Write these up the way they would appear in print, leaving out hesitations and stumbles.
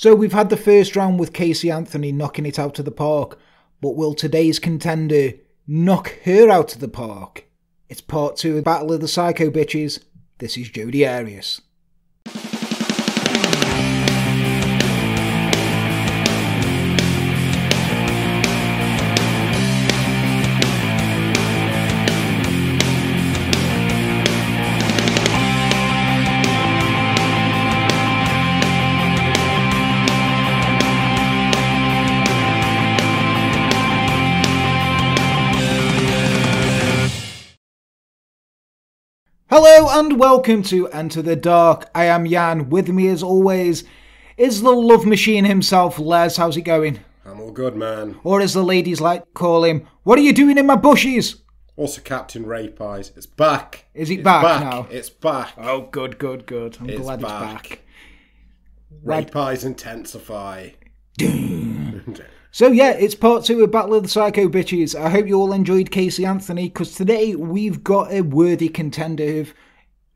So we've had the first round with Casey Anthony knocking it out of the park, but will today's contender knock her out of the park? It's part 2 of the Battle of the Psycho Bitches. This is Jodi Arias. Hello and welcome to Enter the Dark. I am Jan. With me as always is the love machine himself, Les. How's it going? I'm all good, man. Or as the ladies like to call him, what are you doing in my bushes? Also Captain Rape Eyes. It's back. Is it back now? It's back. Oh, good. I'm glad it's back. Rape Eyes intensify. So yeah, it's part 2 of Battle of the Psycho Bitches. I hope you all enjoyed Casey Anthony, because today we've got a worthy contender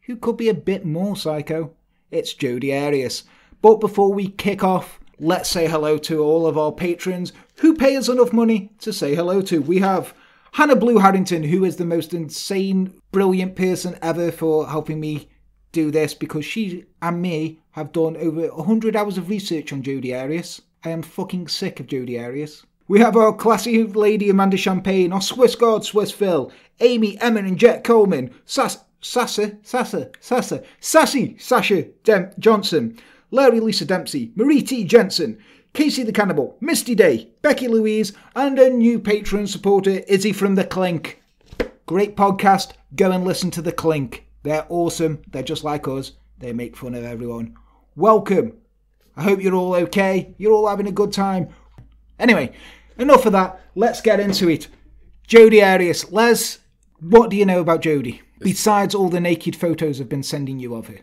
who could be a bit more psycho. It's Jodi Arias. But before we kick off, let's say hello to all of our patrons who pay us enough money to say hello to. We have Hannah Blue Harrington, who is the most insane, brilliant person ever for helping me do this, because she and me have done over 100 hours of research on Jodi Arias. I am fucking sick of Jodi Arias. We have our classy lady Amanda Champagne, our Swiss guard Swiss Phil, Amy, Emma and Jet Coleman, Sasha Johnson, Larry Lisa Dempsey, Marie T. Jensen, Casey the Cannibal, Misty Day, Becky Louise, and a new Patreon supporter, Izzy from The Clink. Great podcast, go and listen to The Clink. They're awesome, they're just like us, they make fun of everyone. Welcome. I hope you're all okay, you're all having a good time. Anyway, enough of that, let's get into it. Jodi Arias. Les, what do you know about Jodi? Besides all the naked photos I've been sending you of her.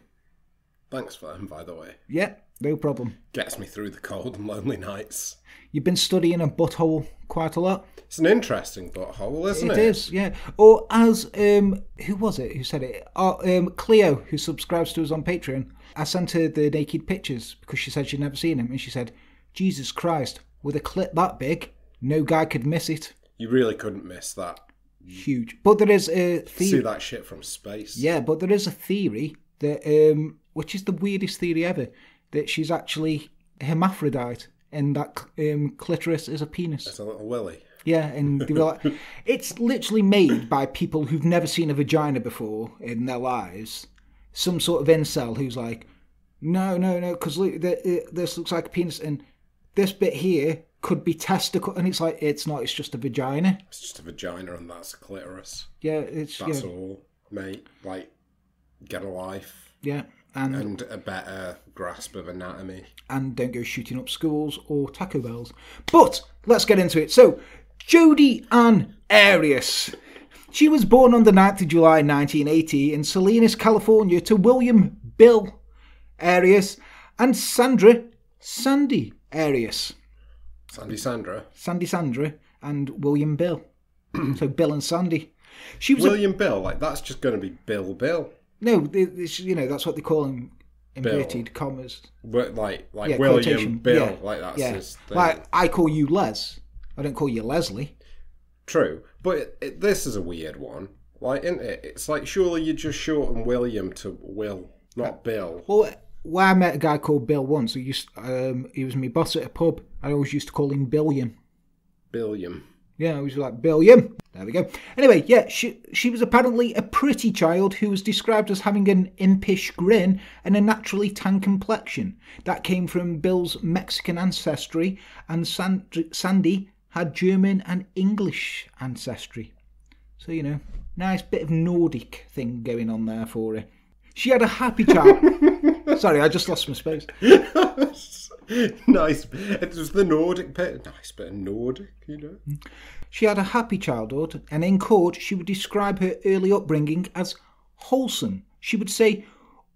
Thanks for them, by the way. Yeah, no problem. Gets me through the cold and lonely nights. You've been studying a butthole quite a lot. It's an interesting butthole, isn't it? It is, yeah. Or as, who was it who said it? Cleo, who subscribes to us on Patreon. I sent her the naked pictures because she said she'd never seen him. And she said, Jesus Christ, with a clit that big, no guy could miss it. You really couldn't miss that. Huge. But there is a theory. See that shit from space. Yeah, but there is a theory that, which is the weirdest theory ever, that she's actually hermaphrodite and that clitoris is a penis. It's a little willy. Yeah, and they were like, it's literally made by people who've never seen a vagina before in their lives. Some sort of incel who's like, no, because look, this looks like a penis, and this bit here could be testicle, and it's like, it's not, it's just a vagina. It's just a vagina, and that's a clitoris. Yeah, that's all, mate. Like, get a life. Yeah, and a better grasp of anatomy. And don't go shooting up schools or Taco Bells. But let's get into it. So, Jodi Ann Arias. She was born on the 9th of July 1980 in Salinas, California, to William Bill Arias and Sandra Sandy Arias. Sandy Sandra and William Bill. So Bill and Sandy. She was Bill, like that's just going to be Bill. No, that's what they call him. Inverted Bill. Commas. Like yeah, William quotation. Bill, yeah. Like that's his thing. Like I call you Les. I don't call you Leslie. True, but this is a weird one, like, isn't it? It's like, surely you just shorten William to Will, not Bill. Well, I met a guy called Bill once. He was my boss at a pub. I always used to call him Billiam. Billiam. Yeah, I was like, Billiam. There we go. Anyway, yeah, she was apparently a pretty child who was described as having an impish grin and a naturally tan complexion. That came from Bill's Mexican ancestry, and Sandy had German and English ancestry. So, nice bit of Nordic thing going on there for her. She had a happy child. Sorry, I just lost my space. Nice. It was the Nordic bit. Nice bit of Nordic, She had a happy childhood, and in court she would describe her early upbringing as wholesome. She would say,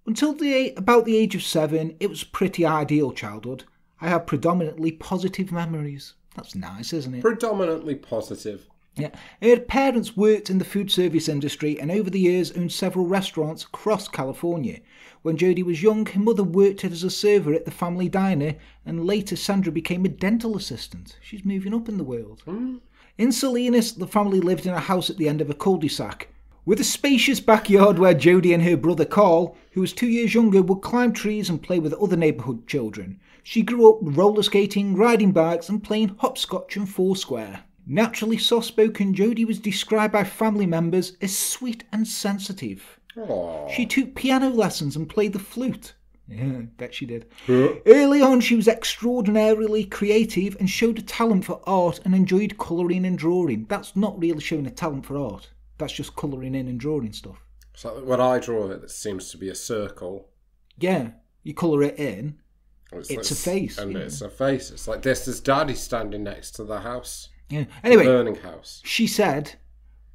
until about the age of 7, it was a pretty ideal childhood. I have predominantly positive memories. That's nice, isn't it? Predominantly positive. Yeah. Her parents worked in the food service industry and over the years owned several restaurants across California. When Jodi was young, her mother worked as a server at the family diner, and later Sandra became a dental assistant. She's moving up in the world. Mm. In Salinas, the family lived in a house at the end of a cul-de-sac, with a spacious backyard where Jodi and her brother Carl, who was 2 years younger, would climb trees and play with other neighbourhood children. She grew up roller skating, riding bikes and playing hopscotch and foursquare. Naturally soft-spoken, Jodi was described by family members as sweet and sensitive. Aww. She took piano lessons and played the flute. Yeah, bet she did. Yeah. Early on, she was extraordinarily creative and showed a talent for art and enjoyed colouring and drawing. That's not really showing a talent for art. That's just colouring in and drawing stuff. So when I draw it, it seems to be a circle. Yeah, you colour it in. It's a face. And it's a face. It's like this is Daddy standing next to the house. Yeah. Anyway, burning house. She said,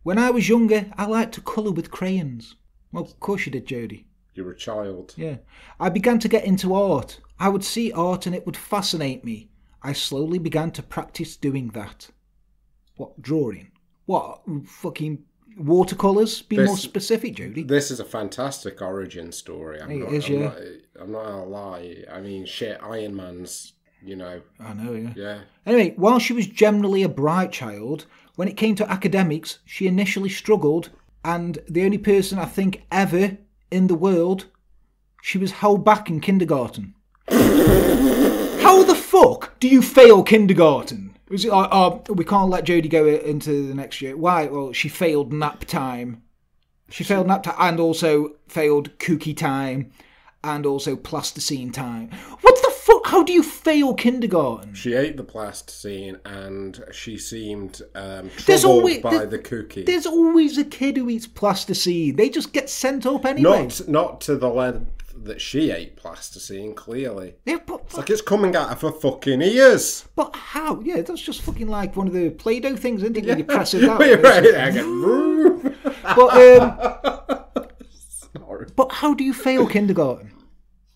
"When I was younger, I liked to colour with crayons." Well, of course you did, Jodi. You were a child. Yeah. I began to get into art. I would see art and it would fascinate me. I slowly began to practice doing that. What, drawing? What, fucking watercolours? Be more specific, Jodi. This is a fantastic origin story. I'm not gonna lie. I mean, shit, Iron Man's... You know. I know, yeah. Yeah. Anyway, while she was generally a bright child, when it came to academics, she initially struggled, and the only person I think ever in the world, she was held back in kindergarten. How the fuck do you fail kindergarten? Was it like, oh, we can't let Jodi go into the next year. Why? Well, she failed nap time. She failed nap time and also failed kooky time and also plasticine time. What the fuck? How do you fail kindergarten? She ate the plasticine and she seemed troubled by the cookie. There's always a kid who eats plasticine. They just get sent up anyway. Not to the length that she ate plasticine, clearly. Yeah, but... It's like it's coming out of her fucking ears. But how? Yeah, that's just fucking like one of the Play-Doh things, isn't it? Yeah. When you press it out. Right. But how do you fail kindergarten?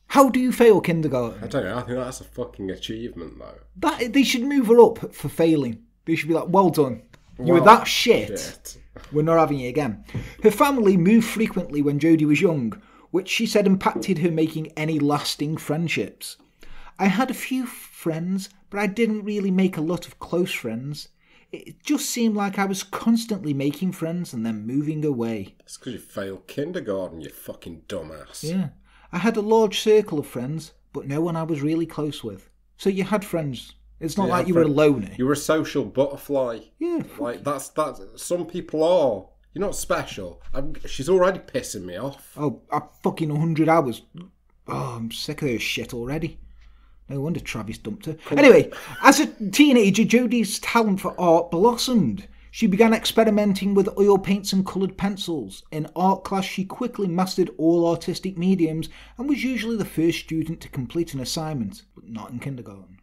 How do you fail kindergarten? I don't know. I think that's a fucking achievement, though. They should move her up for failing. They should be like, well done. You were that shit. We're not having you again. Her family moved frequently when Jodi was young, which she said impacted her making any lasting friendships. I had a few friends, but I didn't really make a lot of close friends. It just seemed like I was constantly making friends and then moving away. That's because you failed kindergarten, you fucking dumbass. Yeah. I had a large circle of friends, but no one I was really close with. So you had friends. It's not like you were a loner. You were a social butterfly. Yeah. Like, that's some people are. You're not special. She's already pissing me off. Oh, I fucking 100 hours. Oh, I'm sick of her shit already. No wonder Travis dumped her. Anyway, as a teenager, Jodi's talent for art blossomed. She began experimenting with oil paints and coloured pencils. In art class, she quickly mastered all artistic mediums and was usually the first student to complete an assignment, but not in kindergarten.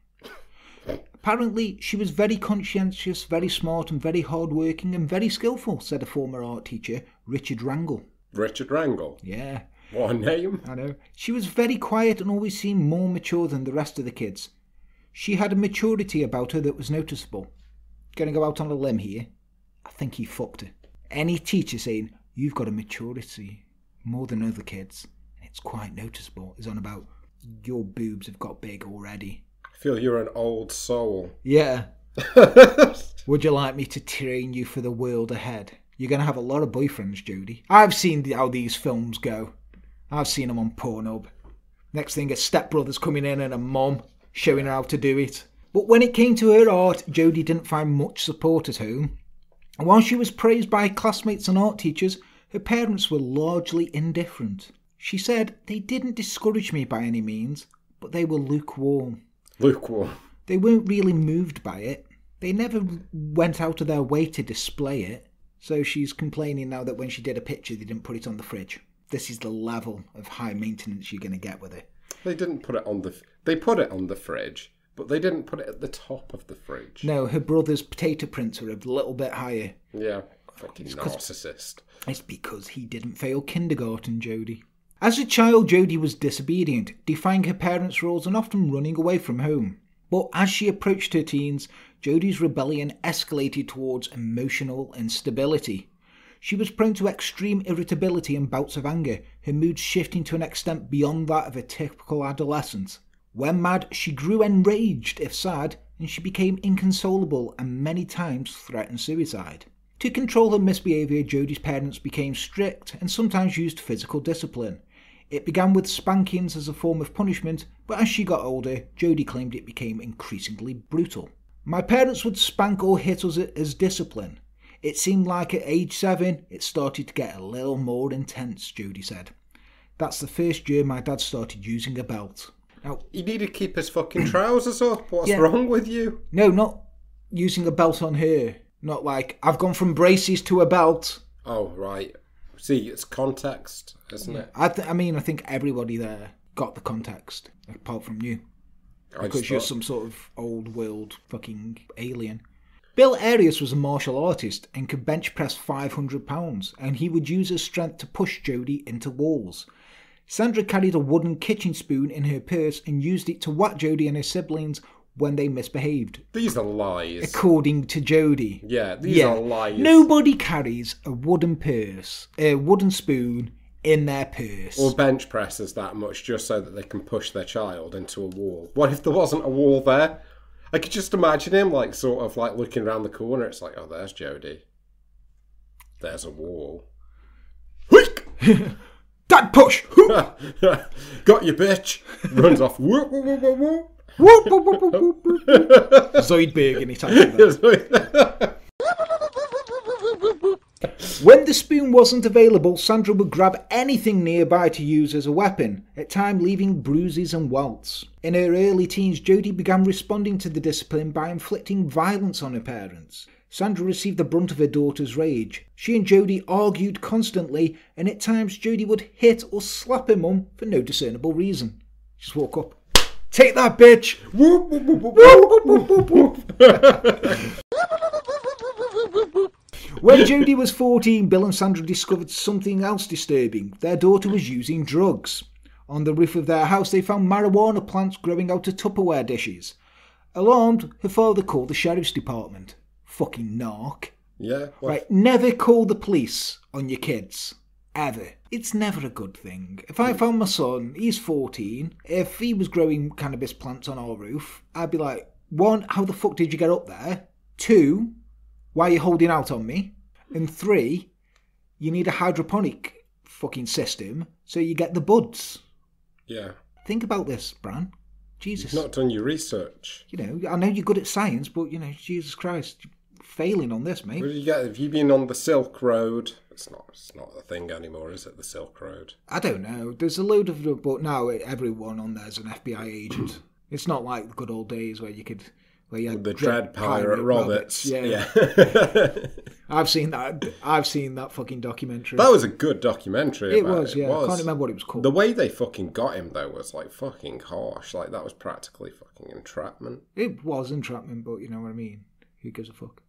Apparently, she was very conscientious, very smart and very hardworking and very skillful, said a former art teacher, Richard Wrangle. Richard Wrangle? Yeah. What a name. I know. She was very quiet and always seemed more mature than the rest of the kids. She had a maturity about her that was noticeable. Going to go out on a limb here. I think he fucked her. Any teacher saying, you've got a maturity more than other kids, and it's quite noticeable, is on about your boobs have got big already. I feel you're an old soul. Yeah. Would you like me to train you for the world ahead? You're going to have a lot of boyfriends, Jodi. I've seen how these films go. I've seen them on Pornhub. Next thing, a stepbrother's coming in and a mum showing her how to do it. But when it came to her art, Jodi didn't find much support at home. And while she was praised by classmates and art teachers, her parents were largely indifferent. She said, they didn't discourage me by any means, but they were lukewarm. Lukewarm. They weren't really moved by it. They never went out of their way to display it. So she's complaining now that when she did a picture, they didn't put it on the fridge. This is the level of high maintenance you're going to get with it. They didn't put it on the... They put it on the fridge, but they didn't put it at the top of the fridge. No, her brother's potato prints were a little bit higher. Yeah, fucking narcissist. It's because he didn't fail kindergarten, Jodi. As a child, Jodi was disobedient, defying her parents' rules and often running away from home. But as she approached her teens, Jodi's rebellion escalated towards emotional instability. She was prone to extreme irritability and bouts of anger, her mood shifting to an extent beyond that of a typical adolescent. When mad, she grew enraged if sad, and she became inconsolable and many times threatened suicide. To control her misbehaviour, Jodi's parents became strict and sometimes used physical discipline. It began with spankings as a form of punishment, but as she got older, Jodi claimed it became increasingly brutal. My parents would spank or hit us as discipline. It seemed like at age 7, it started to get a little more intense, Jodi said. That's the first year my dad started using a belt. Now, he needed to keep his fucking trousers up. What's wrong with you? No, not using a belt on her. Not like, I've gone from braces to a belt. Oh, right. See, it's context, isn't it? I think everybody there got the context, apart from you. Because you're some sort of old world fucking alien. Bill Arias was a martial artist and could bench press 500 pounds, and he would use his strength to push Jodi into walls. Sandra carried a wooden kitchen spoon in her purse and used it to whack Jodi and her siblings when they misbehaved. These are lies. According to Jodi. Yeah, these are lies. Nobody carries a wooden spoon in their purse. Or bench presses that much just so that they can push their child into a wall. What if there wasn't a wall there? I could just imagine him sort of looking around the corner. It's like, oh, there's Jodi. There's a wall. Dad push! Got you, bitch! Runs off. Whoop, whoop, whoop, whoop, whoop. Whoop, whoop, whoop, whoop, whoop, whoop. Zoidberg in Italian. When the spoon wasn't available, Sandra would grab anything nearby to use as a weapon, at times leaving bruises and welts. In her early teens, Jodi began responding to the discipline by inflicting violence on her parents. Sandra received the brunt of her daughter's rage. She and Jodi argued constantly, and at times Jodi would hit or slap her mum for no discernible reason. Just walk up. Take that, bitch! Whoop, whoop, whoop, whoop, whoop, whoop, whoop, whoop. When Jodi was 14, Bill and Sandra discovered something else disturbing. Their daughter was using drugs. On the roof of their house, they found marijuana plants growing out of Tupperware dishes. Alarmed, her father called the sheriff's department. Fucking narc. Yeah. Well. Right, never call the police on your kids. Ever. It's never a good thing. If I found my son, he's 14, if he was growing cannabis plants on our roof, I'd be like, 1, how the fuck did you get up there? 2, why are you holding out on me? And 3, you need a hydroponic fucking system so you get the buds. Yeah. Think about this, Bran. Jesus. You've not done your research. I know you're good at science, but, Jesus Christ, you're failing on this, mate. Well, have you been on the Silk Road? It's not a thing anymore, is it? The Silk Road. I don't know. There's a load of... But now everyone on there's an FBI agent. It's not like the good old days where you could... Where you had the Dread Pirate Roberts. Yeah. I've seen that fucking documentary. That was a good documentary. It was. I can't remember what it was called. The way they fucking got him, though, was fucking harsh. That was practically fucking entrapment. It was entrapment, but you know what I mean. Who gives a fuck?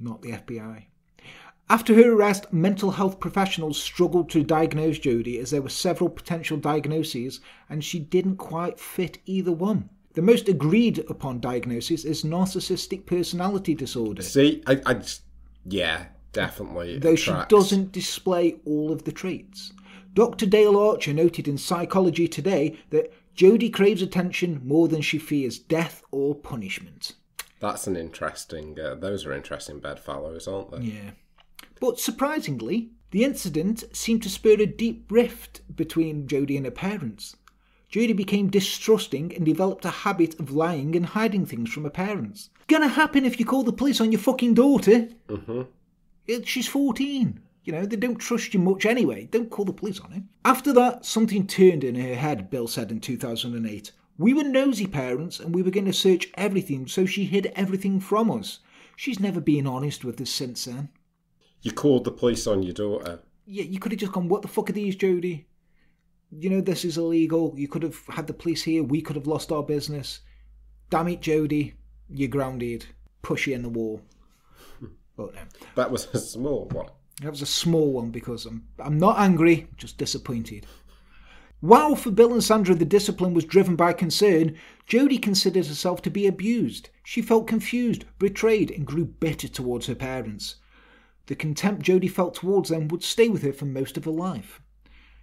Not the FBI. After her arrest, mental health professionals struggled to diagnose Jodi as there were several potential diagnoses and she didn't quite fit either one. The most agreed upon diagnosis is narcissistic personality disorder. See, I definitely. Though she doesn't display all of the traits. Dr. Dale Archer noted in Psychology Today that Jodi craves attention more than she fears death or punishment. That's an interesting, those are interesting bedfellows, aren't they? Yeah. But surprisingly, the incident seemed to spur a deep rift between Jodi and her parents. Jodi became distrusting and developed a habit of lying and hiding things from her parents. Gonna happen if you call the police on your fucking daughter. Mm-hmm. She's 14. They don't trust you much anyway. Don't call the police on her. After that, something turned in her head, Bill said in 2008. We were nosy parents and we were going to search everything, so she hid everything from us. She's never been honest with us since then. You called the police on your daughter. Yeah, you could have just gone, what the fuck are these, Jodi? This is illegal. You could have had the police here. We could have lost our business. Damn it, Jodi. You're grounded. Push you in the wall. But no. That was a small one. That was a small one because I'm not angry, just disappointed. While for Bill and Sandra the discipline was driven by concern, Jodi considered herself to be abused. She felt confused, betrayed, and grew bitter towards her parents. The contempt Jodi felt towards them would stay with her for most of her life.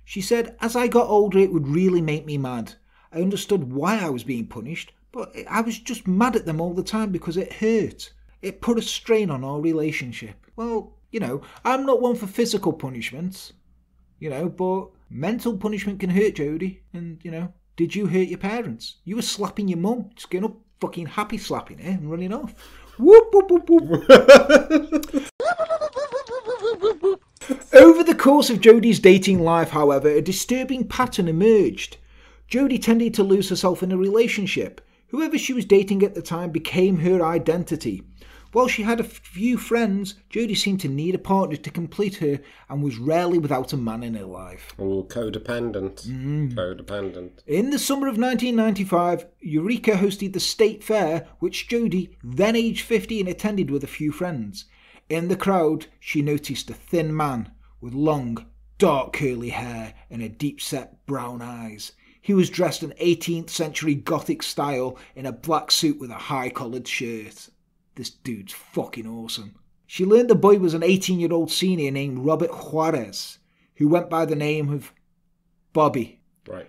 She said, "As I got older, it would really make me mad. I understood why I was being punished, but I was just mad at them all the time because it hurt. It put a strain on our relationship." Well, you know, I'm not one for physical punishments, you know, but mental punishment can hurt, Jodi. And, you know, did you hurt your parents? You were slapping your mum, just getting up, fucking happy slapping her and running off. Whoop, whoop, whoop, whoop. Over the course of Jodi's dating life, however, a disturbing pattern emerged. Jodi tended to lose herself in a relationship. Whoever she was dating at the time became her identity. While she had a few friends, Jodi seemed to need a partner to complete her and was rarely without a man in her life. Oh, codependent. Codependent. In the summer of 1995, Eureka hosted the State Fair, which Jodi, then age 15, attended with a few friends. In the crowd, she noticed a thin man with long, dark curly hair and a deep-set brown eyes. He was dressed in 18th century Gothic style in a black suit with a high-collared shirt. This dude's fucking awesome. She learned the boy was an 18-year-old senior named Robert Juarez, who went by the name of Bobby. Right.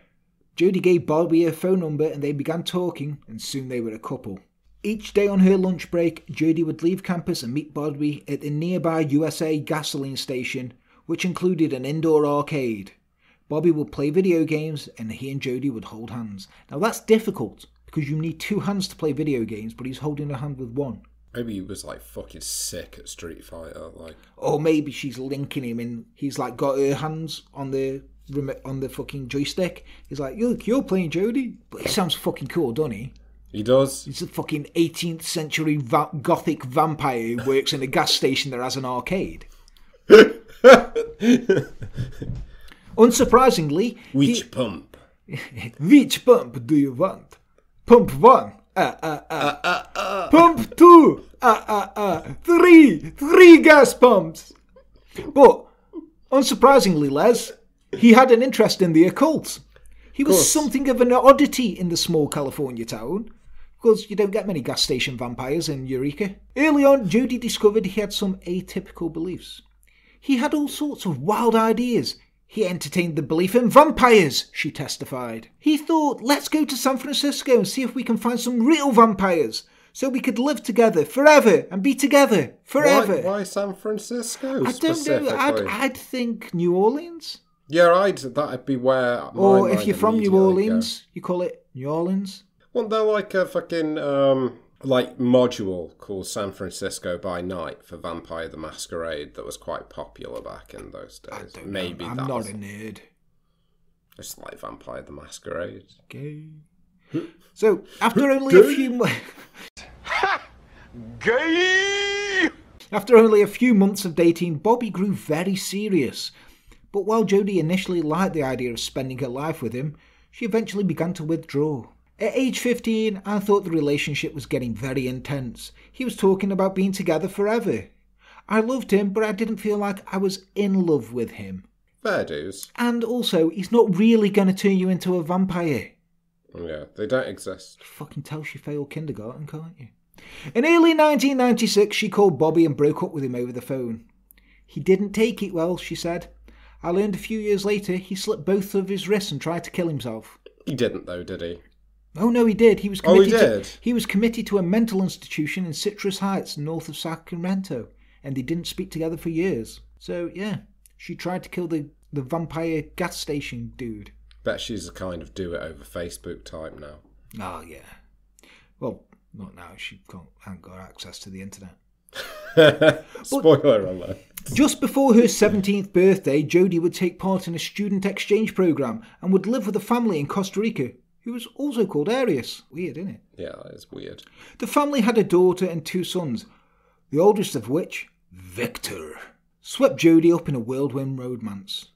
Jodi gave Bobby her phone number and they began talking, and soon they were a couple. Each day on her lunch break, Jodi would leave campus and meet Bobby at the nearby USA gasoline station, which included an indoor arcade. Bobby would play video games and he and Jodi would hold hands. Now that's difficult because you need two hands to play video games, but he's holding a hand with one. Maybe he was like fucking sick at Street Fighter, like. Or maybe she's linking him and he's like got her hands on the fucking joystick. He's like, "Look, you're playing Jodi," but he sounds fucking cool, doesn't he? He does. He's a fucking 18th century Gothic vampire who works in a gas station that has an arcade. Unsurprisingly... Which pump? Which pump do you want? Pump 1. Pump 2. 3. 3 gas pumps. But, unsurprisingly, Les, he had an interest in the occult. He was something of an oddity in the small California town, because you don't get many gas station vampires in Eureka. Early on, Jodi discovered he had some atypical beliefs. He had all sorts of wild ideas. He entertained the belief in vampires, she testified. He thought, "Let's go to San Francisco and see if we can find some real vampires, so we could live together forever and be together forever." Why San Francisco specifically? I don't know. I'd think New Orleans. Yeah, right. That'd be where. Or if you're from New Orleans, you call it New Orleans. Wasn't there like a fucking like module called San Francisco by Night for Vampire the Masquerade that was quite popular back in those days? I don't Maybe know. I'm that not was... a nerd. It's like Vampire the Masquerade. Gay. Okay. So after only a few months, gay. After only a few months of dating, Bobby grew very serious. But while Jodi initially liked the idea of spending her life with him, she eventually began to withdraw. At age 15, Anne thought the relationship was getting very intense. He was talking about being together forever. "I loved him, but I didn't feel like I was in love with him." Fair dues. And also, he's not really going to turn you into a vampire. Yeah, they don't exist. Fucking tell she failed kindergarten, can't you? In early 1996, she called Bobby and broke up with him over the phone. "He didn't take it well," she said. "I learned a few years later he slipped both of his wrists and tried to kill himself." He didn't though, did he? Oh no, he did. He was committed he was committed to a mental institution in Citrus Heights, north of Sacramento, and they didn't speak together for years. So yeah, she tried to kill the vampire gas station dude. Bet she's a kind of do it over Facebook type now. Oh yeah. Well, not now. She hasn't got access to the internet. Spoiler alert. Just before her 17th birthday, Jodi would take part in a student exchange program and would live with a family in Costa Rica, who was also called Arias. Weird, isn't it? Yeah, that is weird. The family had a daughter and two sons, the oldest of which, Victor, swept Jodi up in a whirlwind romance.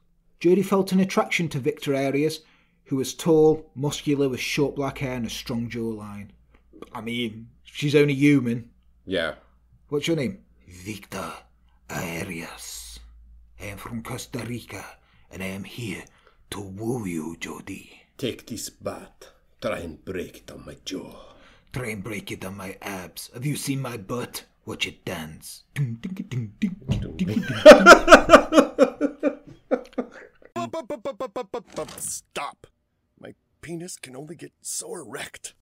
Jodi felt an attraction to Victor Arias, who was tall, muscular, with short black hair and a strong jawline. I mean, she's only human. Yeah. What's your name? Victor Arias. I am from Costa Rica and I am here to woo you, Jodi. Take this bat, try and break it on my jaw. Try and break it on my abs. Have you seen my butt? Watch it dance. Stop. My penis can only get so erect.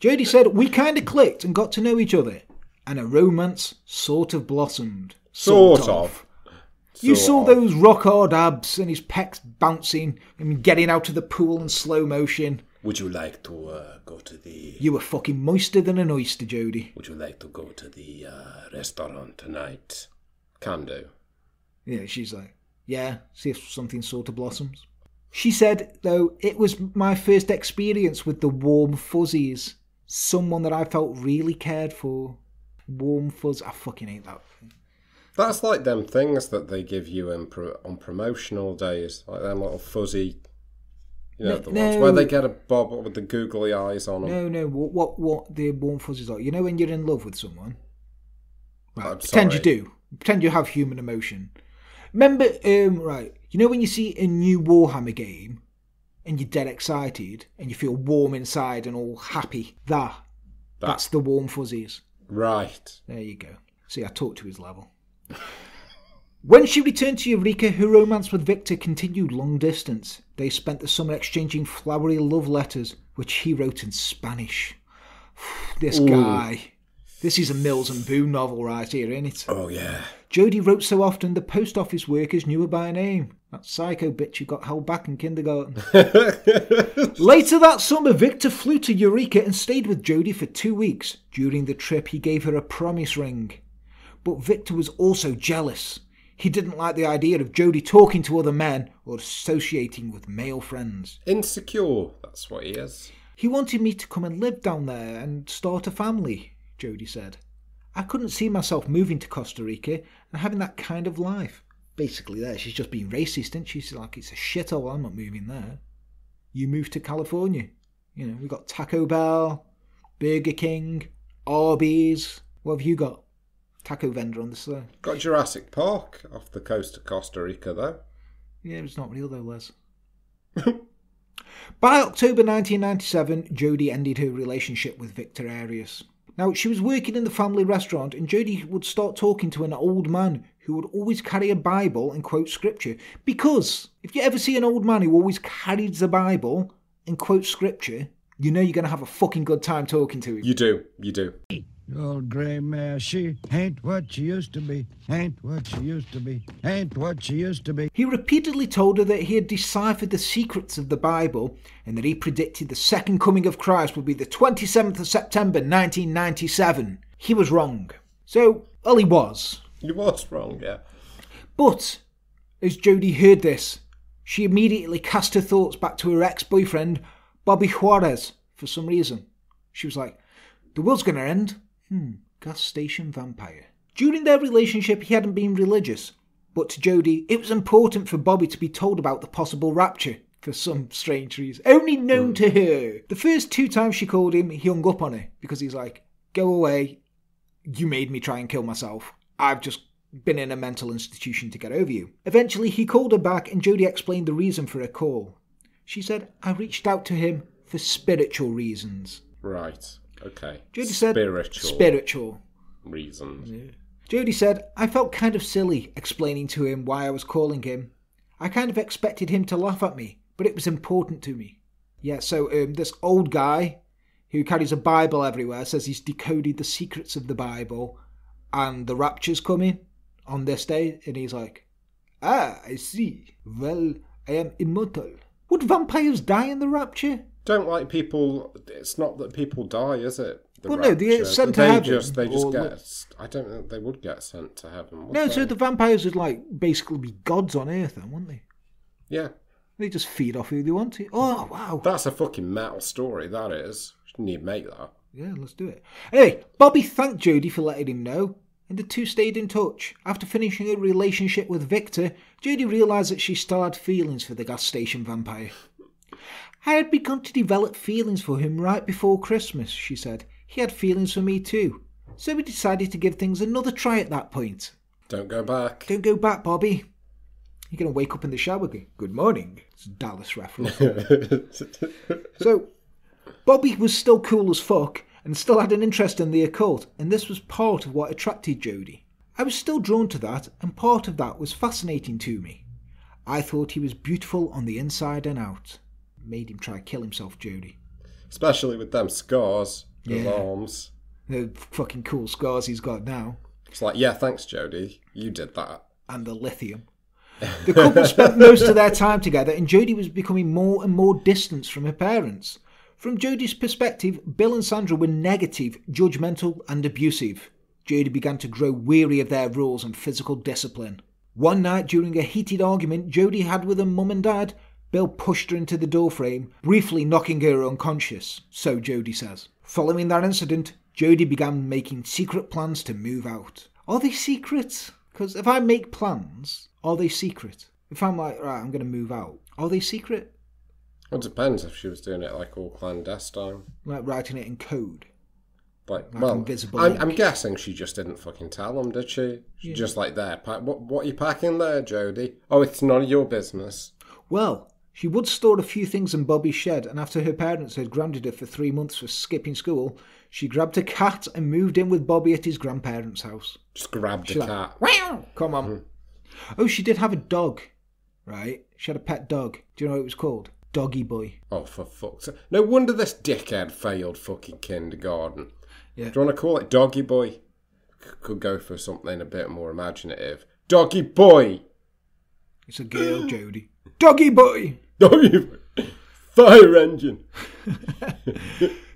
Jodi said we kind of clicked and got to know each other. And a romance sort of blossomed. Sort of. You saw those rock-hard abs and his pecs bouncing and getting out of the pool in slow motion. Would you like to go to the... You were fucking moister than an oyster, Jodi. Would you like to go to the restaurant tonight? Condo. Yeah, she's like, yeah, see if something sort of blossoms. She said, though, it was my first experience with the warm fuzzies. Someone that I felt really cared for. Warm fuzz. I fucking hate that thing. That's like them things that they give you on promotional days, like them little fuzzy, you know, the ones where they get a bob with the googly eyes on them. No, what the warm fuzzies are. You know when you're in love with someone? Right, pretend you do. Pretend you have human emotion. Remember, you know when you see a new Warhammer game and you're dead excited and you feel warm inside and all happy? That's the warm fuzzies. Right. There you go. See, I talked to his level. When she returned to Eureka, her romance with Victor continued long distance. They spent the summer exchanging flowery love letters, which he wrote in Spanish. This guy. This is a Mills and Boon novel right here, isn't it? Oh, yeah. Jodi wrote so often the post office workers knew her by name. That psycho bitch who got held back in kindergarten. Later that summer, Victor flew to Eureka and stayed with Jodi for 2 weeks. During the trip, he gave her a promise ring. But Victor was also jealous. He didn't like the idea of Jodi talking to other men or associating with male friends. Insecure, that's what he is. He wanted me to come and live down there and start a family, Jodi said. I couldn't see myself moving to Costa Rica and having that kind of life. Basically there, she's just being racist, isn't she? She's like, it's a shithole, I'm not moving there. You move to California. You know, we've got Taco Bell, Burger King, Arby's. What have you got? Taco vendor on the side. Got Jurassic Park off the coast of Costa Rica, though. Yeah, it's not real, though, Les. By October 1997, Jodi ended her relationship with Victor Arias. Now, she was working in the family restaurant, and Jodi would start talking to an old man who would always carry a Bible and quote scripture. Because if you ever see an old man who always carries the Bible and quotes scripture, you know you're going to have a fucking good time talking to him. You do. Old grey mare, she ain't what she used to be, ain't what she used to be, ain't what she used to be. He repeatedly told her that he had deciphered the secrets of the Bible and that he predicted the second coming of Christ would be the 27th of September 1997. He was wrong. He was. He was wrong, yeah. But, as Jodi heard this, she immediately cast her thoughts back to her ex-boyfriend, Bobby Juarez, for some reason. She was like, the world's going to end. Gas station vampire. During their relationship, he hadn't been religious, but to Jodi, it was important for Bobby to be told about the possible rapture, for some strange reason. Only known to her. The first 2 times she called him, he hung up on her, because he's like, go away, you made me try and kill myself. I've just been in a mental institution to get over you. Eventually, he called her back, and Jodi explained the reason for her call. She said, I reached out to him for spiritual reasons. Right. Okay. Jodi said, spiritual reasons. Yeah. Jodi said, I felt kind of silly explaining to him why I was calling him. I kind of expected him to laugh at me, but it was important to me. Yeah, so this old guy who carries a Bible everywhere says he's decoded the secrets of the Bible and the rapture's coming on this day. And he's like, I see. Well, I am immortal. Would vampires die in the rapture? Don't like people. It's not that people die, is it? No, they're sent to heaven. They just get. I don't think they would get sent to heaven. No, so the vampires would basically be gods on Earth, then, wouldn't they? Yeah. They just feed off who they want to. Oh wow! That's a fucking metal story. That is. Shouldn't you make that? Yeah, let's do it. Anyway, Bobby thanked Jodi for letting him know, and the 2 stayed in touch. After finishing her relationship with Victor, Jodi realised that she still had feelings for the gas station vampire. I had begun to develop feelings for him right before Christmas, she said. He had feelings for me too. So we decided to give things another try at that point. Don't go back. Don't go back, Bobby. You're going to wake up in the shower going, good morning, it's a Dallas reference. So Bobby was still cool as fuck and still had an interest in the occult, and this was part of what attracted Jodi. I was still drawn to that, and part of that was fascinating to me. I thought he was beautiful on the inside and out. Made him try to kill himself, Jodi. Especially with them scars, his arms. The fucking cool scars he's got now. It's like, yeah, thanks, Jodi. You did that. And the lithium. The couple spent most of their time together, and Jodi was becoming more and more distant from her parents. From Jodie's perspective, Bill and Sandra were negative, judgmental, and abusive. Jodi began to grow weary of their rules and physical discipline. One night during a heated argument Jodi had with her mum and dad, Bill pushed her into the doorframe, briefly knocking her unconscious, so Jodi says. Following that incident, Jodi began making secret plans to move out. Are they secret? Because if I make plans, are they secret? If I'm like, right, I'm going to move out, are they secret? Well, it depends if she was doing it like all clandestine. Like writing it in code. Like well, I'm guessing she just didn't fucking tell them, did she? She's just like, there, what are you packing there, Jodi? Oh, it's none of your business. Well, she would store a few things in Bobby's shed, and after her parents had grounded her for 3 months for skipping school, she grabbed a cat and moved in with Bobby at his grandparents' house. Just grabbed a cat. Wow! Come on. Oh, she did have a dog, right? She had a pet dog. Do you know what it was called? Doggy Boy. Oh, for fuck's sake. No wonder this dickhead failed fucking kindergarten. Yeah. Do you want to call it Doggy Boy? Could go for something a bit more imaginative. Doggy Boy! It's a girl, Jodi. Doggy Boy! Doggy Boy! Fire engine!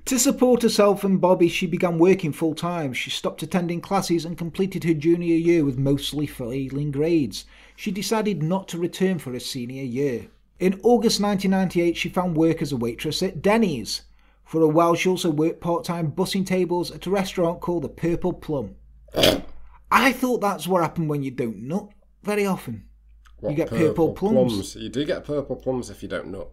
To support herself and Bobby, she began working full time. She stopped attending classes and completed her junior year with mostly failing grades. She decided not to return for her senior year. In August 1998, she found work as a waitress at Denny's. For a while, she also worked part-time bussing tables at a restaurant called the Purple Plum. I thought that's what happened when you don't nut very often. What, you get purple plums. You do get purple plums if you don't nut.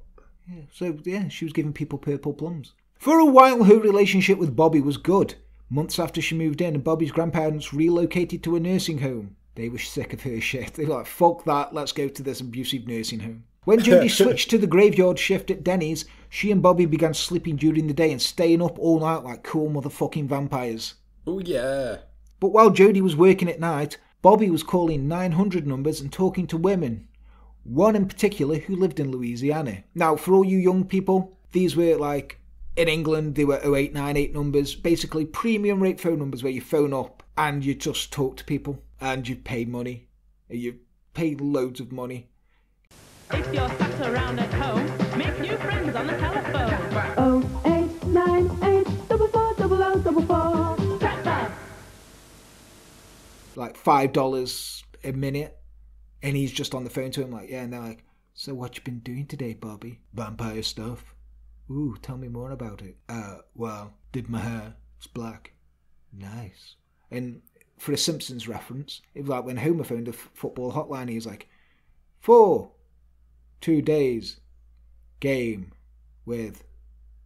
Yeah, so, yeah, she was giving people purple plums. For a while, her relationship with Bobby was good. Months after she moved in, Bobby's grandparents relocated to a nursing home. They were sick of her shit. They were like, fuck that, let's go to this abusive nursing home. When Jodi switched to the graveyard shift at Denny's, she and Bobby began sleeping during the day and staying up all night like cool motherfucking vampires. Oh yeah. But while Jodi was working at night, Bobby was calling 900 numbers and talking to women. One in particular who lived in Louisiana. Now, for all you young people, these were like, in England, they were 0898 numbers, basically premium rate phone numbers where you phone up and you just talk to people and you pay money. You pay loads of money. If you're sat around at home, make new friends on the telephone. 0898 4400 44. Like $5 a minute, and he's just on the phone to him, like, yeah, and they're like, so what you been doing today, Bobby? Vampire stuff. Ooh, tell me more about it. Well, did my hair. It's black. Nice. And for a Simpsons reference, it was like when Homer phoned the football hotline, he was like, 4 2 days, game with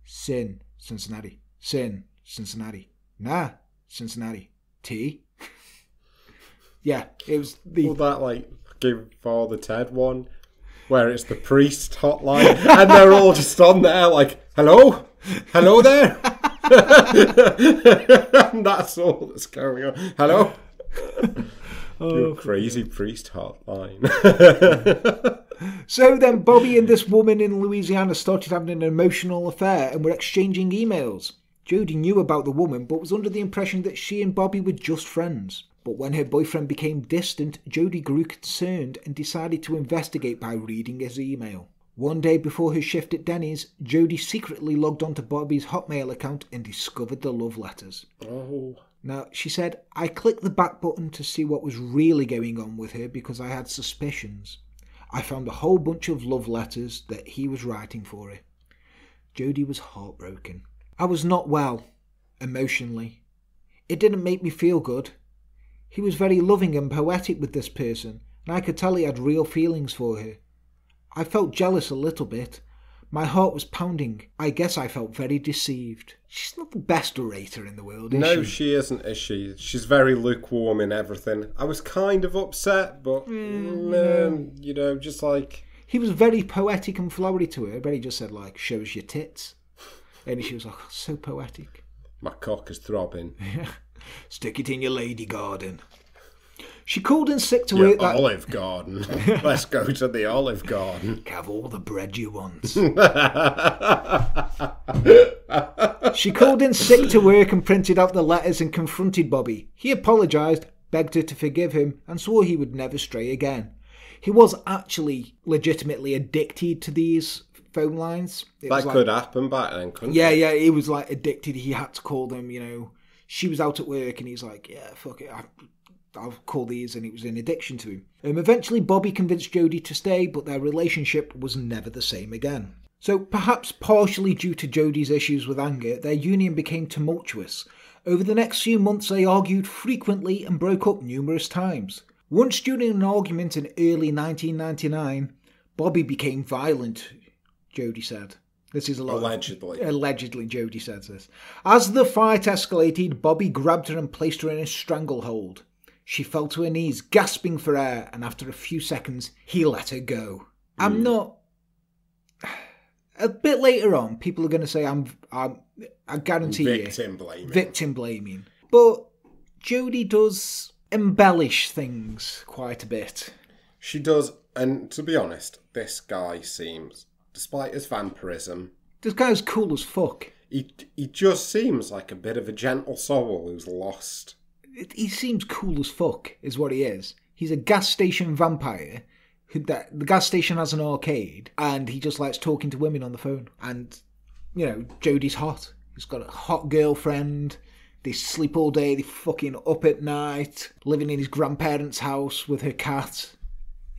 Cincinnati. Cincinnati. Nah, Cincinnati. T. Yeah, it was the... All that, like, fucking Father Ted one, where it's the priest hotline, and they're all just on there, like, hello? Hello there? And that's all that's going on. Hello? Oh, your crazy priest hotline. So then Bobby and this woman in Louisiana started having an emotional affair and were exchanging emails. Jodi knew about the woman but was under the impression that she and Bobby were just friends. But when her boyfriend became distant, Jodi grew concerned and decided to investigate by reading his email. One day before her shift at Denny's, Jodi secretly logged onto Bobby's Hotmail account and discovered the love letters. Oh. Now, she said, I clicked the back button to see what was really going on with her because I had suspicions. I found a whole bunch of love letters that he was writing for her. Jodi was heartbroken. I was not well, emotionally. It didn't make me feel good. He was very loving and poetic with this person, and I could tell he had real feelings for her. I felt jealous a little bit. My heart was pounding. I guess I felt very deceived. She's not the best orator in the world, is she? No, she isn't, is she? She's very lukewarm in everything. I was kind of upset, but, you know, just like... He was very poetic and flowery to her, but he just said, like, show us your tits. And she was like, oh, so poetic. My cock is throbbing. Yeah. Stick it in your lady garden. She called in sick to work that... olive garden. Let's go to the olive garden. Have all the bread you want. She called in sick to work and printed out the letters and confronted Bobby. He apologised, begged her to forgive him, and swore he would never stray again. He was actually legitimately addicted to these phone lines. That could happen back then, couldn't it? Yeah, he was like addicted. He had to call them, you know. She was out at work and he's like, yeah, fuck it, I'll call these, and it was an addiction to him. Eventually, Bobby convinced Jodi to stay, but their relationship was never the same again. So, perhaps partially due to Jodie's issues with anger, their union became tumultuous. Over the next few months, they argued frequently and broke up numerous times. Once during an argument in early 1999, Bobby became violent, Jodi said. This is a lot. Allegedly, Jodi says this. As the fight escalated, Bobby grabbed her and placed her in a stranglehold. She fell to her knees, gasping for air, and after a few seconds, he let her go. A bit later on, people are going to say, I guarantee you... Victim blaming. But Jodi does embellish things quite a bit. She does, and to be honest, this guy seems, despite his vampirism... This guy's cool as fuck. He just seems like a bit of a gentle soul who's lost... He seems cool as fuck, is what he is. He's a gas station vampire. The gas station has an arcade, and he just likes talking to women on the phone. And, you know, Jodie's hot. He's got a hot girlfriend. They sleep all day. They fucking up at night. Living in his grandparents' house with her cat.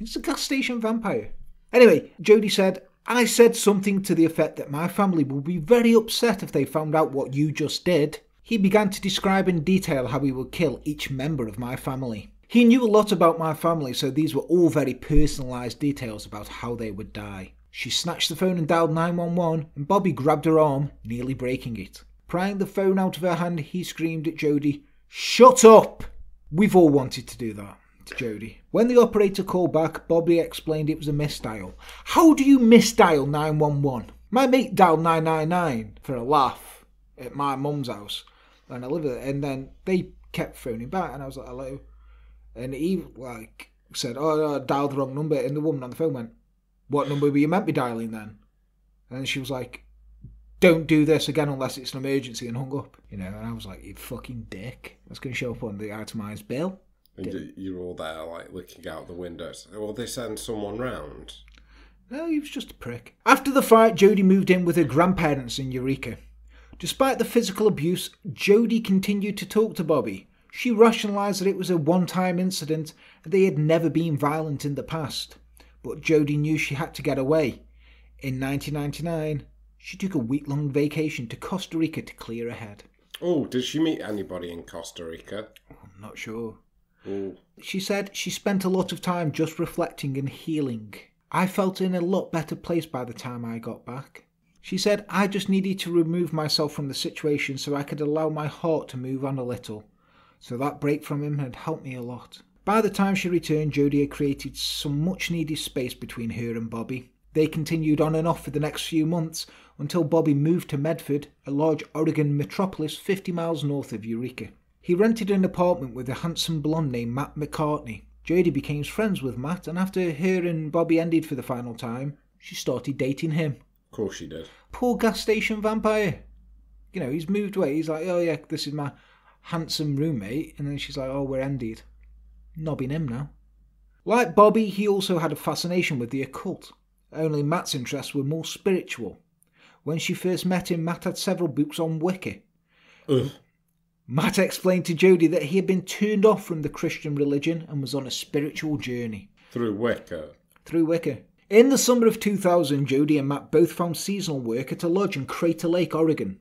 He's a gas station vampire. Anyway, Jodi said, I said something to the effect that my family would be very upset if they found out what you just did. He began to describe in detail how he would kill each member of my family. He knew a lot about my family, so these were all very personalised details about how they would die. She snatched the phone and dialed 911, and Bobby grabbed her arm, nearly breaking it. Prying the phone out of her hand, he screamed at Jodi, "Shut up!" We've all wanted to do that to Jodi. When the operator called back, Bobby explained it was a misdial. How do you misdial 911? My mate dialed 999 for a laugh at my mum's house. And I live with it, and then they kept phoning back, and I was like, hello, and he like said, oh, I dialed the wrong number, and the woman on the phone went, what number were you meant to be dialing then? And she was like, don't do this again unless it's an emergency, and hung up, you know. And I was like, you fucking dick, that's going to show up on the itemised bill. And you're all there like looking out the windows, will they send someone round? No, he was just a prick. After the fight, Jodi moved in with her grandparents in Eureka. Despite the physical abuse, Jodi continued to talk to Bobby. She rationalised that it was a one-time incident and they had never been violent in the past. But Jodi knew she had to get away. In 1999, she took a week-long vacation to Costa Rica to clear her head. Oh, did she meet anybody in Costa Rica? I'm not sure. Ooh. She said she spent a lot of time just reflecting and healing. I felt in a lot better place by the time I got back. She said, I just needed to remove myself from the situation so I could allow my heart to move on a little. So that break from him had helped me a lot. By the time she returned, Jodi had created some much-needed space between her and Bobby. They continued on and off for the next few months until Bobby moved to Medford, a large Oregon metropolis 50 miles north of Eureka. He rented an apartment with a handsome blonde named Matt McCartney. Jodi became friends with Matt, and after her and Bobby ended for the final time, she started dating him. Of course she did. Poor gas station vampire. You know, he's moved away. He's like, oh yeah, this is my handsome roommate. And then she's like, oh, we're ended. Nobbing him now. Like Bobby, he also had a fascination with the occult. Only Matt's interests were more spiritual. When she first met him, Matt had several books on Wicca. Ugh. Matt explained to Jodi that he had been turned off from the Christian religion and was on a spiritual journey. Through Wicca. In the summer of 2000, Jodi and Matt both found seasonal work at a lodge in Crater Lake, Oregon.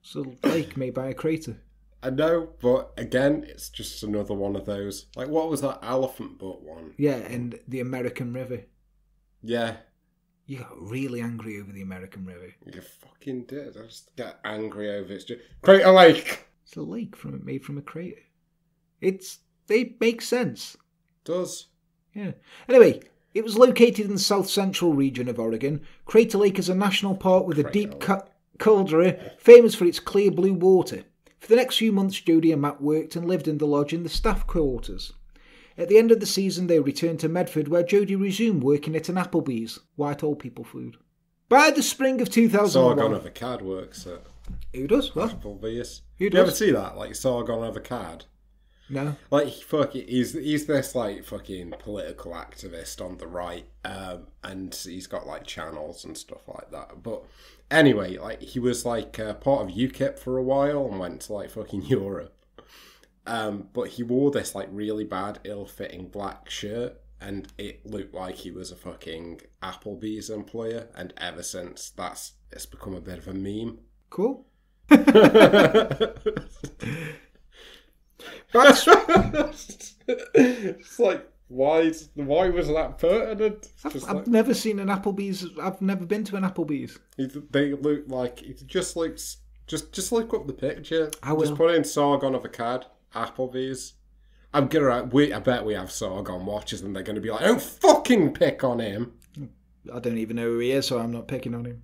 It's a lake made by a crater. I know, but again, it's just another one of those. Like, what was that elephant butt one? Yeah, in the American River. Yeah. You got really angry over the American River. You fucking did. I just got angry over it. Crater Lake! It's a lake made from a crater. It makes sense. It does. Yeah. Anyway, it was located in the south-central region of Oregon. Crater Lake is a national park with a deep caldera, famous for its clear blue water. For the next few months, Jodi and Matt worked and lived in the lodge in the staff quarters. At the end of the season, they returned to Medford, where Jodi resumed working at an Applebee's, white old people food. By the spring of 2001... Sargon of a Card works at... Who does? What? Applebee's. Who does? You ever see that? Like, Sargon of a Card? No. Like, fuck it, he's this, like, fucking political activist on the right, and he's got, like, channels and stuff like that. But anyway, like, he was, like, part of UKIP for a while and went to, like, fucking Europe. But he wore this, like, really bad, ill-fitting black shirt, and it looked like he was a fucking Applebee's employer, and ever since, it's become a bit of a meme. Cool. It's like, why was that pertinent? I've never seen an Applebee's. I've never been to an Applebee's. They look like, it just looks, just look up the picture. I will. Just put in Sargon of a Card, Applebee's. I bet we have Sargon watchers and they're going to be like, don't fucking pick on him. I don't even know who he is, so I'm not picking on him.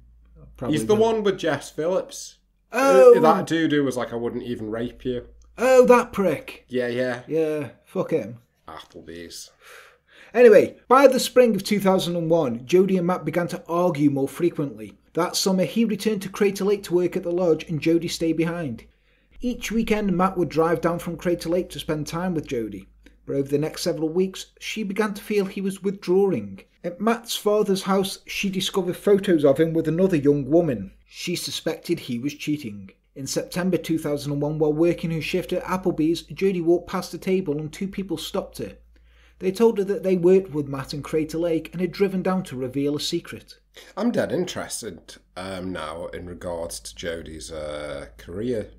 He's the one with Jess Phillips. Oh! That dude who was like, I wouldn't even rape you. Oh, that prick. Yeah. Yeah, fuck him. Applebee's. Anyway, by the spring of 2001, Jodi and Matt began to argue more frequently. That summer, he returned to Crater Lake to work at the lodge and Jodi stayed behind. Each weekend, Matt would drive down from Crater Lake to spend time with Jodi. But over the next several weeks, she began to feel he was withdrawing. At Matt's father's house, she discovered photos of him with another young woman. She suspected he was cheating. In September 2001, while working her shift at Applebee's, Jodi walked past a table and two people stopped her. They told her that they worked with Matt in Crater Lake and had driven down to reveal a secret. I'm dead interested now in regards to Jodie's career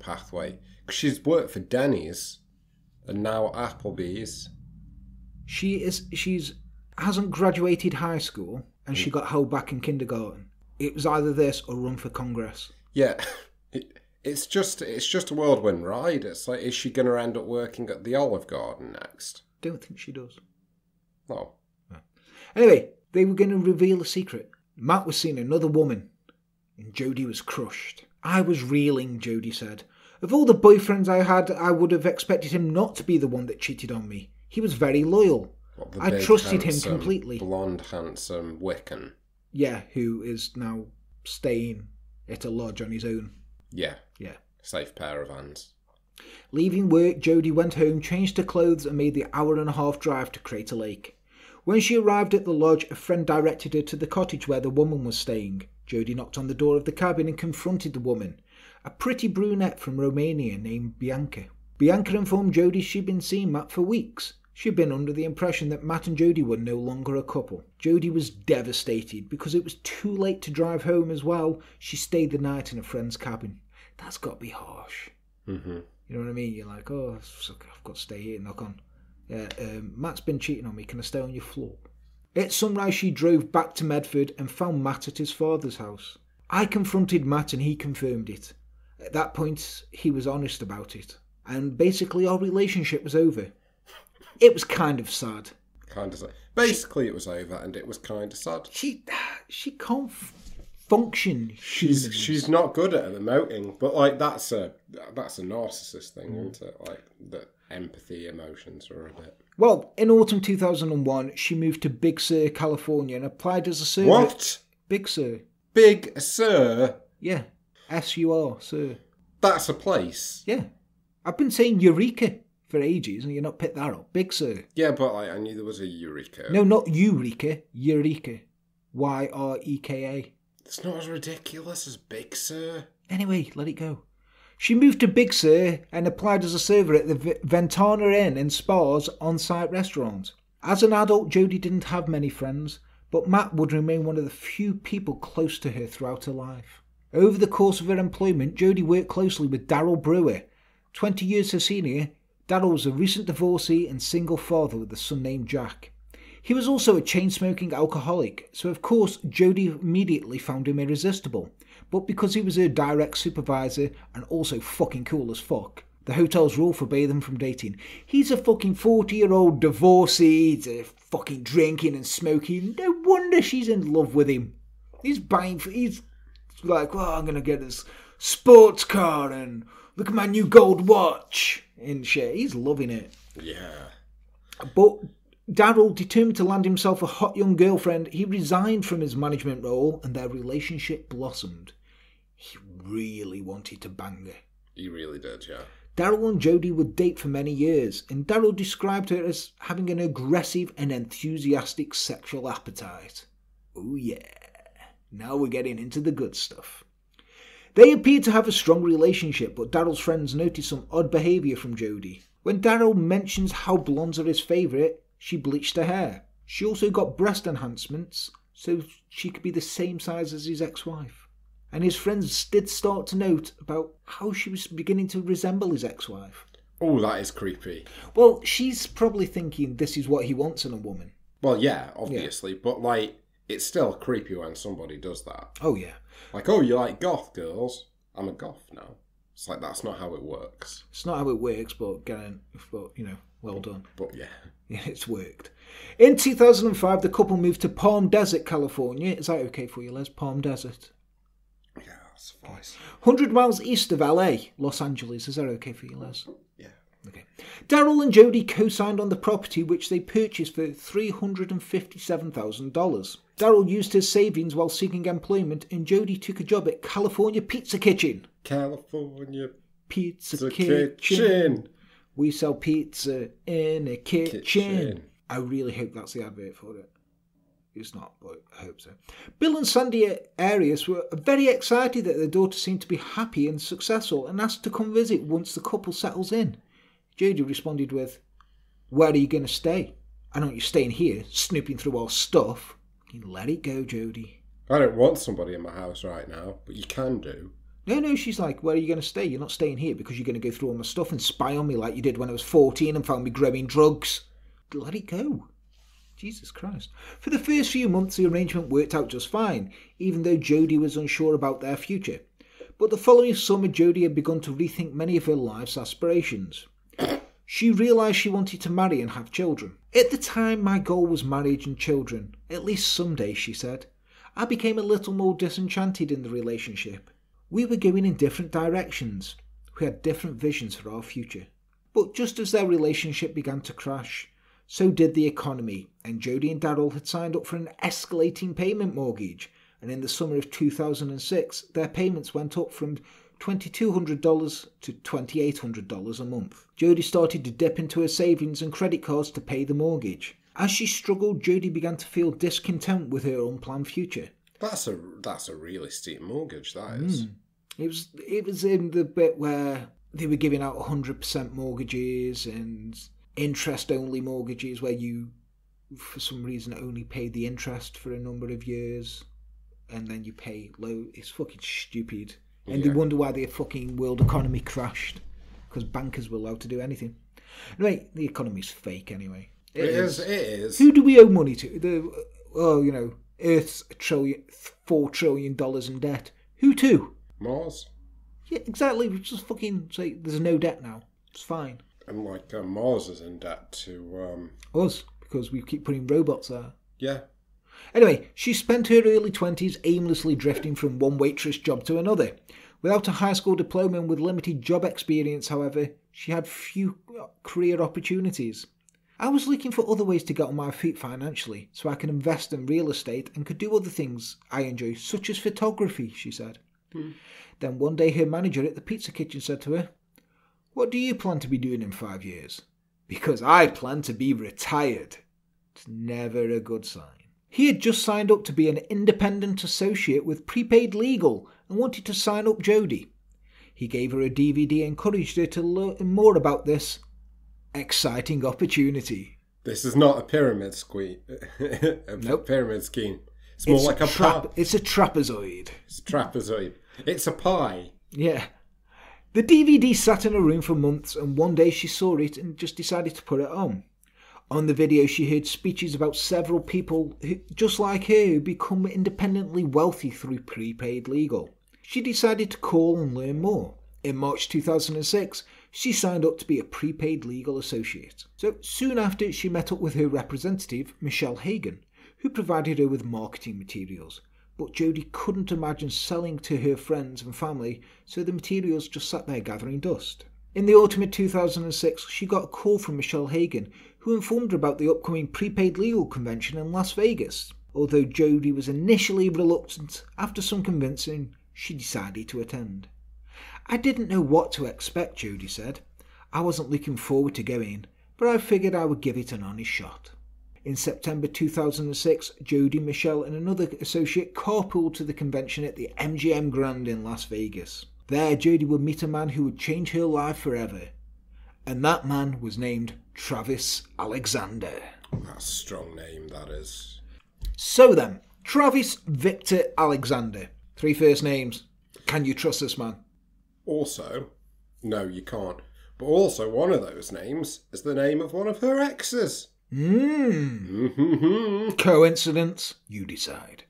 pathway. Because she's worked for Denny's and now Applebee's. She hasn't graduated high school and she got held back in kindergarten. It was either this or run for Congress. Yeah. It's just a whirlwind ride. It's like, is she going to end up working at the Olive Garden next? Don't think she does. No. Anyway, they were going to reveal a secret. Matt was seeing another woman, and Jodi was crushed. I was reeling, Jodi said. Of all the boyfriends I had, I would have expected him not to be the one that cheated on me. He was very loyal. What, I trusted him completely. Blonde, handsome Wiccan. Yeah, who is now staying at a lodge on his own. Yeah. Safe pair of hands. Leaving work, Jodi went home, changed her clothes and made the hour-and-a-half drive to Crater Lake. When she arrived at the lodge, a friend directed her to the cottage where the woman was staying. Jodi knocked on the door of the cabin and confronted the woman, a pretty brunette from Romania named Bianca. Bianca informed Jodi she'd been seeing Matt for weeks. She'd been under the impression that Matt and Jodi were no longer a couple. Jodi was devastated because it was too late to drive home as well. She stayed the night in a friend's cabin. That's got to be harsh. Mm-hmm. You know what I mean? You're like, oh, I've got to stay here, knock on. Yeah, Matt's been cheating on me. Can I stay on your floor? At sunrise, she drove back to Medford and found Matt at his father's house. I confronted Matt and he confirmed it. At that point, he was honest about it. And basically, our relationship was over. It was kind of sad. Basically, it was over, and it was kind of sad. She can't function. She's not good at emoting, but like that's a narcissist thing, isn't it? Like that empathy emotions are a bit. Well, in autumn 2001, she moved to Big Sur, California, and applied as a servant. What? Big Sur. Big Sur. Yeah. S-U-R. Sur. That's a place. Yeah. I've been saying Eureka for ages, and you're not picked that up. Big Sur. Yeah, but I knew there was a Eureka. No, not Eureka. Eureka. Y-R-E-K-A. It's not as ridiculous as Big Sur. Anyway, let it go. She moved to Big Sur and applied as a server at the Ventana Inn and Spa's on-site restaurant. As an adult, Jodi didn't have many friends, but Matt would remain one of the few people close to her throughout her life. Over the course of her employment, Jodi worked closely with Darryl Brewer, 20 years her senior. Darryl was a recent divorcee and single father with a son named Jack. He was also a chain-smoking alcoholic, so of course Jodi immediately found him irresistible, but because he was her direct supervisor and also fucking cool as fuck, the hotel's rule forbade them from dating. He's a fucking 40-year-old divorcee, fucking drinking and smoking. No wonder she's in love with him. He's like, well, I'm gonna get this sports car and look at my new gold watch and shit. He's loving it. Yeah. But Darryl, determined to land himself a hot young girlfriend, he resigned from his management role and their relationship blossomed. He really wanted to bang her. He really did, yeah. Darryl and Jodi would date for many years, and Darryl described her as having an aggressive and enthusiastic sexual appetite. Oh yeah, now we're getting into the good stuff. They appeared to have a strong relationship, but Darryl's friends noticed some odd behaviour from Jodi. When Darryl mentions how blondes are his favourite, she bleached her hair. She also got breast enhancements so she could be the same size as his ex-wife. And his friends did start to note about how she was beginning to resemble his ex-wife. Oh, that is creepy. Well, she's probably thinking this is what he wants in a woman. Well, yeah, obviously. Yeah. But, like, it's still creepy when somebody does that. Oh, yeah. Like, oh, you like goth girls? I'm a goth now. It's like, that's not how it works. It's not how it works, but, you know, well done. But, yeah. Yeah, it's worked. In 2005, the couple moved to Palm Desert, California. Is that okay for you, Les? Palm Desert. Yeah, that's nice. 100 miles east of LA, Los Angeles. Is that okay for you, Les? Yeah. Okay. Darryl and Jodi co-signed on the property, which they purchased for $357,000. Darryl used his savings while seeking employment, and Jodi took a job at California Pizza Kitchen. California Pizza Kitchen. We sell pizza in a kitchen. I really hope that's the advert for it. It's not, but I hope so. Bill and Sandy Arias were very excited that their daughter seemed to be happy and successful and asked to come visit once the couple settles in. Jodi responded with, "Where are you going to stay? I don't want you staying here, snooping through our stuff." You let it go, Jodi. I don't want somebody in my house right now, but you can do. No, she's like, where are you going to stay? You're not staying here because you're going to go through all my stuff and spy on me like you did when I was 14 and found me growing drugs. Let it go. Jesus Christ. For the first few months, the arrangement worked out just fine, even though Jodi was unsure about their future. But the following summer, Jodi had begun to rethink many of her life's aspirations. She realised she wanted to marry and have children. At the time, my goal was marriage and children. At least someday, she said. I became a little more disenchanted in the relationship. We were going in different directions. We had different visions for our future. But just as their relationship began to crash, so did the economy, and Jodi and Darryl had signed up for an escalating payment mortgage, and in the summer of 2006, their payments went up from $2,200 to $2,800 a month. Jodi started to dip into her savings and credit cards to pay the mortgage. As she struggled, Jodi began to feel discontent with her unplanned future. That's a really steep mortgage, that is. It was in the bit where they were giving out 100% mortgages and interest-only mortgages where you, for some reason, only pay the interest for a number of years and then you pay low. It's fucking stupid. And yeah. They wonder why the fucking world economy crashed because bankers were allowed to do anything. Anyway, the economy's fake anyway. It is. Who do we owe money to? Earth's $4 trillion in debt. Who to? Mars. Yeah, exactly. We just fucking say there's no debt now. It's fine. And like Mars is in debt to us because we keep putting robots there. Yeah. Anyway, she spent her early 20s aimlessly drifting from one waitress job to another. Without a high school diploma and with limited job experience, however, she had few career opportunities. I was looking for other ways to get on my feet financially, so I can invest in real estate and could do other things I enjoy, such as photography, she said. Then one day her manager at the pizza kitchen said to her, "What do you plan to be doing in 5 years?" "Because I plan to be retired." It's never a good sign. He had just signed up to be an independent associate with Prepaid Legal and wanted to sign up Jodi. He gave her a DVD, encouraged her to learn more about this exciting opportunity. This is not a pyramid scheme. Nope. Pyramid scheme. It's more like it's a trapezoid. It's a trapezoid. It's a pie. Yeah. The DVD sat in her room for months, and one day she saw it and just decided to put it on. On the video, she heard speeches about several people who, just like her, who become independently wealthy through prepaid legal. She decided to call and learn more. In March 2006, she signed up to be a prepaid legal associate. So soon after, she met up with her representative, Michelle Hagan, who provided her with marketing materials. But Jodi couldn't imagine selling to her friends and family, so the materials just sat there gathering dust. In the autumn of 2006, she got a call from Michelle Hagan, who informed her about the upcoming prepaid legal convention in Las Vegas. Although Jodi was initially reluctant, after some convincing, she decided to attend. "I didn't know what to expect," Jodi said. "I wasn't looking forward to going, but I figured I would give it an honest shot." In September 2006, Jodi, Michelle and another associate carpooled to the convention at the MGM Grand in Las Vegas. There, Jodi would meet a man who would change her life forever. And that man was named Travis Alexander. That's a strong name, that is. So then, Travis Victor Alexander. Three first names. Can you trust this man? Also, no, you can't. But also, one of those names is the name of one of her exes. Coincidence? You decide.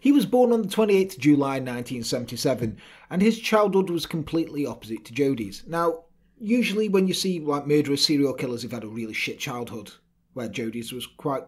He was born on the 28th July 1977, and his childhood was completely opposite to Jodi's. Now, usually when you see like murderers, serial killers who've had a really shit childhood, where Jodi's was quite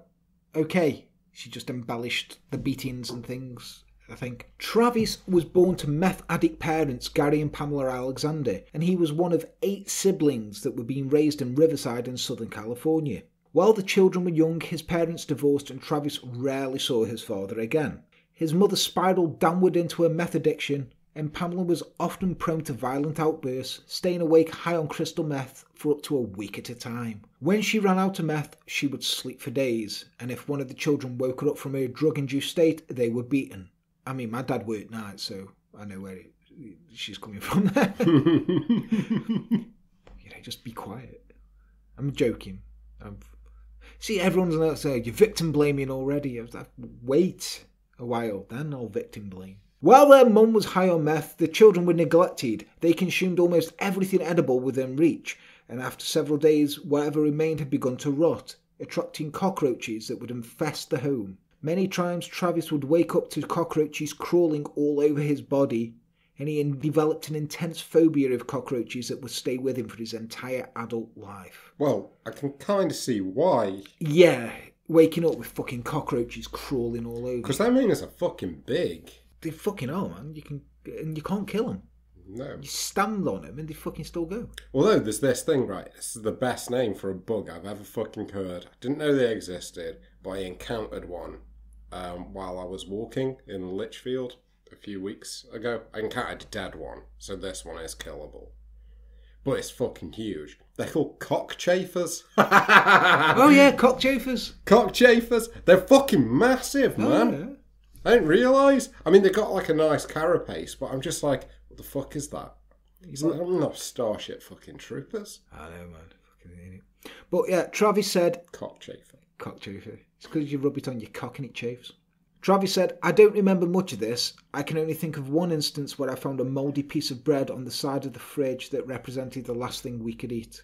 okay. She just embellished the beatings and things, I think. Travis was born to meth addict parents Gary and Pamela Alexander, and he was one of 8 siblings that were being raised in Riverside in Southern California. While the children were young, his parents divorced and Travis rarely saw his father again. His mother spiralled downward into her meth addiction, and Pamela was often prone to violent outbursts, staying awake high on crystal meth for up to a week at a time. When she ran out of meth, she would sleep for days, and if one of the children woke her up from her drug-induced state, they were beaten. I mean, my dad worked nights, so I know where she's coming from there. You know, just be quiet. I'm joking. See, everyone's on that side, you're victim blaming already. I was like, wait a while, then I'll victim blame. While their mum was high on meth, the children were neglected. They consumed almost everything edible within reach, and after several days, whatever remained had begun to rot, attracting cockroaches that would infest the home. Many times, Travis would wake up to cockroaches crawling all over his body, and he developed an intense phobia of cockroaches that would stay with him for his entire adult life. Well, I can kind of see why. Yeah, waking up with fucking cockroaches crawling all over. Because that means they're fucking big. They fucking are, man. You can't kill them. No. You stand on them and they fucking still go. Although there's this thing, right? This is the best name for a bug I've ever fucking heard. I didn't know they existed, but I encountered one while I was walking in Litchfield a few weeks ago. I encountered a dead one, so this one is killable. But it's fucking huge. They're called cockchafers. Oh yeah, cockchafers. Cockchafers. They're fucking massive, man. Yeah. I didn't realise. I mean, they've got like a nice carapace, but I'm just like, what the fuck is that? I'm not Starship fucking Troopers. I know, man. Fucking idiot. But yeah, Travis said... Cockchafer. Cockchafer. It's because you rub it on your cock and it chafes. Travis said, "I don't remember much of this. I can only think of one instance where I found a mouldy piece of bread on the side of the fridge that represented the last thing we could eat.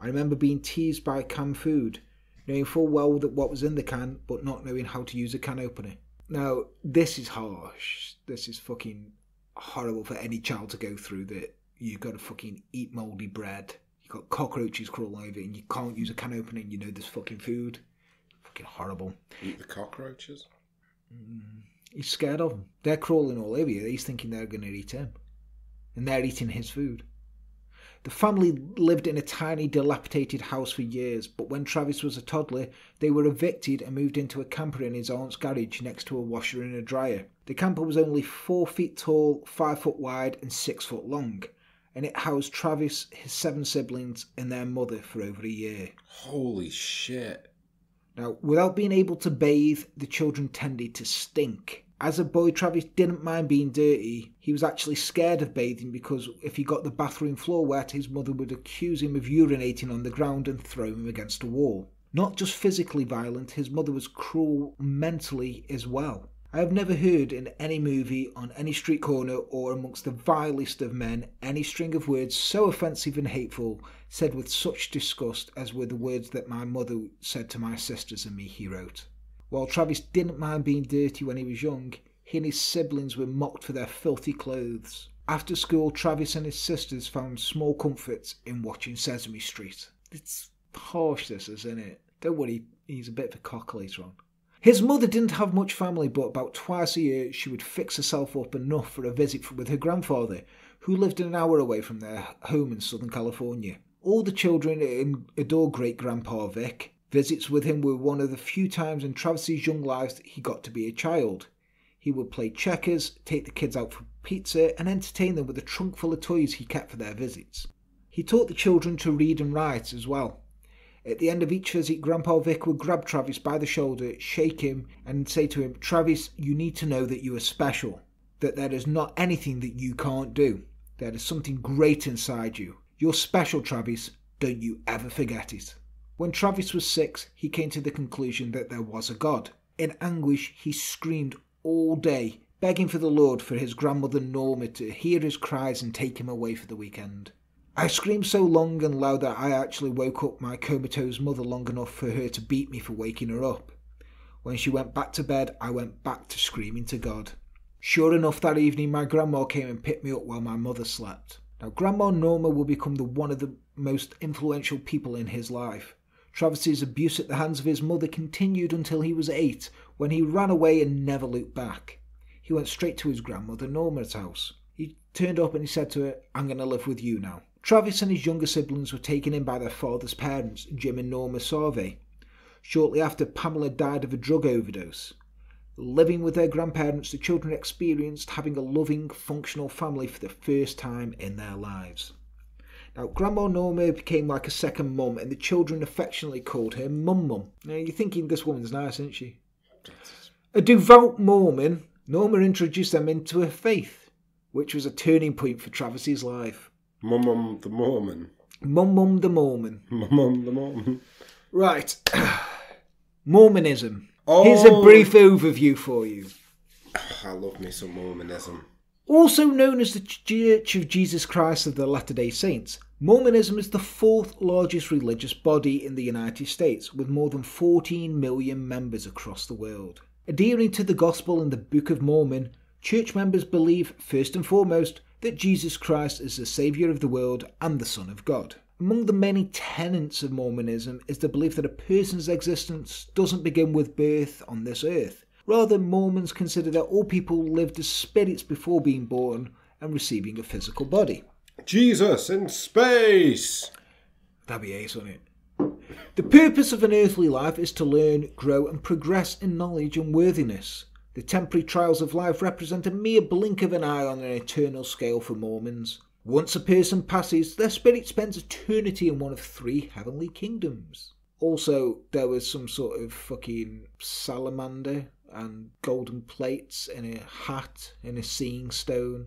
I remember being teased by canned food, knowing full well that what was in the can, but not knowing how to use a can opener." Now, this is harsh. This is fucking horrible for any child to go through, that you've got to fucking eat mouldy bread. You've got cockroaches crawling over and you can't use a can opener and you know there's fucking food. Fucking horrible. Eat the cockroaches? He's scared of them. They're crawling all over you. He's thinking they're going to eat him. And they're eating his food. The family lived in a tiny, dilapidated house for years, but when Travis was a toddler, they were evicted and moved into a camper in his aunt's garage next to a washer and a dryer. The camper was only 4 feet tall, 5 foot wide and 6 foot long, and it housed Travis, his 7 siblings and their mother for over a year. Holy shit. Now, without being able to bathe, the children tended to stink. As a boy, Travis didn't mind being dirty. He was actually scared of bathing because if he got the bathroom floor wet, his mother would accuse him of urinating on the ground and throw him against a wall. Not just physically violent, his mother was cruel mentally as well. I have never heard in any movie, on any street corner, or amongst the vilest of men, any string of words so offensive and hateful, said with such disgust as were the words that my mother said to my sisters and me, he wrote. While Travis didn't mind being dirty when he was young, he and his siblings were mocked for their filthy clothes. After school, Travis and his sisters found small comfort in watching Sesame Street. It's harsh, this, isn't it? Don't worry, he's a bit of a cock later on. His mother didn't have much family, but about twice a year she would fix herself up enough for a visit with her grandfather, who lived an hour away from their home in Southern California. All the children adore great-grandpa Vic. Visits with him were one of the few times in Travis's young life that he got to be a child. He would play checkers, take the kids out for pizza, and entertain them with a trunk full of toys he kept for their visits. He taught the children to read and write as well. At the end of each visit, Grandpa Vic would grab Travis by the shoulder, shake him, and say to him, "Travis, you need to know that you are special, that there is not anything that you can't do. There is something great inside you. You're special, Travis. Don't you ever forget it." When Travis was 6, he came to the conclusion that there was a God. In anguish, he screamed all day, begging for the Lord for his grandmother Norma to hear his cries and take him away for the weekend. I screamed so long and loud that I actually woke up my comatose mother long enough for her to beat me for waking her up. When she went back to bed, I went back to screaming to God. Sure enough, that evening my grandma came and picked me up while my mother slept. Now, Grandma Norma will become one of the most influential people in his life. Travis's abuse at the hands of his mother continued until he was 8, when he ran away and never looked back. He went straight to his grandmother Norma's house. He turned up and he said to her, "I'm going to live with you now." Travis and his younger siblings were taken in by their father's parents, Jim and Norma Sarvey. Shortly after, Pamela died of a drug overdose. Living with their grandparents, the children experienced having a loving, functional family for the first time in their lives. Now, Grandma Norma became like a second mum, and the children affectionately called her Mum. Now, you're thinking this woman's nice, isn't she? A devout Mormon, Norma introduced them into her faith, which was a turning point for Travis's life. Mum the Mormon. Mum the Mormon. Mum the Mormon. Right. Mormonism. Oh. Here's a brief overview for you. I love me some Mormonism. Also known as the Church of Jesus Christ of the Latter-day Saints, Mormonism is the fourth largest religious body in the United States, with more than 14 million members across the world. Adhering to the Gospel and the Book of Mormon, church members believe, first and foremost, that Jesus Christ is the Saviour of the world and the Son of God. Among the many tenets of Mormonism is the belief that a person's existence doesn't begin with birth on this earth. Rather, Mormons consider that all people lived as spirits before being born and receiving a physical body. Jesus in space! That'd be ace, wouldn't it? The purpose of an earthly life is to learn, grow and progress in knowledge and worthiness. The temporary trials of life represent a mere blink of an eye on an eternal scale for Mormons. Once a person passes, their spirit spends eternity in one of 3 heavenly kingdoms. Also, there was some sort of fucking salamander and golden plates in a hat and a seeing stone.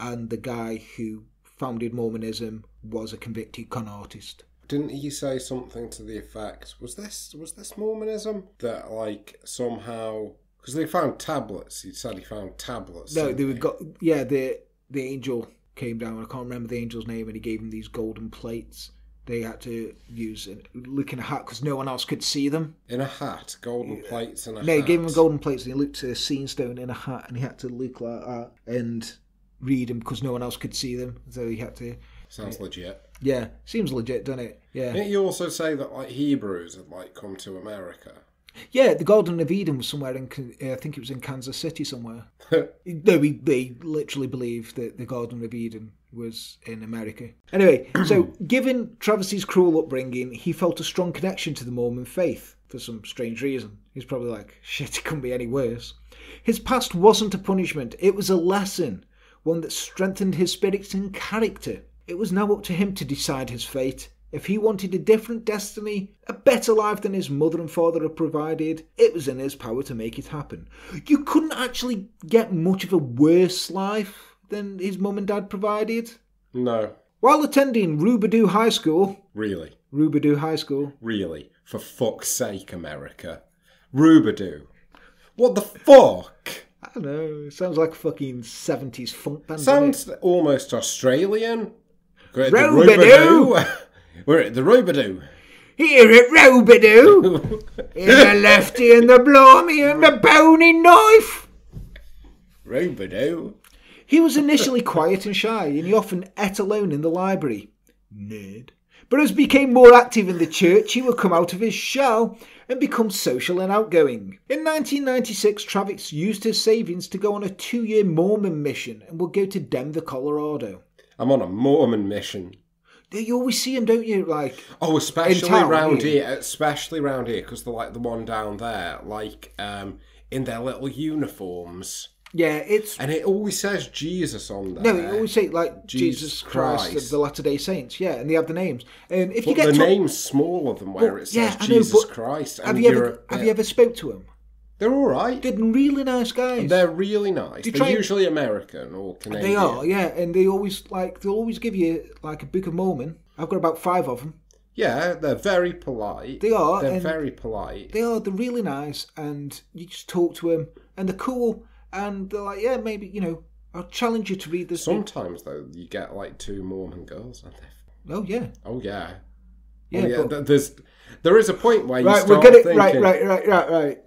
And the guy who founded Mormonism was a convicted con artist. Didn't he say something to the effect, was this Mormonism? That, like, somehow... Because they found tablets. He said he found tablets. No, they got... Yeah, the angel came down. I can't remember the angel's name, and he gave them these golden plates. They had to use... Look in a hat, because no one else could see them. In a hat? Golden plates in a hat? No, he gave them golden plates, and he looked at a seeing stone in a hat, and he had to look like that and read them, because no one else could see them. So he had to... Sounds legit. Yeah, seems legit, doesn't it? Yeah. Didn't you also say that, like, Hebrews had, like, come to America? Yeah, the Garden of Eden was somewhere in, I think it was in Kansas City somewhere. No, they literally believe that the Garden of Eden was in America. Anyway, so given Travis's cruel upbringing, he felt a strong connection to the Mormon faith for some strange reason. He's probably like, shit, it couldn't be any worse. His past wasn't a punishment, it was a lesson, one that strengthened his spirits and character. It was now up to him to decide his fate. If he wanted a different destiny, a better life than his mother and father had provided, it was in his power to make it happen. You couldn't actually get much of a worse life than his mum and dad provided. No. While attending Rubidoux High School... Really? Rubidoux High School. Really? For fuck's sake, America. Rubidoux. What the fuck? I don't know. It sounds like a fucking 70s funk band. Sounds almost Australian. We're at the Robidoo. We're at the Robidoo. Here at Robidoo. In the lefty and the blimey and the bony knife. Robidoo. He was initially quiet and shy, and he often ate alone in the library. Nerd. But as he became more active in the church, he would come out of his shell and become social and outgoing. In 1996, Travis used his savings to go on a 2-year Mormon mission and would go to Denver, Colorado. I'm on a Mormon mission. You always see them, don't you? Like, oh, especially around here. Especially round here, because they're like the one down there, like in their little uniforms. Yeah, it's... And it always says Jesus on there. No, it always says, like, Jesus Christ of the Latter-day Saints. Yeah, and they have the names. If but you get the name's smaller than where it says Jesus Christ. And have you ever spoke to them? They're all right. They're really nice guys. And they're really nice. They're usually American or Canadian. They are, yeah. And they always, like, they'll always give you, like, a Book of Mormon. I've got about 5 of them. Yeah, they're very polite. They are. They're very polite. They are. They're really nice. And you just talk to them. And they're cool. And they're like, yeah, maybe, you know, I'll challenge you to read this. Sometimes, though, you get, like, 2 Mormon girls, aren't they? Oh, yeah. Oh, yeah. Yeah, oh, yeah. But... There is a point where you start thinking... Right.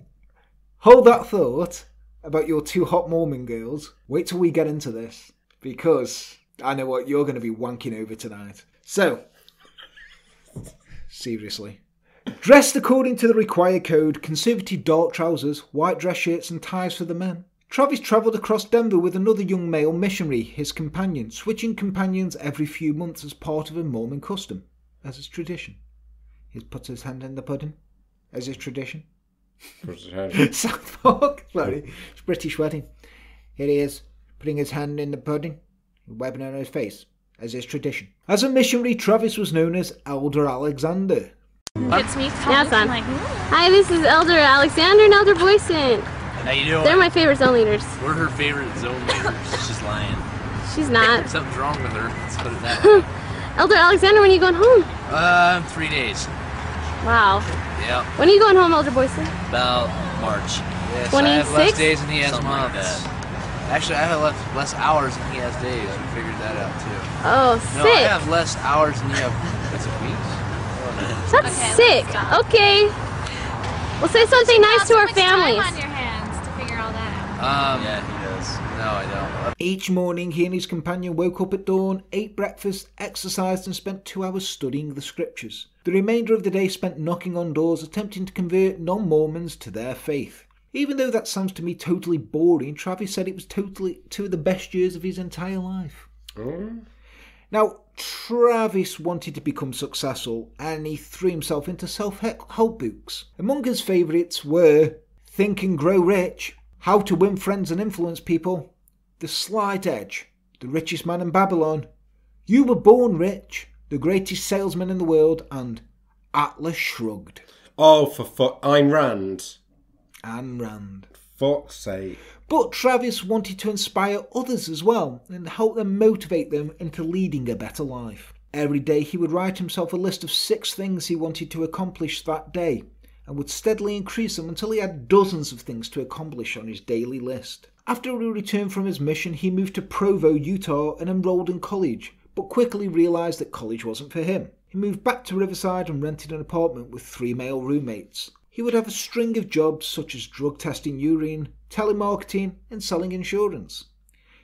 Hold that thought about your 2 hot Mormon girls. Wait till we get into this, because I know what you're going to be wanking over tonight. So, seriously. Dressed according to the required code, conservative dark trousers, white dress shirts and ties for the men. Travis travelled across Denver with another young male missionary, his companion, switching companions every few months as part of a Mormon custom, as his tradition. He puts his hand in the pudding, as his tradition. South Park, sorry, it's British wedding. Here he is, putting his hand in the pudding, webbing on his face, as his tradition. As a missionary, Travis was known as Elder Alexander. It's me, yeah, son. Like, hi, this is Elder Alexander and Elder Boyson. How you doing? They're my favorite zone leaders. We're her favorite zone leaders. She's lying. She's not. Something's wrong with her. Let's put it that way. Elder Alexander, when are you going home? 3 days. Wow. Yeah. When are you going home, Elder Boyson? About March. Yes, 26? I have less days than he has months. Like actually, I have less hours than he has days. We figured that out, too. Oh, sick. No, I have less hours than you have. That's a week. That's sick. Okay. Well, say something nice to our families. Yeah, he does. No, I don't. Each morning, he and his companion woke up at dawn, ate breakfast, exercised, and spent 2 hours studying the scriptures. The remainder of the day spent knocking on doors, attempting to convert non-Mormons to their faith. Even though that sounds to me totally boring, Travis said it was totally 2 of the best years of his entire life. Mm. Now, Travis wanted to become successful, and he threw himself into self-help books. Among his favourites were Think and Grow Rich, How to Win Friends and Influence People, The Slight Edge, The Richest Man in Babylon, You Were Born Rich, The Greatest Salesman in the World, and Atlas Shrugged. Oh, for fuck, Ayn Rand. Ayn Rand. Fuck's sake. But Travis wanted to inspire others as well, and help them motivate them into leading a better life. Every day he would write himself a list of 6 things he wanted to accomplish that day, and would steadily increase them until he had dozens of things to accomplish on his daily list. After he returned from his mission, he moved to Provo, Utah, and enrolled in college, but quickly realised that college wasn't for him. He moved back to Riverside and rented an apartment with 3 male roommates. He would have a string of jobs such as drug testing urine, telemarketing, and selling insurance.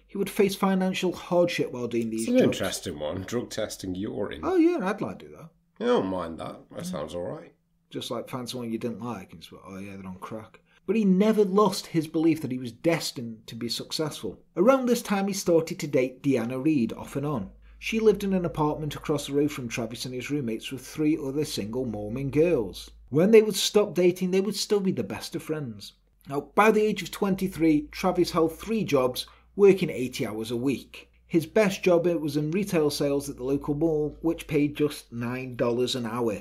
He would face financial hardship while doing these jobs. It's an interesting one, drug testing urine. Oh yeah, I'd like to do that. I don't mind that. That sounds alright. Just like find someone you didn't like and say, oh yeah, they're on crack. But he never lost his belief that he was destined to be successful. Around this time he started to date Deanna Reed off and on. She lived in an apartment across the road from Travis and his roommates with 3 other single Mormon girls. When they would stop dating, they would still be the best of friends. Now, by the age of 23, Travis held 3 jobs, working 80 hours a week. His best job was in retail sales at the local mall, which paid just $9 an hour.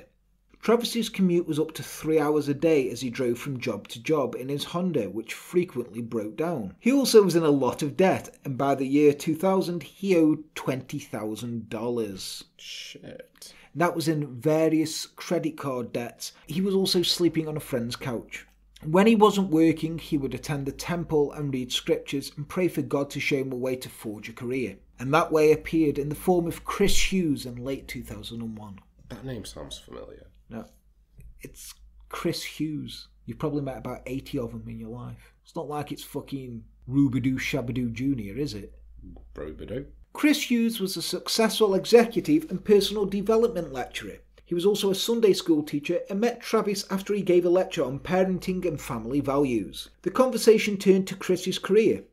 Travis's commute was up to 3 hours a day as he drove from job to job in his Honda, which frequently broke down. He also was in a lot of debt, and by the year 2000, he owed $20,000. Shit. That was in various credit card debts. He was also sleeping on a friend's couch. When he wasn't working, he would attend the temple and read scriptures and pray for God to show him a way to forge a career. And that way appeared in the form of Chris Hughes in late 2001. That name sounds familiar. No, it's Chris Hughes. You've probably met about 80 of them in your life. It's not like it's fucking Roobidoo Shabadoo Jr., is it? Roobidoo. Chris Hughes was a successful executive and personal development lecturer. He was also a Sunday school teacher and met Travis after he gave a lecture on parenting and family values. The conversation turned to Chris's career.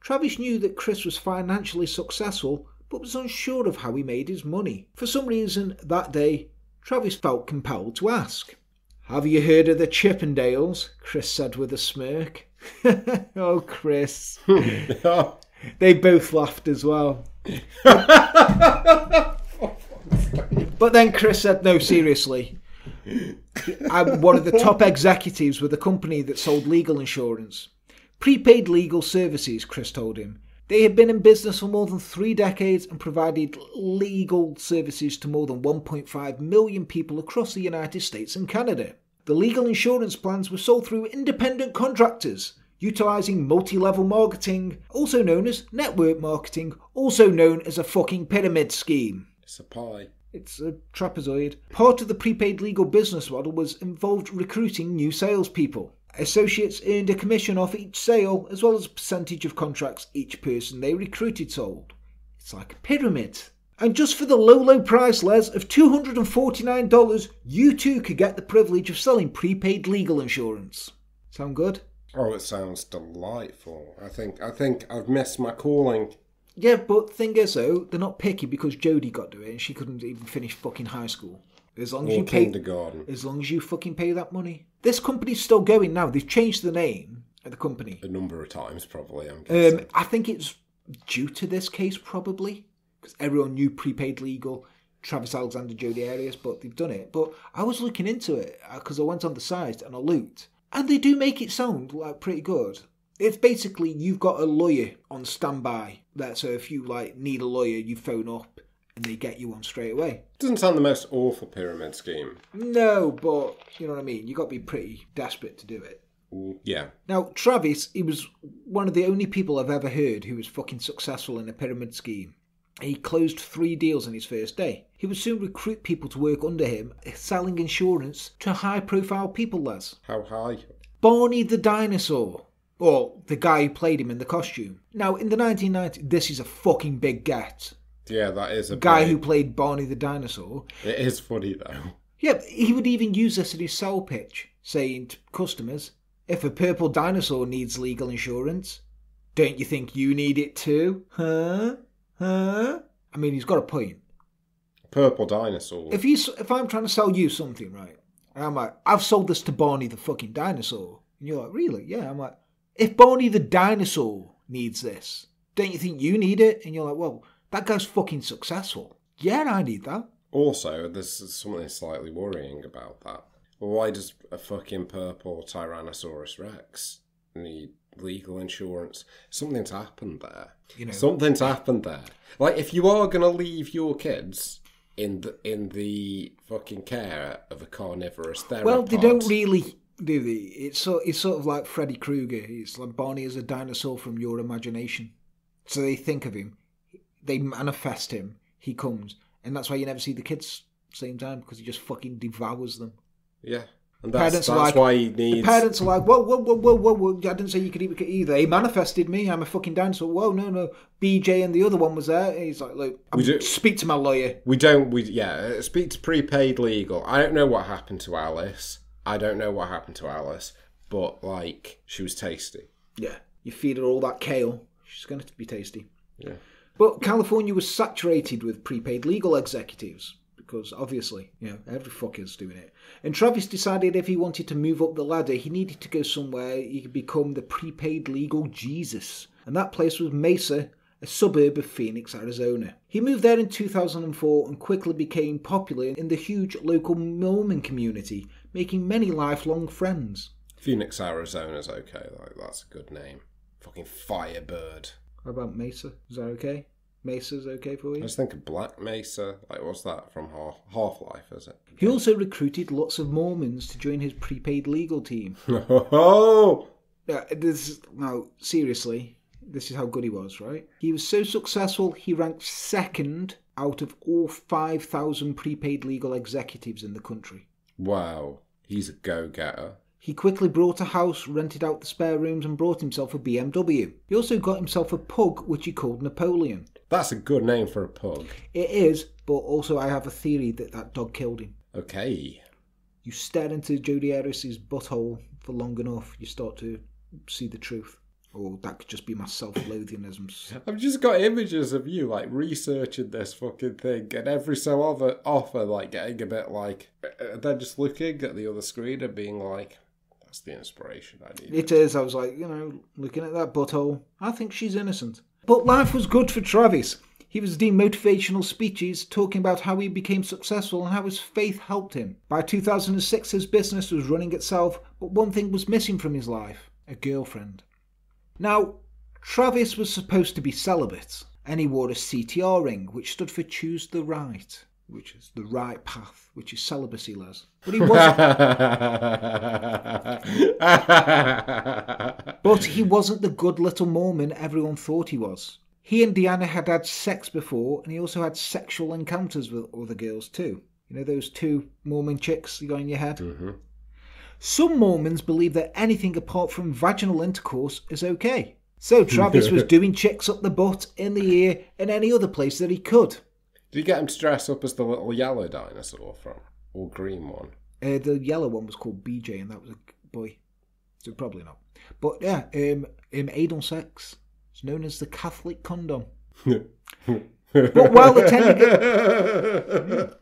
Travis knew that Chris was financially successful, but was unsure of how he made his money. For some reason, that day, Travis felt compelled to ask. "Have you heard of the Chippendales?" Chris said with a smirk. Oh, Chris. They both laughed as well. But then Chris said, "No, seriously. I'm one of the top executives with a company that sold legal insurance. Prepaid Legal Services," Chris told him. They had been in business for more than 3 decades and provided legal services to more than 1.5 million people across the United States and Canada. The legal insurance plans were sold through independent contractors, utilising multi-level marketing, also known as network marketing, also known as a fucking pyramid scheme. It's a pie. It's a trapezoid. Part of the prepaid legal business model was involved recruiting new salespeople. Associates earned a commission off each sale, as well as a percentage of contracts each person they recruited sold. It's like a pyramid. And just for the low, low price, Les, of $249, you too could get the privilege of selling prepaid legal insurance. Sound good? Oh, it sounds delightful. I think I've missed my calling. Yeah, but thing is, though, they're not picky because Jodie got to it and she couldn't even finish fucking high school. As long as you fucking pay that money. This company's still going now. They've changed the name of the company. A number of times, probably, I'm guessing. I think it's due to this case, probably, because everyone knew Prepaid Legal, Travis Alexander, Jodi Arias, but they've done it. But I was looking into it, because I went on the site and I looked. And they do make it sound like pretty good. It's basically you've got a lawyer on standby. So if you need a lawyer, you phone up and they get you one straight away. Doesn't sound the most awful pyramid scheme. No, but you know what I mean? You've got to be pretty desperate to do it. Yeah. Now, Travis, he was one of the only people I've ever heard who was fucking successful in a pyramid scheme. He closed 3 deals on his first day. He would soon recruit people to work under him, selling insurance to high-profile people, Les. How high? Barney the Dinosaur. Or the guy who played him in the costume. Now, in the 1990s, this is a fucking big get. Yeah, that is a big... Guy who played Barney the Dinosaur. It is funny, though. Yeah, he would even use this in his sell pitch, saying to customers, "If a purple dinosaur needs legal insurance, don't you think you need it too? Huh? Huh?" I mean, he's got a point. Purple dinosaur. If I'm trying to sell you something, right, and I'm like, "I've sold this to Barney the fucking dinosaur," and you're like, "Really?" Yeah, I'm like, "If Barney the dinosaur needs this, don't you think you need it?" And you're like, "Well, that guy's fucking successful. Yeah, I need that." Also, there's something slightly worrying about that. Why does a fucking purple Tyrannosaurus Rex need legal insurance? Something's happened there. You know, something's happened there. Like, if you are going to leave your kids in the fucking care of a carnivorous theropod... Well, they don't really... Do they? It's sort of like Freddy Krueger. It's like Barney is a dinosaur from your imagination. So they think of him, they manifest him, he comes. And that's why you never see the kids at the same time, because he just fucking devours them. Yeah. And that's why he needs... The parents are like, whoa, I didn't say you could eat either. He manifested me, I'm a fucking dinosaur. Whoa, no. BJ and the other one was there. And he's like, "Look, speak to my lawyer." Speak to Prepaid Legal. I don't know what happened to Alice. But, she was tasty. Yeah. You feed her all that kale, she's going to be tasty. Yeah. But California was saturated with prepaid legal executives, because, obviously, every fucker's doing it. And Travis decided if he wanted to move up the ladder, he needed to go somewhere he could become the prepaid legal Jesus. And that place was Mesa, a suburb of Phoenix, Arizona. He moved there in 2004 and quickly became popular in the huge local Mormon community, making many lifelong friends. Phoenix, Arizona's okay. That's a good name. Fucking Firebird. What about Mesa? Is that okay? Mesa's okay for you? I was thinking Black Mesa. Like, what's that from Half-Life, is it? He also recruited lots of Mormons to join his prepaid legal team. Oh! No, seriously, this is how good he was, right? He was so successful, he ranked second out of all 5,000 prepaid legal executives in the country. Wow. He's a go-getter. He quickly bought a house, rented out the spare rooms, and bought himself a BMW. He also got himself a pug, which he called Napoleon. That's a good name for a pug. It is, but also I have a theory that that dog killed him. Okay. You stare into Jodi Arias' butthole for long enough, you start to see the truth. Or that could just be my self-loathingisms. I've just got images of you, like, researching this fucking thing, and every so often, like, getting a bit like... then just looking at the other screen and being like, that's the inspiration I need. It is. I was like, you know, looking at that butthole, I think she's innocent. But life was good for Travis. He was doing motivational speeches, talking about how he became successful and how his faith helped him. By 2006, his business was running itself, but one thing was missing from his life: a girlfriend. Now, Travis was supposed to be celibate, and he wore a CTR ring, which stood for Choose the Right, which is the right path, which is celibacy, Les. But he wasn't. But he wasn't the good little Mormon everyone thought he was. He and Deanna had sex before, and he also had sexual encounters with other girls too. You know those two Mormon chicks you got in your head? Mm-hmm. Some Mormons believe that anything apart from vaginal intercourse is okay. So Travis was doing chicks up the butt, in the ear, and any other place that he could. Did you get him to dress up as the little yellow dinosaur or green one? The yellow one was called BJ, and that was a boy. So probably not. But yeah, anal sex. It's known as the Catholic condom. But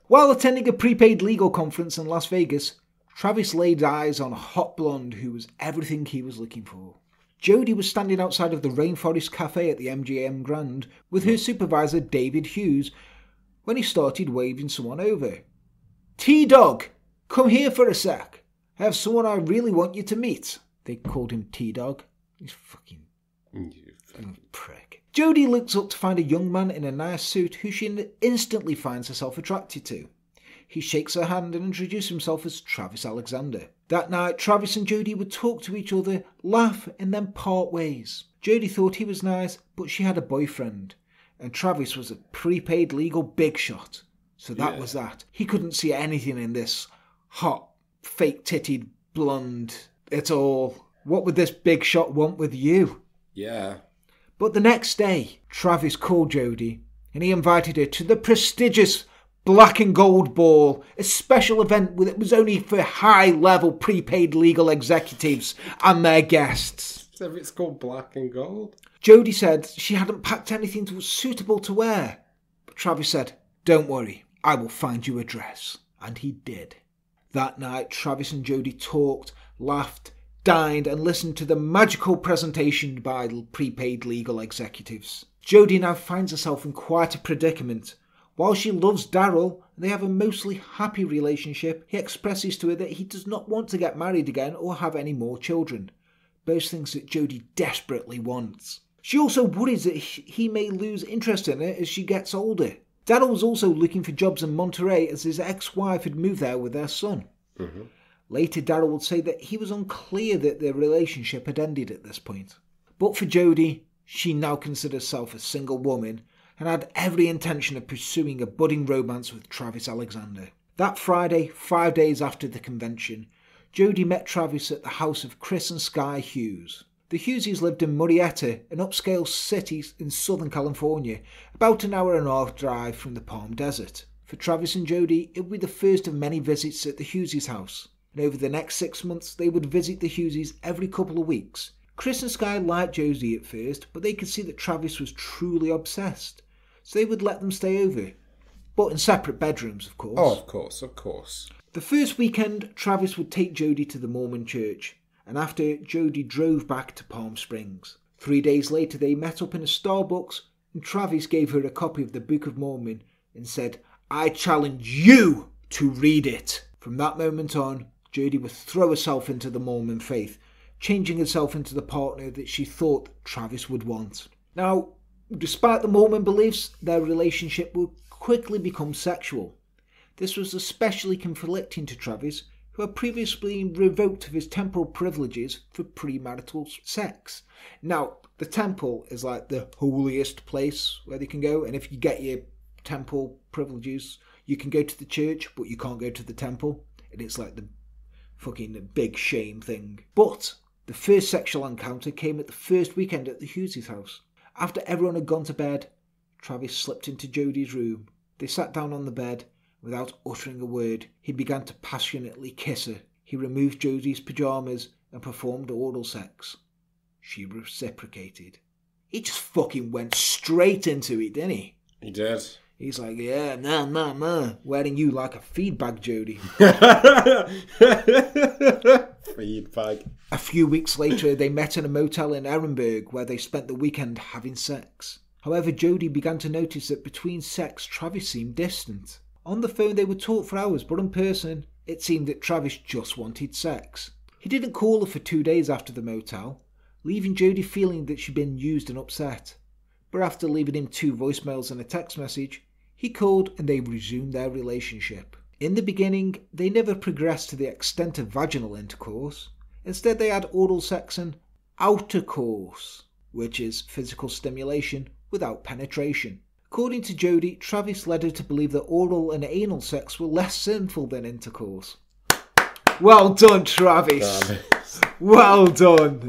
while attending a prepaid legal conference in Las Vegas, Travis laid eyes on a hot blonde who was everything he was looking for. Jodi was standing outside of the Rainforest Cafe at the MGM Grand with her supervisor David Hughes when he started waving someone over. T-Dog, come here for a sec. I have someone I really want you to meet. They called him T-Dog. He's fucking... prick. Jodi looks up to find a young man in a nice suit who she instantly finds herself attracted to. He shakes her hand and introduces himself as Travis Alexander. That night, Travis and Jodi would talk to each other, laugh, and then part ways. Jodi thought he was nice, but she had a boyfriend. And Travis was a prepaid legal big shot. So that was that. He couldn't see anything in this hot, fake-titted blonde at all. What would this big shot want with you? Yeah. But the next day, Travis called Jodi, and he invited her to the prestigious Black and Gold Ball, a special event that was only for high-level prepaid legal executives and their guests. So it's called Black and Gold? Jodi said she hadn't packed anything that was suitable to wear. But Travis said, don't worry, I will find you a dress. And he did. That night, Travis and Jodi talked, laughed, dined, and listened to the magical presentation by prepaid legal executives. Jodi now finds herself in quite a predicament. While she loves Darryl, they have a mostly happy relationship, he expresses to her that he does not want to get married again or have any more children. Both things that Jodi desperately wants. She also worries that he may lose interest in her as she gets older. Darryl was also looking for jobs in Monterey as his ex-wife had moved there with their son. Mm-hmm. Later, Darryl would say that he was unclear that their relationship had ended at this point. But for Jodi, she now considers herself a single woman and had every intention of pursuing a budding romance with Travis Alexander. That Friday, 5 days after the convention, Jodi met Travis at the house of Chris and Sky Hughes. The Hugheses lived in Murrieta, an upscale city in Southern California, about an hour and a half drive from the Palm Desert. For Travis and Jodi, it would be the first of many visits at the Hugheses' house, and over the next 6 months, they would visit the Hugheses every couple of weeks. Chris and Sky liked Jodi at first, but they could see that Travis was truly obsessed. So they would let them stay over, but in separate bedrooms, of course. Oh, of course, of course. The first weekend, Travis would take Jodi to the Mormon church, and after, Jodi drove back to Palm Springs. 3 days later, they met up in a Starbucks, and Travis gave her a copy of the Book of Mormon and said, I challenge you to read it. From that moment on, Jodi would throw herself into the Mormon faith, changing herself into the partner that she thought Travis would want. Now, Despite the Mormon beliefs, their relationship would quickly become sexual. This was especially conflicting to Travis, who had previously been revoked of his temporal privileges for premarital sex. Now, the temple is like the holiest place where they can go, and if you get your temple privileges, you can go to the church, but you can't go to the temple. And it's like the fucking big shame thing. But the first sexual encounter came at the first weekend at the Hughes' house. After everyone had gone to bed, Travis slipped into Jodi's room. They sat down on the bed. Without uttering a word, he began to passionately kiss her. He removed Jodi's pyjamas and performed oral sex. She reciprocated. He just fucking went straight into it, didn't he? He did. He's like, yeah, nah. Wearing you like a feed bag, Jodi. Feed bag. A few weeks later, they met in a motel in Ehrenberg where they spent the weekend having sex. However, Jodi began to notice that between sex, Travis seemed distant. On the phone, they would talk for hours, but in person, it seemed that Travis just wanted sex. He didn't call her for 2 days after the motel, leaving Jodi feeling that she'd been used and upset. But after leaving him 2 voicemails and a text message, he called and they resumed their relationship. In the beginning, they never progressed to the extent of vaginal intercourse. Instead, they had oral sex and outercourse, which is physical stimulation without penetration. According to Jodi, Travis led her to believe that oral and anal sex were less sinful than intercourse. Well done, Travis. Well done.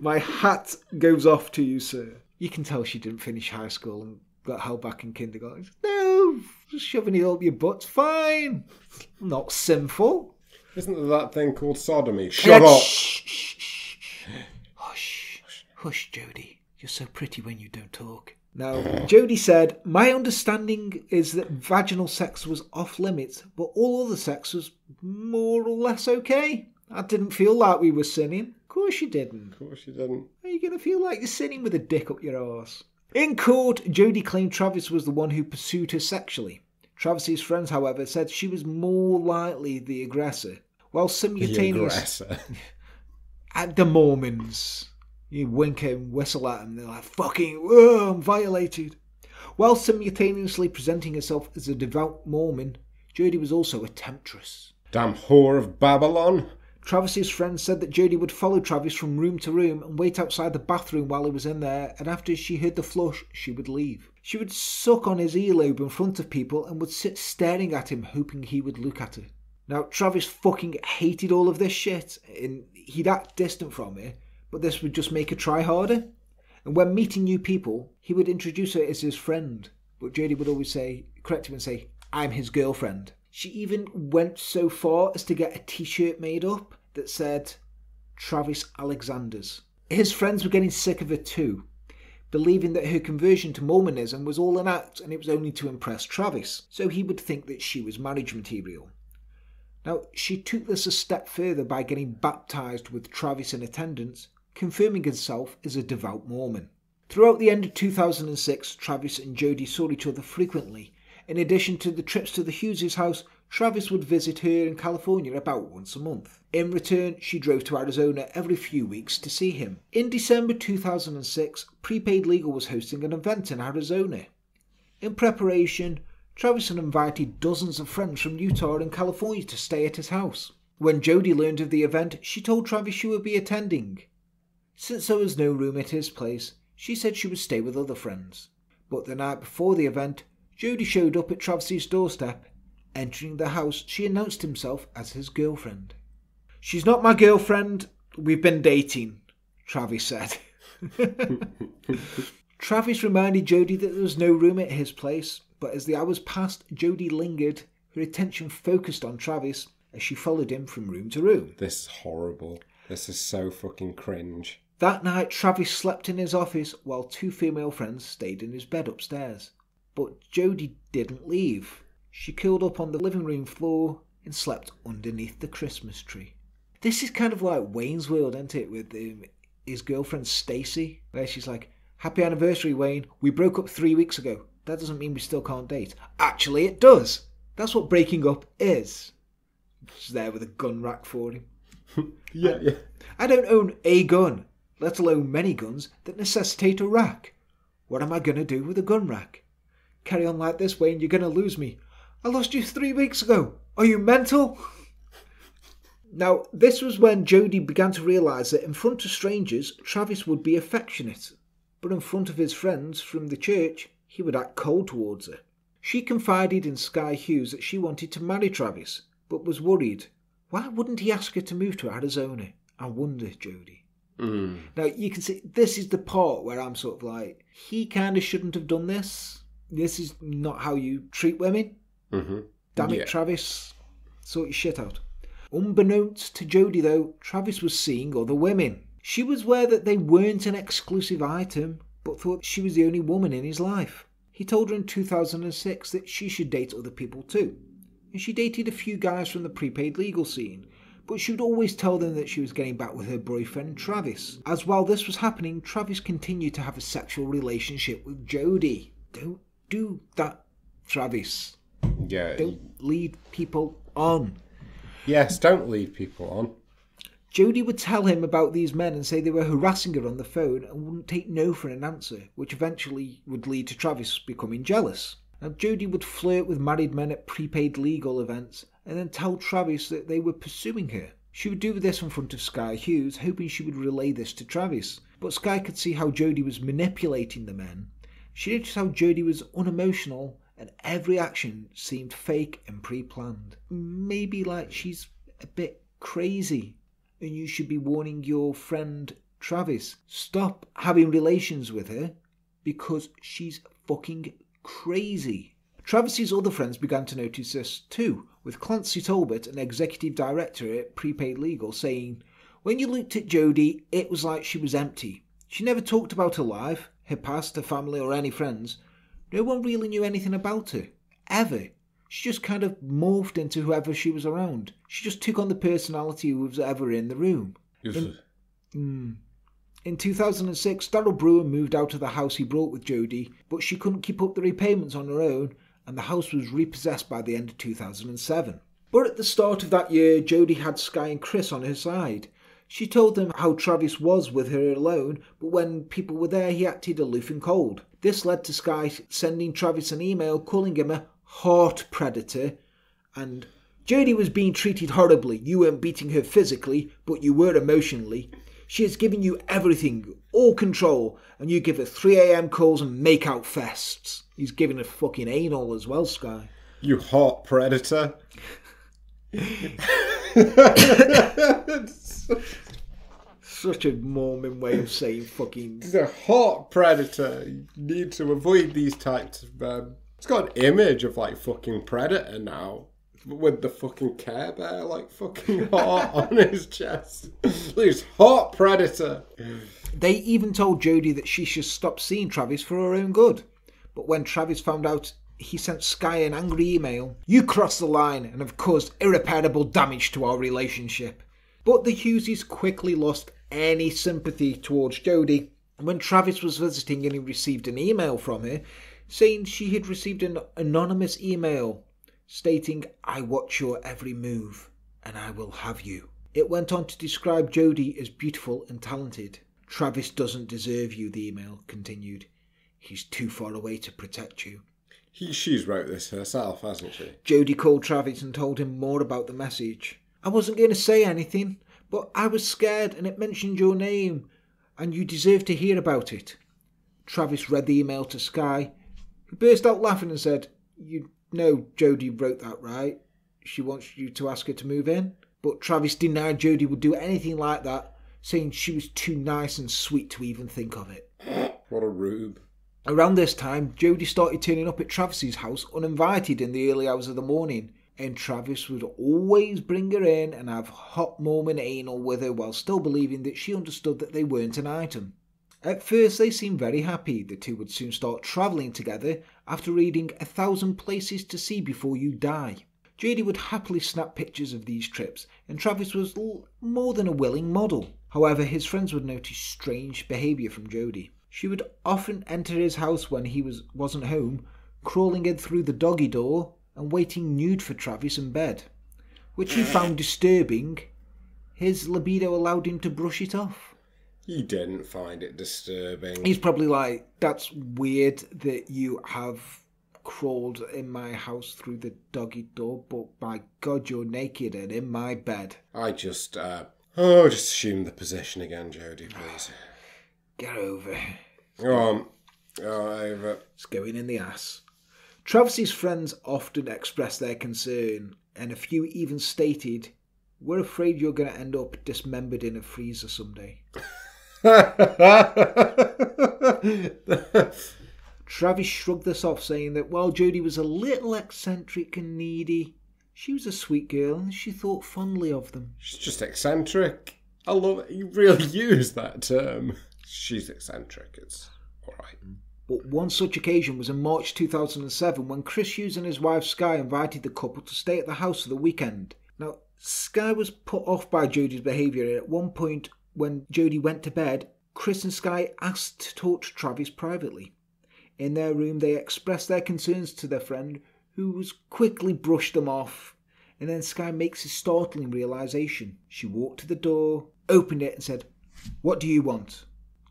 My hat goes off to you, sir. You can tell she didn't finish high school and got held back in kindergarten. No, just shoving it up your butt's fine. Not sinful. Isn't there that thing called sodomy? Shut up. Shh. Hush, Jodi. You're so pretty when you don't talk. Now, Jodi said, my understanding is that vaginal sex was off limits, but all other sex was more or less okay. I didn't feel like we were sinning. Of course you didn't. How are you going to feel like you're sinning with a dick up your arse? In court, Jodi claimed Travis was the one who pursued her sexually. Travis's friends, however, said she was more likely the aggressor. While simultaneously... The aggressor? At the Mormons. You wink and whistle at them, they're like, fucking, whoa, I'm violated. While simultaneously presenting herself as a devout Mormon, Jodi was also a temptress. Damn whore of Babylon. Travis's friend said that Jodi would follow Travis from room to room and wait outside the bathroom while he was in there, and after she heard the flush, she would leave. She would suck on his earlobe in front of people and would sit staring at him, hoping he would look at her. Now, Travis fucking hated all of this shit, and he'd act distant from her, but this would just make her try harder. And when meeting new people, he would introduce her as his friend, but Jodi would always correct him and say, I'm his girlfriend. She even went so far as to get a t-shirt made up that said, Travis Alexander's. His friends were getting sick of her too, believing that her conversion to Mormonism was all an act and it was only to impress Travis, so he would think that she was marriage material. Now, she took this a step further by getting baptized with Travis in attendance, confirming herself as a devout Mormon. Throughout the end of 2006, Travis and Jodi saw each other frequently. In addition to the trips to the Hughes' house, Travis would visit her in California about once a month. In return, she drove to Arizona every few weeks to see him. In December 2006, Prepaid Legal was hosting an event in Arizona. In preparation, Travis had invited dozens of friends from Utah and California to stay at his house. When Jodi learned of the event, she told Travis she would be attending. Since there was no room at his place, she said she would stay with other friends. But the night before the event, Jodi showed up at Travis's doorstep. Entering the house, she announced himself as his girlfriend. She's not my girlfriend, we've been dating, Travis said. Travis reminded Jodi that there was no room at his place, but as the hours passed, Jodi lingered, her attention focused on Travis as she followed him from room to room. This is horrible. This is so fucking cringe. That night, Travis slept in his office while 2 female friends stayed in his bed upstairs. But Jodi didn't leave. She curled up on the living room floor and slept underneath the Christmas tree. This is kind of like Wayne's World, isn't it? With his girlfriend Stacy, where she's like, happy anniversary, Wayne. We broke up 3 weeks ago. That doesn't mean we still can't date. Actually, it does. That's what breaking up is. She's there with a gun rack for him. Yeah. I don't own a gun, let alone many guns, that necessitate a rack. What am I going to do with a gun rack? Carry on like this, Wayne, you're going to lose me. I lost you 3 weeks ago. Are you mental? Now, this was when Jodi began to realise that in front of strangers, Travis would be affectionate, but in front of his friends from the church, he would act cold towards her. She confided in Sky Hughes that she wanted to marry Travis, but was worried. Why wouldn't he ask her to move to Arizona? I wonder, Jodi. Mm. Now, you can see, this is the part where I'm sort of like, he kind of shouldn't have done this. This is not how you treat women. Mm-hmm. Damn it, yeah. Travis. Sort your shit out. Unbeknownst to Jodi, though, Travis was seeing other women. She was aware that they weren't an exclusive item, but thought she was the only woman in his life. He told her in 2006 that she should date other people too. And she dated a few guys from the prepaid legal scene, but she would always tell them that she was getting back with her boyfriend, Travis. As while this was happening, Travis continued to have a sexual relationship with Jodi. Don't do that, Travis. Yeah. Don't lead people on. Yes, don't lead people on. Jodi would tell him about these men and say they were harassing her on the phone and wouldn't take no for an answer, which eventually would lead to Travis becoming jealous. Now, Jodi would flirt with married men at prepaid legal events and then tell Travis that they were pursuing her. She would do this in front of Sky Hughes, hoping she would relay this to Travis. But Sky could see how Jodi was manipulating the men. She noticed how Jodi was unemotional and every action seemed fake and pre-planned. Maybe like she's a bit crazy and you should be warning your friend Travis. Stop having relations with her because she's fucking crazy. Travis's other friends began to notice this too, with Clancy Talbot, an executive director at Prepaid Legal, saying, "When you looked at Jodi, it was like she was empty. She never talked about her life, her past, her family or any friends. No one really knew anything about her, ever. She just kind of morphed into whoever she was around. She just took on the personality who was ever in the room." In 2006, Darryl Brewer moved out of the house he brought with Jodi, but she couldn't keep up the repayments on her own, and the house was repossessed by the end of 2007. But at the start of that year, Jodi had Sky and Chris on her side. She told them how Travis was with her alone, but when people were there, he acted aloof and cold. This led to Sky sending Travis an email calling him a heart predator, and Jodi was being treated horribly. You weren't beating her physically, but you were emotionally. She has given you everything, all control, and you give her 3 a.m. calls and make-out fests. He's giving her fucking anal as well, Sky. You heart predator. Such a Mormon way of saying fucking... He's a hot predator. You need to avoid these types of... It's got an image of, like, fucking Predator now. With the fucking Care Bear, like, fucking heart on his chest. He's hot Predator. They even told Jodi that she should stop seeing Travis for her own good. But when Travis found out, he sent Sky an angry email. "You crossed the line and have caused irreparable damage to our relationship." But the Hugheses quickly lost any sympathy towards Jodi when Travis was visiting and he received an email from her saying she had received an anonymous email stating, "I watch your every move and I will have you." It went on to describe Jodi as beautiful and talented. "Travis doesn't deserve you," the email continued. "He's too far away to protect you." She's wrote this herself, hasn't she? Jodi called Travis and told him more about the message. "I wasn't going to say anything, but I was scared and it mentioned your name and you deserve to hear about it." Travis read the email to Sky, who burst out laughing and said, "You know Jodi wrote that, right? She wants you to ask her to move in." But Travis denied Jodi would do anything like that, saying she was too nice and sweet to even think of it. What a rube. Around this time, Jodi started turning up at Travis's house uninvited in the early hours of the morning. And Travis would always bring her in and have hot Mormon anal with her while still believing that she understood that they weren't an item. At first they seemed very happy. The two would soon start travelling together after reading 1,000 Places to See Before You Die. Jodi would happily snap pictures of these trips and Travis was more than a willing model. However, his friends would notice strange behaviour from Jodi. She would often enter his house when he wasn't home, crawling in through the doggy door and waiting nude for Travis in bed, which he found disturbing. His libido allowed him to brush it off. You didn't find it disturbing. He's probably like, that's weird that you have crawled in my house through the doggy door, but by God, you're naked and in my bed. I just, just assume the possession again, Jodie, please. Get over. Go over. It's going in the ass. Travis's friends often expressed their concern, and a few even stated, we're afraid you're going to end up dismembered in a freezer someday. Travis shrugged this off, saying that while Jodie was a little eccentric and needy, she was a sweet girl and she thought fondly of them. She's just eccentric. I love it. You really use that term. She's eccentric. It's all right. But one such occasion was in March 2007 when Chris Hughes and his wife Sky invited the couple to stay at the house for the weekend. Now, Sky was put off by Jodie's behaviour, and at one point when Jodie went to bed, Chris and Sky asked to talk to Travis privately. In their room, they expressed their concerns to their friend, who was quickly brushed them off. And then Sky makes a startling realisation. She walked to the door, opened it and said, "What do you want?"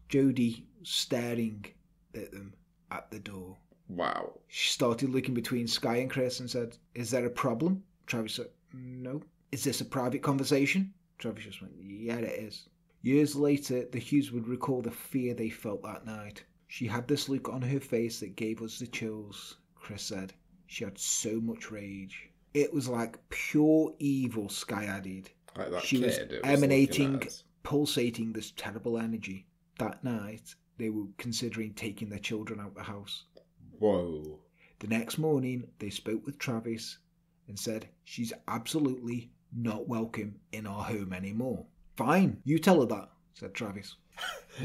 Jodie staring at them at the door. Wow. She started looking between Sky and Chris and said, "Is there a problem?" Travis said, "No." "Is this a private conversation?" Travis just went, "Yeah, it is." Years later, the Hughes would recall the fear they felt that night. "She had this look on her face that gave us the chills," Chris said. "She had so much rage. It was like pure evil," Sky added. Like that she kid, was emanating, pulsating this terrible energy. That night, they were considering taking their children out of the house. Whoa. The next morning, they spoke with Travis and said, "She's absolutely not welcome in our home anymore." "Fine, you tell her that," said Travis.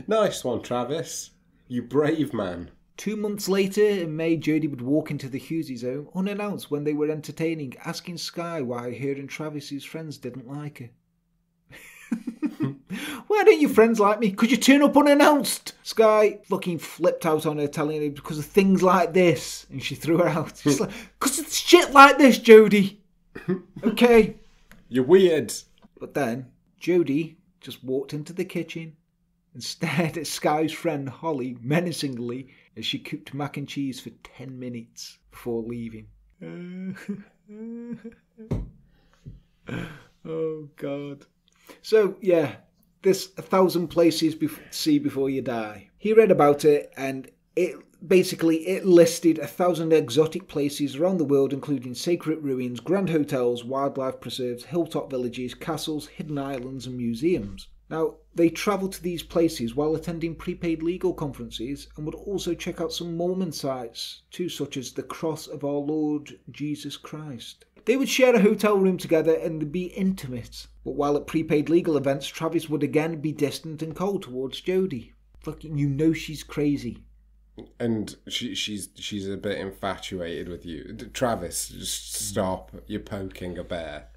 Nice one, Travis. You brave man. 2 months later, in May, Jodie would walk into the Hughes' home unannounced when they were entertaining, asking Sky why her and Travis's friends didn't like her. "Why don't your friends like me? Could you turn up unannounced?" Sky fucking flipped out on her, telling her because of things like this. And she threw her out. She's like, "Because it's shit like this, Jodie. Okay. You're weird." But then, Jodie just walked into the kitchen and stared at Sky's friend Holly menacingly as she cooked mac and cheese for 10 minutes before leaving. Oh, God. So, yeah, this 1,000 Places to See Before You Die. He read about it, and it listed 1,000 exotic places around the world, including sacred ruins, grand hotels, wildlife preserves, hilltop villages, castles, hidden islands, and museums. Now, they travelled to these places while attending prepaid legal conferences and would also check out some Mormon sites, too, such as the Cross of Our Lord Jesus Christ. They would share a hotel room together and be intimate. But while at prepaid legal events, Travis would again be distant and cold towards Jodie. Fucking, you know she's crazy. And she's a bit infatuated with you. Travis, just stop. You're poking a bear.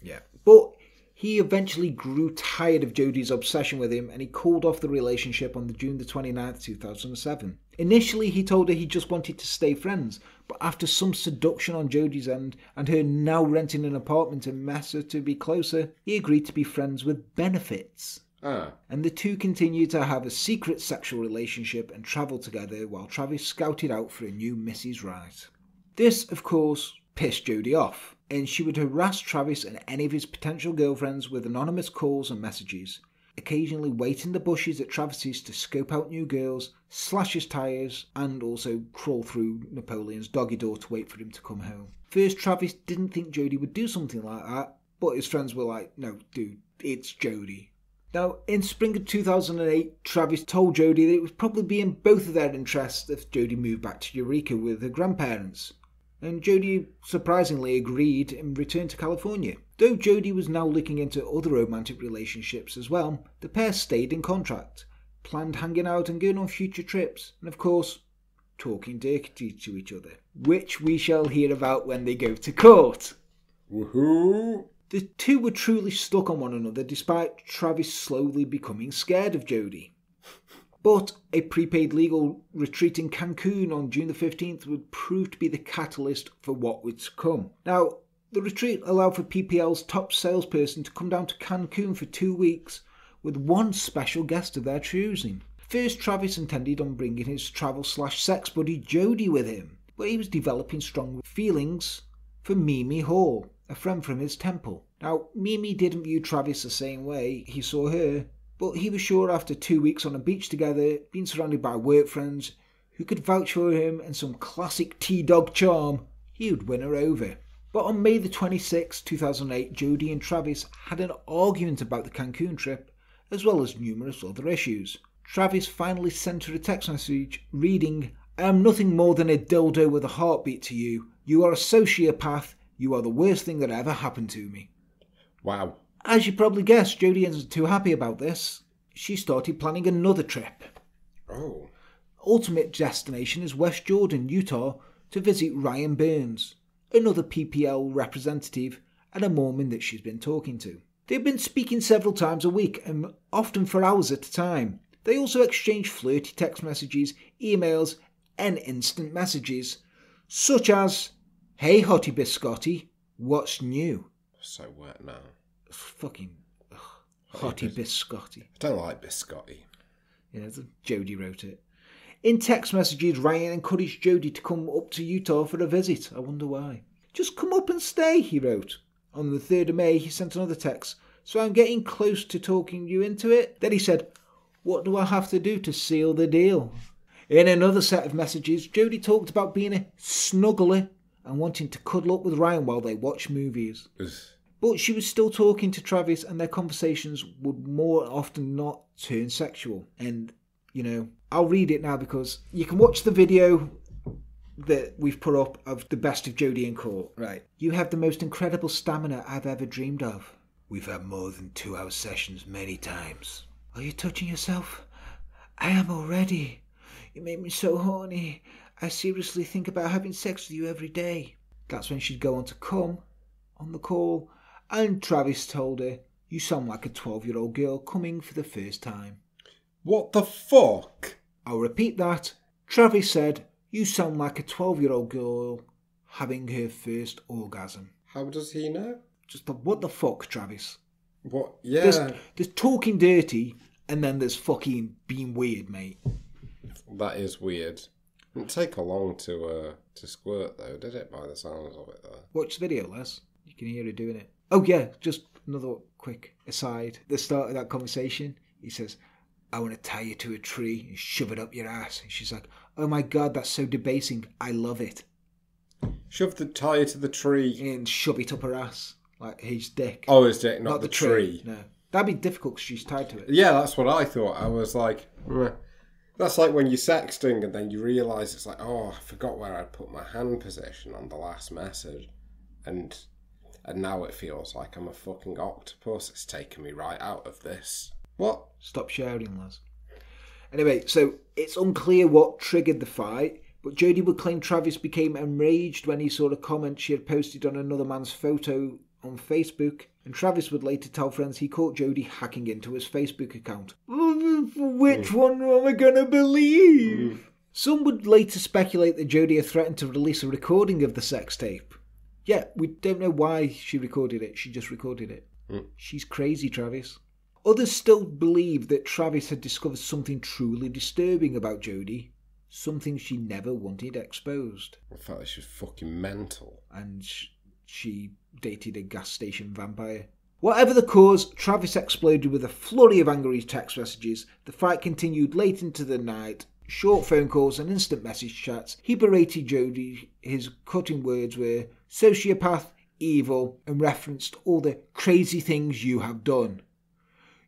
Yeah. But he eventually grew tired of Jodie's obsession with him and he called off the relationship on June the 29th, 2007. Initially, he told her he just wanted to stay friends, but after some seduction on Jodie's end and her now renting an apartment in Mesa to be closer, he agreed to be friends with benefits. Ah. And the two continued to have a secret sexual relationship and travel together while Travis scouted out for a new Mrs. Right. This, of course, pissed Jodie off, and she would harass Travis and any of his potential girlfriends with anonymous calls and messages, occasionally wait in the bushes at Travis's to scope out new girls, slash his tyres, and also crawl through Napoleon's doggy door to wait for him to come home. First, Travis didn't think Jodie would do something like that, but his friends were like, "No, dude, it's Jodie." Now, in spring of 2008, Travis told Jodie that it would probably be in both of their interests if Jodie moved back to Eureka with her grandparents. And Jodie surprisingly agreed and returned to California. Though Jodie was now looking into other romantic relationships as well, the pair stayed in contact, planned hanging out and going on future trips, and of course, talking dirty to each other, which we shall hear about when they go to court. Woohoo! The two were truly stuck on one another despite Travis slowly becoming scared of Jodie. But a prepaid legal retreat in Cancun on June the 15th would prove to be the catalyst for what would come. Now, the retreat allowed for PPL's top salesperson to come down to Cancun for 2 weeks with one special guest of their choosing. First, Travis intended on bringing his travel-slash-sex buddy Jodi with him, but he was developing strong feelings for Mimi Hall, a friend from his temple. Now, Mimi didn't view Travis the same way he saw her, but he was sure after 2 weeks on a beach together, being surrounded by work friends who could vouch for him and some classic T-Dog charm, he would win her over. But on May the 26th, 2008, Jodi and Travis had an argument about the Cancun trip, as well as numerous other issues. Travis finally sent her a text message reading, "I am nothing more than a dildo with a heartbeat to you. You are a sociopath. You are the worst thing that ever happened to me." Wow. As you probably guessed, Jodi isn't too happy about this. She started planning another trip. Oh. Ultimate destination is West Jordan, Utah, to visit Ryan Burns, another PPL representative and a Mormon that she's been talking to. They've been speaking several times a week and often for hours at a time. They also exchange flirty text messages, emails and instant messages such as, "Hey Hottie Biscotti, what's new?" So what now? Fucking ugh. Hottie Biscotti. I don't like Biscotti. Yeah, Jodi wrote it. In text messages, Ryan encouraged Jodi to come up to Utah for a visit. I wonder why. "Just come up and stay," he wrote. On the 3rd of May, he sent another text. "So I'm getting close to talking you into it." Then he said, "What do I have to do to seal the deal?" In another set of messages, Jodi talked about being a snuggler and wanting to cuddle up with Ryan while they watch movies. But she was still talking to Travis and their conversations would more often not turn sexual. And, you know, I'll read it now because you can watch the video that we've put up of the best of Jodi in court. Right. "You have the most incredible stamina I've ever dreamed of. We've had more than 2 hour sessions many times. Are you touching yourself? I am already. You make me so horny. I seriously think about having sex with you every day." That's when she'd go on to come on the call. And Travis told her, "You sound like a 12-year-old girl coming for the first time." What the fuck? I'll repeat that. Travis said, "You sound like a 12-year-old girl having her first orgasm." How does he know? Just the what the fuck, Travis? What? Yeah. There's talking dirty and then there's fucking being weird, mate. That is weird. It didn't take long to squirt though, did it, by the sounds of it though? Watch the video, Les. You can hear her doing it. Oh yeah, just another quick aside. At the start of that conversation, he says, "I want to tie you to a tree and shove it up your ass." And she's like, "Oh my God, that's so debasing. I love it." Shove the tie to the tree. And shove it up her ass. Like his dick. Oh, his dick, not the tree. No. That'd be difficult because she's tied to it. Yeah, that's what I thought. I was like, meh. That's like when you're sexting and then you realise it's like, oh, I forgot where I'd put my hand position on the last message. And now it feels like I'm a fucking octopus. It's taken me right out of this. What? Stop shouting, lads. Anyway, so it's unclear what triggered the fight, but Jodi would claim Travis became enraged when he saw a comment she had posted on another man's photo on Facebook, and Travis would later tell friends he caught Jodi hacking into his Facebook account. Which one am I gonna believe? Some would later speculate that Jodi had threatened to release a recording of the sex tape. Yeah, we don't know why she recorded it. She just recorded it. She's crazy, Travis. Others still believe that Travis had discovered something truly disturbing about Jodi, something she never wanted exposed. The fact that she was fucking mental. And she dated a gas station vampire. Whatever the cause, Travis exploded with a flurry of angry text messages. The fight continued late into the night, short phone calls and instant message chats. He berated Jodi. His cutting words were sociopath, evil, and referenced all the crazy things you have done.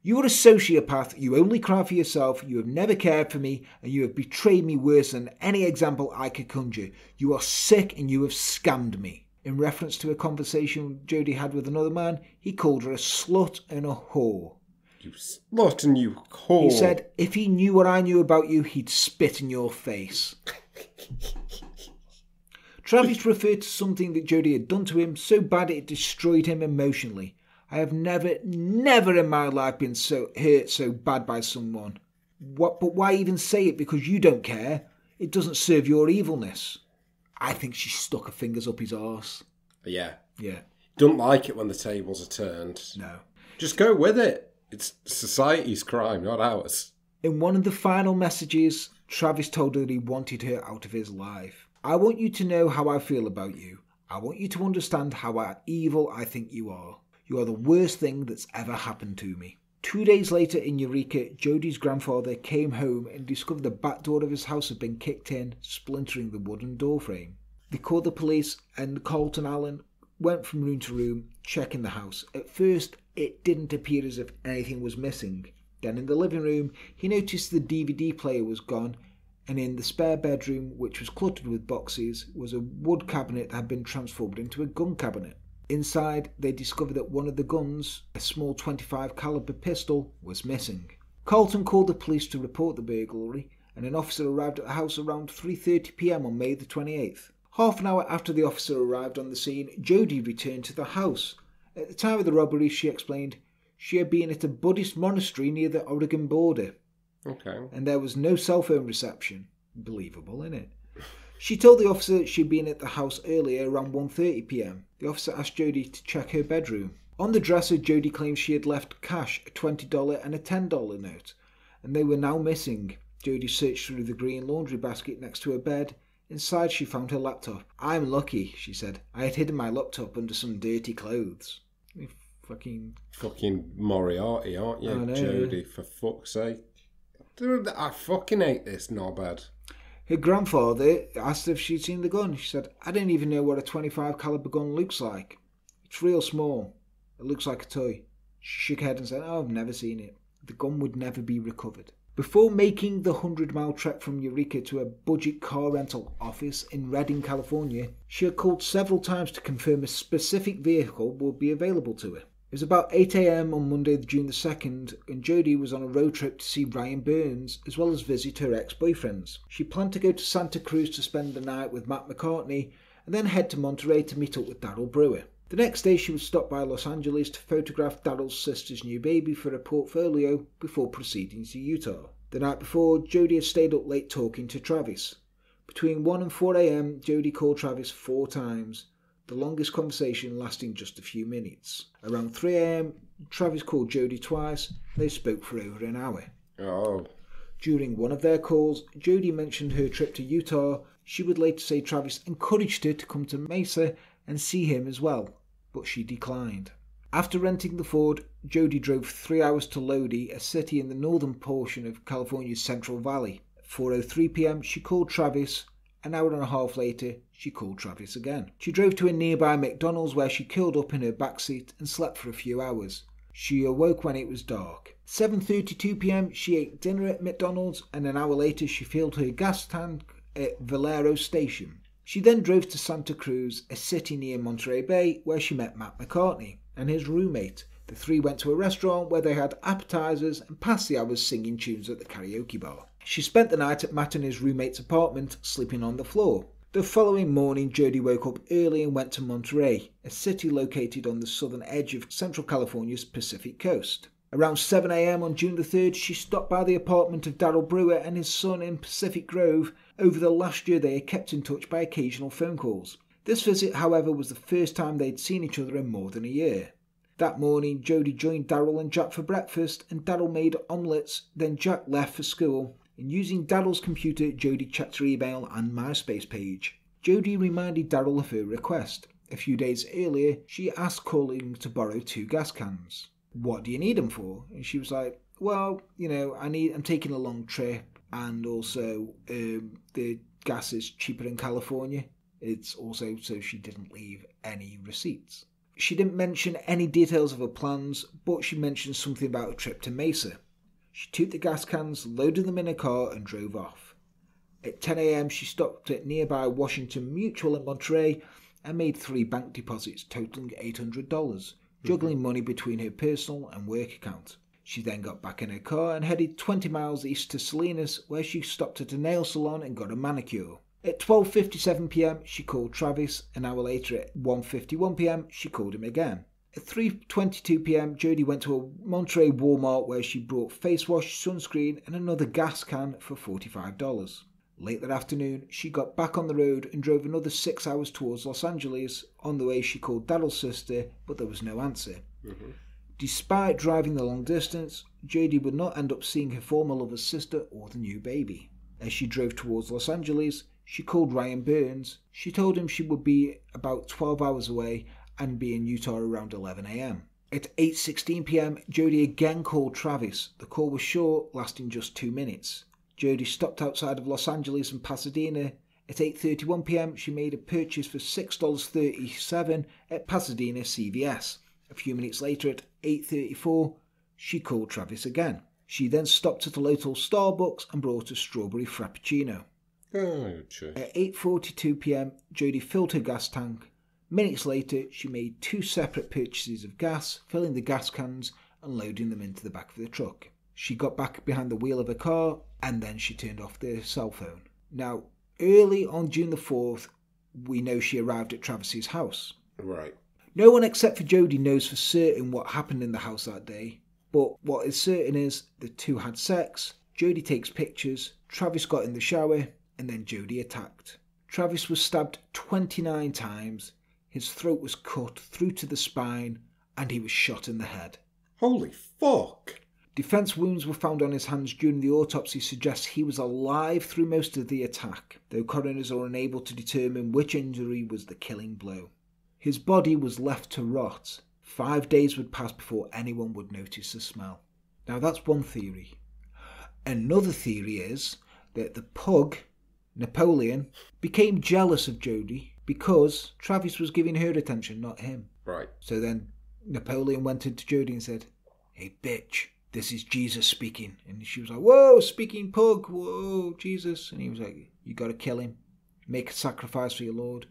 "You are a sociopath, you only cry for yourself, you have never cared for me, and you have betrayed me worse than any example I could conjure. You are sick and you have scammed me." In reference to a conversation Jodi had with another man, he called her a slut and a whore. You slut and you whore. He said, "If he knew what I knew about you, he'd spit in your face." Travis referred to something that Jodi had done to him so bad it destroyed him emotionally. "I have never in my life been so hurt so bad by someone. What? But why even say it? Because you don't care. It doesn't serve your evilness." I think she stuck her fingers up his arse. Yeah. Yeah. Don't like it when the tables are turned. No. Just go with it. It's society's crime, not ours. In one of the final messages, Travis told her that he wanted her out of his life. I want you to know how I feel about you. I want you to understand how evil I think you are. You are the worst thing that's ever happened to me. 2 days later in Eureka, Jodie's grandfather came home and discovered the back door of his house had been kicked in, splintering the wooden doorframe. They called the police, and Colton Allen went from room to room, checking the house. At first, it didn't appear as if anything was missing. Then in the living room, he noticed the DVD player was gone, and in the spare bedroom, which was cluttered with boxes, was a wood cabinet that had been transformed into a gun cabinet. Inside, they discovered that one of the guns, a small 25 caliber pistol, was missing. Colton called the police to report the burglary, and an officer arrived at the house around 3:30 p.m. on May the 28th. Half an hour after the officer arrived on the scene, Jodi returned to the house. At the time of the robbery, she explained, she had been at a Buddhist monastery near the Oregon border. Okay. And there was no cell phone reception. Believable, innit? She told the officer that she'd been at the house earlier, around 1:30 p.m. The officer asked Jodi to check her bedroom. On the dresser, Jodi claimed she had left cash, a $20 and a $10 note, and they were now missing. Jodi searched through the green laundry basket next to her bed. Inside, she found her laptop. I'm lucky, she said. I had hidden my laptop under some dirty clothes. You fucking Moriarty, aren't you, Jodi? For fuck's sake. Dude, I fucking hate this knobhead. Her grandfather asked if she'd seen the gun. She said, I don't even know what a 25 caliber gun looks like. It's real small. It looks like a toy. She shook her head and said, I've never seen it. The gun would never be recovered. Before making the 100-mile trek from Eureka to a budget car rental office in Redding, California, she had called several times to confirm a specific vehicle would be available to her. It was about 8 a.m. on Monday, June the 2nd, and Jodi was on a road trip to see Ryan Burns, as well as visit her ex-boyfriends. She planned to go to Santa Cruz to spend the night with Matt McCartney, and then head to Monterey to meet up with Darryl Brewer. The next day, she would stop by Los Angeles to photograph Darryl's sister's new baby for a portfolio before proceeding to Utah. The night before, Jodi had stayed up late talking to Travis. Between 1 and 4 a.m., Jodi called Travis 4 times, the longest conversation lasting just a few minutes. Around 3 a.m., Travis called Jodi twice. They spoke for over an hour. Oh. During one of their calls, Jodi mentioned her trip to Utah. She would later say Travis encouraged her to come to Mesa and see him as well, but she declined. After renting the Ford, Jodi drove 3 hours to Lodi, a city in the northern portion of California's Central Valley. At 4:03 p.m, she called Travis. An hour and a half later, she called Travis again. She drove to a nearby McDonald's where she curled up in her backseat and slept for a few hours. She awoke when it was dark. 7:32 p.m, she ate dinner at McDonald's, and an hour later she filled her gas tank at Valero Station. She then drove to Santa Cruz, a city near Monterey Bay, where she met Matt McCartney and his roommate. The three went to a restaurant where they had appetizers and passed the hours singing tunes at the karaoke bar. She spent the night at Matt and his roommate's apartment, sleeping on the floor. The following morning, Jodi woke up early and went to Monterey, a city located on the southern edge of Central California's Pacific Coast. Around 7 a.m. on June the 3rd, she stopped by the apartment of Darryl Brewer and his son in Pacific Grove. Over the last year, they had kept in touch by occasional phone calls. This visit, however, was the first time they'd seen each other in more than a year. That morning, Jodi joined Darryl and Jack for breakfast, and Darryl made omelettes, then Jack left for school, and using Darryl's computer, Jodi checked her email and MySpace page. Jodi reminded Darryl of her request. A few days earlier, she asked Colton to borrow 2 gas cans. What do you need them for? And she was like, well, you know, I'm taking a long trip. And also, the gas is cheaper in California. It's also so she didn't leave any receipts. She didn't mention any details of her plans, but she mentioned something about a trip to Mesa. She took the gas cans, loaded them in her car, and drove off. At 10 a.m, she stopped at nearby Washington Mutual in Monterey and made 3 bank deposits, totaling $800, juggling money between her personal and work account. She then got back in her car and headed 20 miles east to Salinas, where she stopped at a nail salon and got a manicure. At 12:57 p.m, she called Travis. An hour later, at 1:51 p.m, she called him again. At 3:22 p.m, Jodi went to a Monterey Walmart where she bought face wash, sunscreen, and another gas can for $45. Late that afternoon, she got back on the road and drove another 6 hours towards Los Angeles. On the way, she called Darryl's sister, but there was no answer. Despite driving the long distance, Jodi would not end up seeing her former lover's sister or the new baby. As she drove towards Los Angeles, she called Ryan Burns. She told him she would be about 12 hours away and be in Utah around 11 a.m. At 8:16 p.m, Jodi again called Travis. The call was short, lasting just 2 minutes. Jodi stopped outside of Los Angeles and Pasadena. At 8:31 p.m, she made a purchase for $6.37 at Pasadena CVS. A few minutes later, at 8:34, she called Travis again. She then stopped at a local Starbucks and brought a strawberry frappuccino. Oh, geez. At 8:42 p.m, Jodi filled her gas tank. Minutes later, she made 2 separate purchases of gas, filling the gas cans and loading them into the back of the truck. She got back behind the wheel of her car and then she turned off the cell phone. Now, early on June the 4th, we know she arrived at Travis's house. Right. No one except for Jodi knows for certain what happened in the house that day, but what is certain is the two had sex, Jodi takes pictures, Travis got in the shower, and then Jodi attacked. Travis was stabbed 29 times, his throat was cut through to the spine, and he was shot in the head. Holy fuck! Defence wounds were found on his hands during the autopsy suggests he was alive through most of the attack, though coroners are unable to determine which injury was the killing blow. His body was left to rot. 5 days would pass before anyone would notice the smell. Now that's one theory. Another theory is that the pug, Napoleon, became jealous of Jodi because Travis was giving her attention, not him. Right. So then Napoleon went into Jodi and said, "Hey bitch, this is Jesus speaking." And she was like, "Whoa, speaking pug, whoa, Jesus." And he was like, "You got to kill him. Make a sacrifice for your Lord."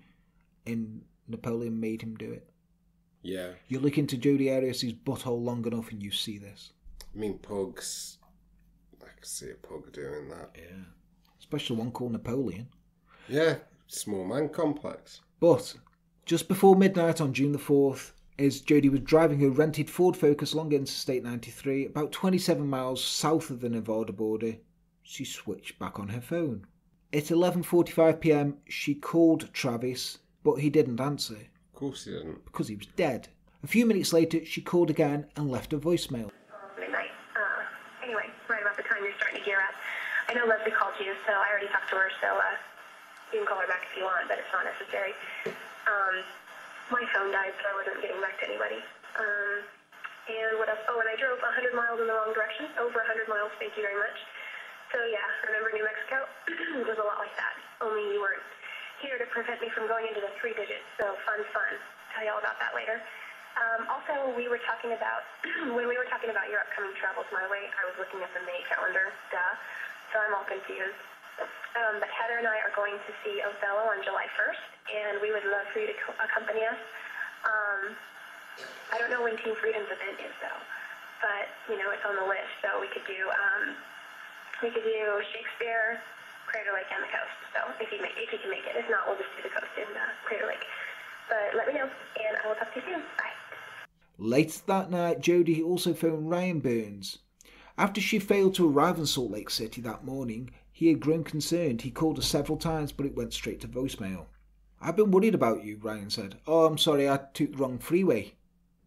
And Napoleon made him do it. Yeah. You look into Jodi Arias' butthole long enough and you see this. I mean, pugs. I can see a pug doing that. Yeah. Especially one called Napoleon. Yeah. Small man complex. But just before midnight on June the 4th, as Jodi was driving her rented Ford Focus along Interstate 93, about 27 miles south of the Nevada border, she switched back on her phone. At 11:45 p.m, she called Travis, but he didn't answer. Of course he didn't. Because he was dead. A few minutes later, she called again and left a voicemail. Midnight. Anyway, right about the time you're starting to gear up. I know Leslie called you, so I already talked to her, so you can call her back if you want, but it's not necessary. My phone died, so I wasn't getting back to anybody. And what else? Oh, and I drove 100 miles in the wrong direction. Over 100 miles, thank you very much. So, yeah, remember New Mexico? It was a lot like that. Only you weren't here to prevent me from going into the 3 digits. So, fun. I'll tell you all about that later. Also, we were talking about, when we were talking about your upcoming travels my way, I was looking at the May calendar, duh. So I'm all confused. But Heather and I are going to see Othello on July 1st, and we would love for you to accompany us. I don't know when Teen Freedom's event is, though, but, you know, it's on the list, so we could do Shakespeare, Crater Lake, and the coast. So if you can make it. If not, we'll just do the coast in Crater Lake. But let me know, and I will talk to you soon. Bye. Later that night, Jodi also phoned Ryan Burns. After she failed to arrive in Salt Lake City that morning, he had grown concerned. He called her several times, but it went straight to voicemail. "I've been worried about you," Ryan said. "Oh, I'm sorry, I took the wrong freeway."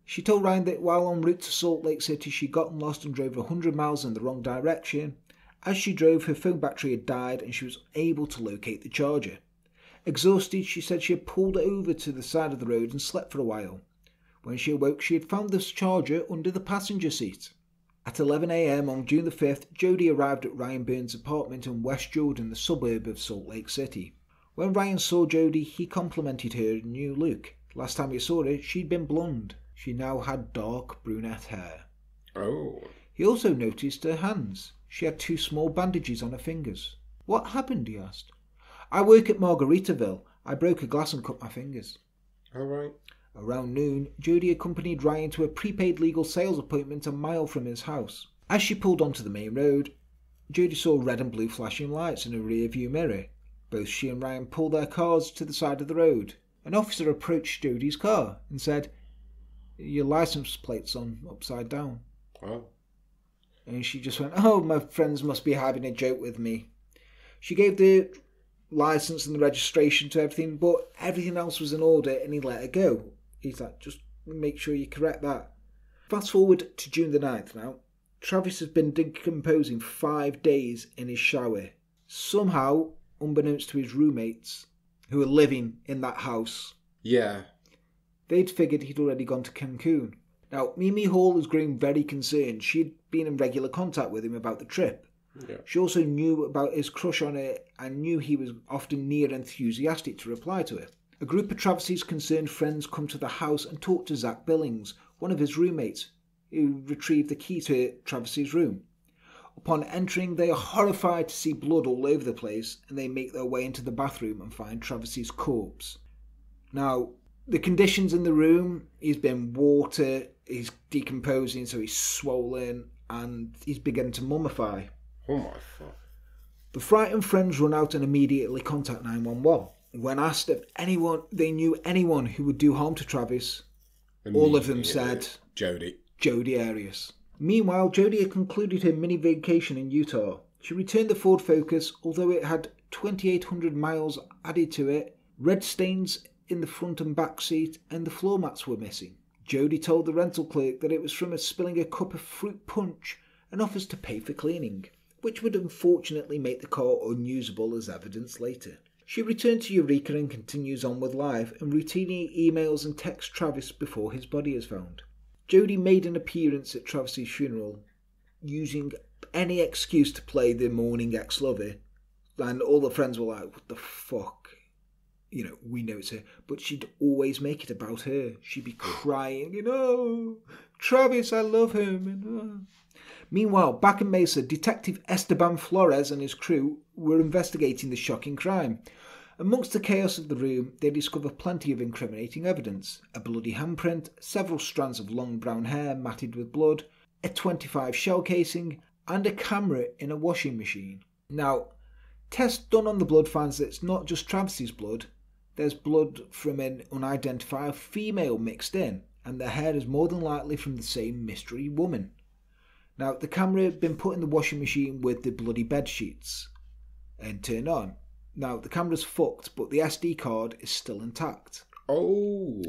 She told Ryan that while en route to Salt Lake City, she got lost and drove 100 miles in the wrong direction. As she drove, her phone battery had died and she was able to locate the charger. Exhausted, she said she had pulled over to the side of the road and slept for a while. When she awoke, she had found this charger under the passenger seat. At 11 a.m. on June the 5th, Jodi arrived at Ryan Burns' apartment in West Jordan, the suburb of Salt Lake City. When Ryan saw Jodi, he complimented her new look. Last time he saw her, she'd been blonde. She now had dark brunette hair. Oh. He also noticed her hands. She had 2 small bandages on her fingers. "What happened?" he asked. "I work at Margaritaville. I broke a glass and cut my fingers." All right. Around noon, Jodi accompanied Ryan to a prepaid legal sales appointment a mile from his house. As she pulled onto the main road, Jodi saw red and blue flashing lights in her rearview mirror. Both she and Ryan pulled their cars to the side of the road. An officer approached Jodi's car and said, "Your license plate's on upside down." Oh. And she just went, "Oh, my friends must be having a joke with me." She gave the license and the registration to everything, but everything else was in order and he let her go. He's like, "Just make sure you correct that." Fast forward to June the 9th now. Travis has been decomposing for 5 days in his shower. Somehow, unbeknownst to his roommates, who were living in that house. Yeah. They'd figured he'd already gone to Cancun. Now, Mimi Hall was growing very concerned. She'd been in regular contact with him about the trip. Yeah. She also knew about his crush on her and knew he was often near enthusiastic to reply to her. A group of Travis's concerned friends come to the house and talk to Zach Billings, one of his roommates, who retrieved the key to Travis's room. Upon entering, they are horrified to see blood all over the place, and they make their way into the bathroom and find Travis's corpse. Now, the conditions in the room, he's been water, he's decomposing, so he's swollen, and he's beginning to mummify. Oh my fuck. The frightened friends run out and immediately contact 911. When asked if they knew anyone who would do harm to Travis, all of them said... Jodi Arias. Meanwhile, Jodi had concluded her mini vacation in Utah. She returned the Ford Focus, although it had 2,800 miles added to it, red stains in the front and back seat, and the floor mats were missing. Jodi told the rental clerk that it was from spilling a cup of fruit punch and offers to pay for cleaning, which would unfortunately make the car unusable as evidence later. She returned to Eureka and continues on with life and routinely emails and texts Travis before his body is found. Jodi made an appearance at Travis's funeral, using any excuse to play the mourning ex-lover, and all the friends were like, what the fuck? You know, we know it's her, but she'd always make it about her. She'd be crying, you know, Travis, I love him. And, Meanwhile, back in Mesa, Detective Esteban Flores and his crew were investigating the shocking crime. Amongst the chaos of the room, they discover plenty of incriminating evidence. A bloody handprint, several strands of long brown hair matted with blood, a .25 shell casing, and a camera in a washing machine. Now, tests done on the blood finds that it's not just Travis's blood. There's blood from an unidentified female mixed in, and the hair is more than likely from the same mystery woman. Now, the camera had been put in the washing machine with the bloody bed sheets and turned on. Now, the camera's fucked, but the SD card is still intact. Oh.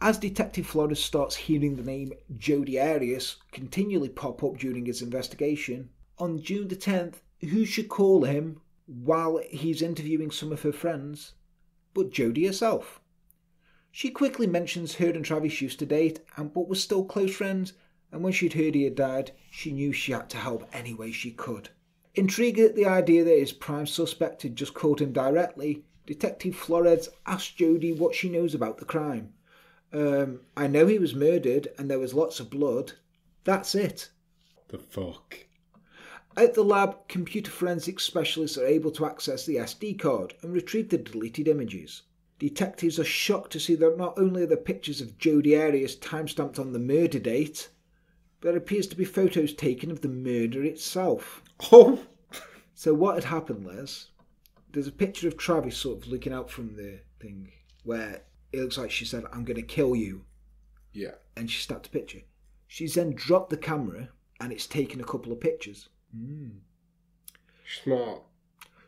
As Detective Flores starts hearing the name Jodi Arias continually pop up during his investigation, on June the 10th, who should call him while he's interviewing some of her friends but Jodi herself. She quickly mentions her and Travis used to date, but were still close friends, and when she'd heard he had died, she knew she had to help any way she could. Intrigued at the idea that his prime suspect had just called him directly, Detective Flores asked Jodi what she knows about the crime. I know he was murdered and there was lots of blood. That's it. The fuck? At the lab, computer forensic specialists are able to access the SD card and retrieve the deleted images. Detectives are shocked to see that not only are the pictures of Jodi Arias timestamped on the murder date, there appears to be photos taken of the murder itself. Oh! So what had happened, Les? There's a picture of Travis sort of looking out from the thing where it looks like she said, I'm going to kill you. Yeah. And she snapped a picture. She's then dropped the camera and it's taken a couple of pictures. Mm. Smart.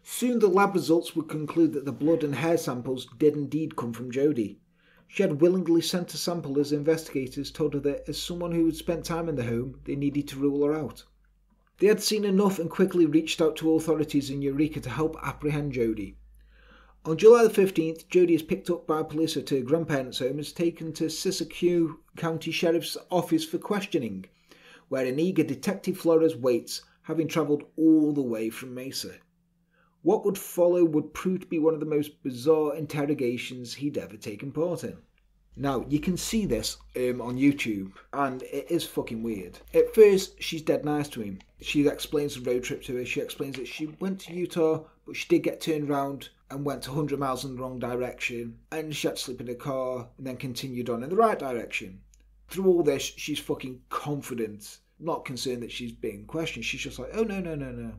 Soon the lab results would conclude that the blood and hair samples did indeed come from Jodi. She had willingly sent a sample as investigators told her that as someone who had spent time in the home, they needed to rule her out. They had seen enough and quickly reached out to authorities in Eureka to help apprehend Jodi. On July the 15th, Jodi is picked up by police at her grandparents' home and is taken to Siskiyou County Sheriff's Office for questioning, where an eager Detective Flores waits, having travelled all the way from Mesa. What would follow would prove to be one of the most bizarre interrogations he'd ever taken part in. Now, you can see this on YouTube, and it is fucking weird. At first, she's dead nice to him. She explains the road trip to her. She explains that she went to Utah, but she did get turned around and went 100 miles in the wrong direction, and she had to sleep in a car, and then continued on in the right direction. Through all this, she's fucking confident, not concerned that she's being questioned. She's just like, oh, no, no, no, no.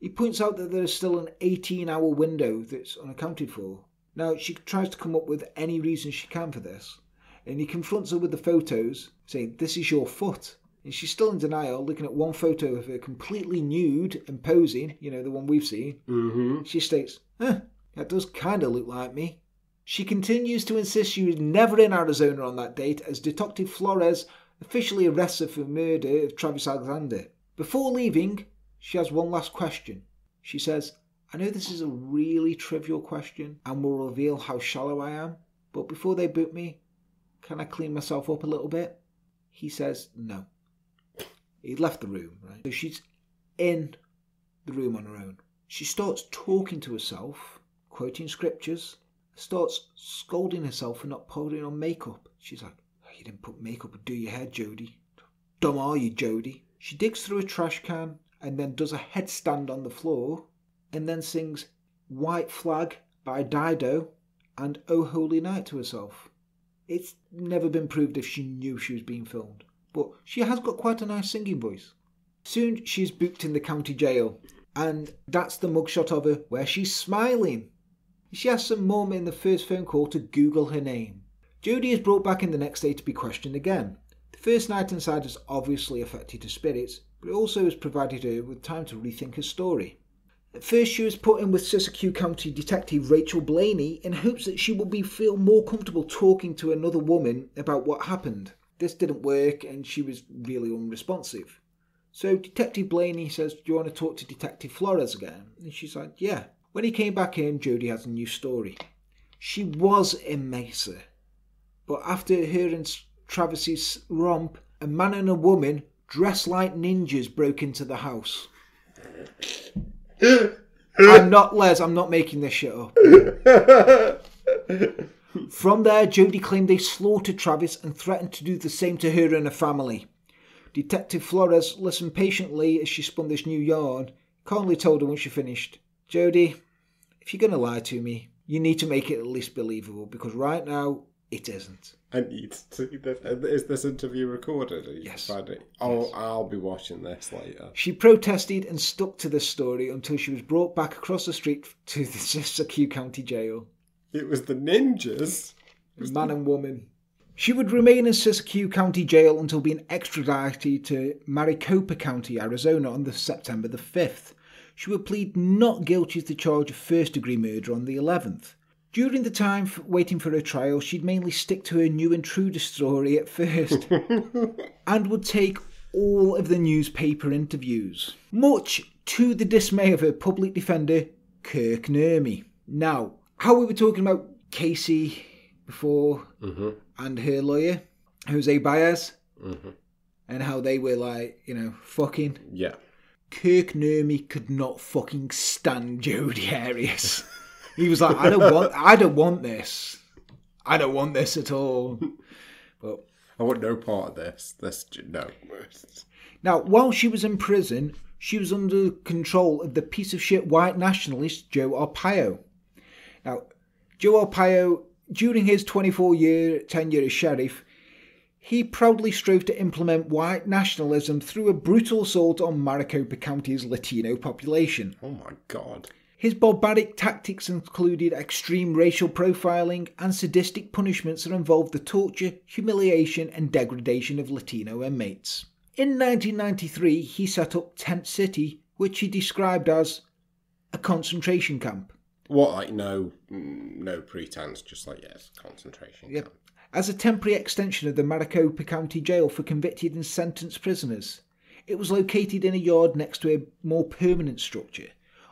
He points out that there is still an 18-hour window that's unaccounted for. Now, she tries to come up with any reason she can for this, and he confronts her with the photos, saying, this is your foot. And she's still in denial, looking at one photo of her completely nude and posing, you know, the one we've seen. Mm-hmm. She states, that does kind of look like me. She continues to insist she was never in Arizona on that date, as Detective Flores officially arrested for the murder of Travis Alexander. Before leaving, she has one last question. She says, I know this is a really trivial question and will reveal how shallow I am, but before they boot me, can I clean myself up a little bit? He says no. He left the room, right? So she's in the room on her own. She starts talking to herself, quoting scriptures, starts scolding herself for not putting on makeup. She's like, oh, you didn't put makeup and do your hair, Jody. Dumb are you, Jody? She digs through a trash can and then does a headstand on the floor and then sings White Flag by Dido and Oh Holy Night to herself. It's never been proved if she knew she was being filmed, but she has got quite a nice singing voice. Soon she's booked in the county jail, and that's the mugshot of her where she's smiling. She asks her mum in the first phone call to Google her name. Jodie is brought back in the next day to be questioned again. The first night inside has obviously affected her spirits, but it also has provided her with time to rethink her story. At first she was put in with Siskiyou County Detective Rachel Blaney in hopes that she would feel more comfortable talking to another woman about what happened. This didn't work and she was really unresponsive. So Detective Blaney says, do you want to talk to Detective Flores again? And she's like, yeah. When he came back in, Jodie has a new story. She was in Mesa, but after her and Travis's romp, a man and a woman dressed like ninjas broke into the house. I'm not Les, I'm not making this shit up. From there, Jodie claimed they slaughtered Travis and threatened to do the same to her and her family. Detective Flores listened patiently as she spun this new yarn. Calmly told her when she finished, Jodie, if you're going to lie to me, you need to make it at least believable, because right now, it isn't. I need to see this. Is this interview recorded? Yes. I'll be watching this later. She protested and stuck to this story until she was brought back across the street to the Siskiyou County Jail. It was the ninjas. Man and woman. She would remain in Siskiyou County Jail until being extradited to Maricopa County, Arizona on September the 5th. She would plead not guilty to the charge of first-degree murder on the 11th. During the time waiting for her trial, she'd mainly stick to her new intruder story at first and would take all of the newspaper interviews, much to the dismay of her public defender, Kirk Nermy. Now, how we were talking about Casey before and her lawyer, Jose Baez, and how they were like, you know, fucking. Yeah. Kirk Nermy could not fucking stand Jodi Arias. He was like, I don't want this. I don't want this at all. But I want no part of this. No. Now, while she was in prison, she was under control of the piece of shit white nationalist Joe Arpaio. Now, Joe Arpaio, during his 24-year tenure as sheriff, he proudly strove to implement white nationalism through a brutal assault on Maricopa County's Latino population. Oh my God. His barbaric tactics included extreme racial profiling and sadistic punishments that involved the torture, humiliation and degradation of Latino inmates. In 1993, he set up Tent City, which he described as a concentration camp. What, like no pretense, just like, yes, concentration camp. As a temporary extension of the Maricopa County Jail for convicted and sentenced prisoners. It was located in a yard next to a more permanent structure.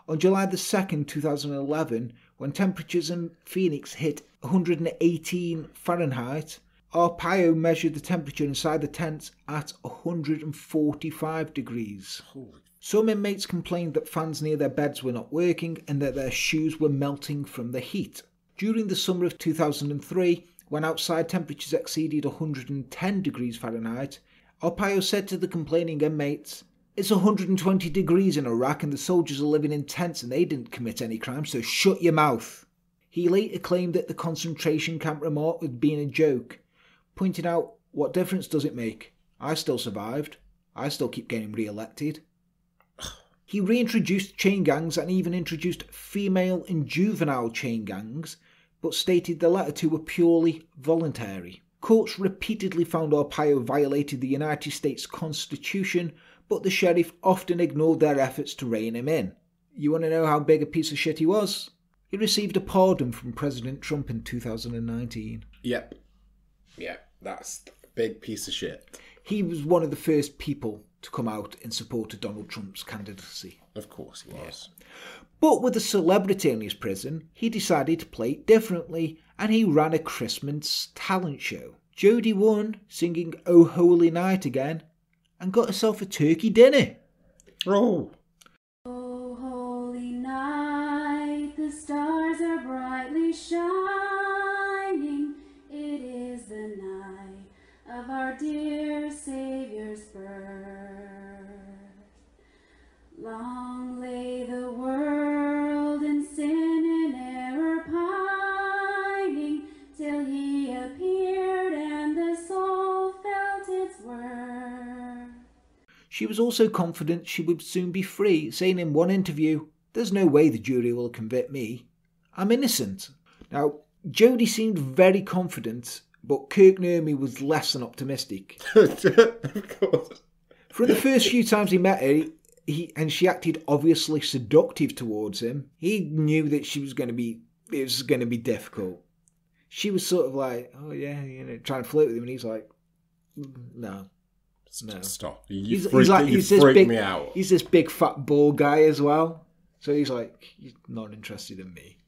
On July the 2nd, 2011, when temperatures in Phoenix hit 118 Fahrenheit, Arpaio measured the temperature inside the tent at 145 degrees. Holy. Some inmates complained that fans near their beds were not working and that their shoes were melting from the heat. During the summer of 2003, when outside temperatures exceeded 110 degrees Fahrenheit, Arpaio said to the complaining inmates, it's 120 degrees in Iraq and the soldiers are living in tents and they didn't commit any crime, so shut your mouth. He later claimed that the concentration camp remark had been a joke, pointing out, what difference does it make? I still survived. I still keep getting re-elected. He reintroduced chain gangs and even introduced female and juvenile chain gangs, but stated the latter two were purely voluntary. Courts repeatedly found Arpaio violated the United States Constitution, but the sheriff often ignored their efforts to rein him in. You want to know how big a piece of shit he was? He received a pardon from President Trump in 2019. Yep. Yeah, that's a big piece of shit. he was one of the first people to come out in support of Donald Trump's candidacy. Of course he was. Yeah. But with a celebrity in his prison, he decided to play it differently, and he ran a Christmas talent show. Jodi won, singing Oh Holy Night again, and got herself a turkey dinner. Oh! Oh holy night, the stars are brightly shining. It is the night of our dear Saviour's birth. Long lay the world in sin and error pining, till he appeared and the soul felt its worth. She was also confident she would soon be free, saying in one interview, "There's no way the jury will convict me. I'm innocent." Now, Jodi seemed very confident, but Kirk Nermy was less than optimistic. Of course. For the first few times he met her, she acted obviously seductive towards him. He knew that it was going to be difficult. She was sort of like, oh yeah, trying to flirt with him, and he's like, no, no, stop. You freak me out. He's this big fat bald guy as well, so he's like, he's not interested in me.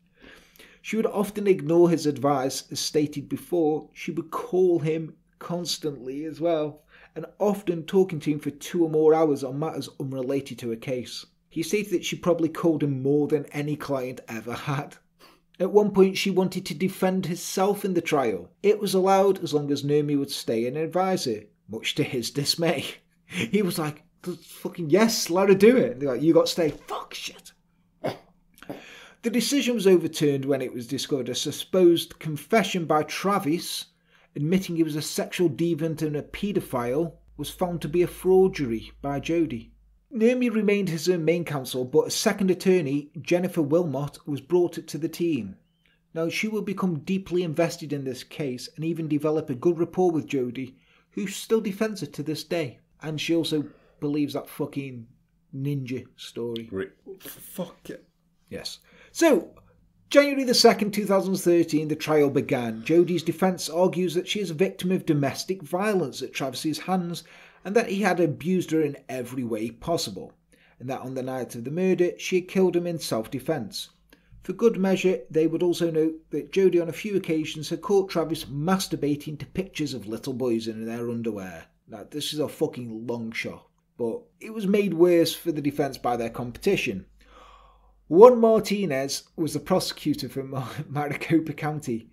She would often ignore his advice, as stated before. She would call him constantly as well, and often talking to him for 2 or more hours on matters unrelated to her case. He stated that she probably called him more than any client ever had. At one point, she wanted to defend herself in the trial. It was allowed as long as Nermi would stay and advise her, much to his dismay. He was like, fucking yes, let her do it. And they're like, you got to stay. Fuck, shit. The decision was overturned when it was discovered a supposed confession by Travis, admitting he was a sexual deviant and a paedophile, was found to be a forgery by Jodi. Nermi remained as her main counsel, but a second attorney, Jennifer Wilmot, was brought to the team. Now, she will become deeply invested in this case and even develop a good rapport with Jodi, who still defends her to this day. And she also believes that fucking ninja story. Fuck it. Yes. So, January the 2nd, 2013, the trial began. Jodi's defence argues that she is a victim of domestic violence at Travis's hands and that he had abused her in every way possible, and that on the night of the murder, she had killed him in self-defence. For good measure, they would also note that Jodi on a few occasions had caught Travis masturbating to pictures of little boys in their underwear. Now, this is a fucking long shot, but it was made worse for the defence by their competition. Juan Martinez was the prosecutor from Maricopa County.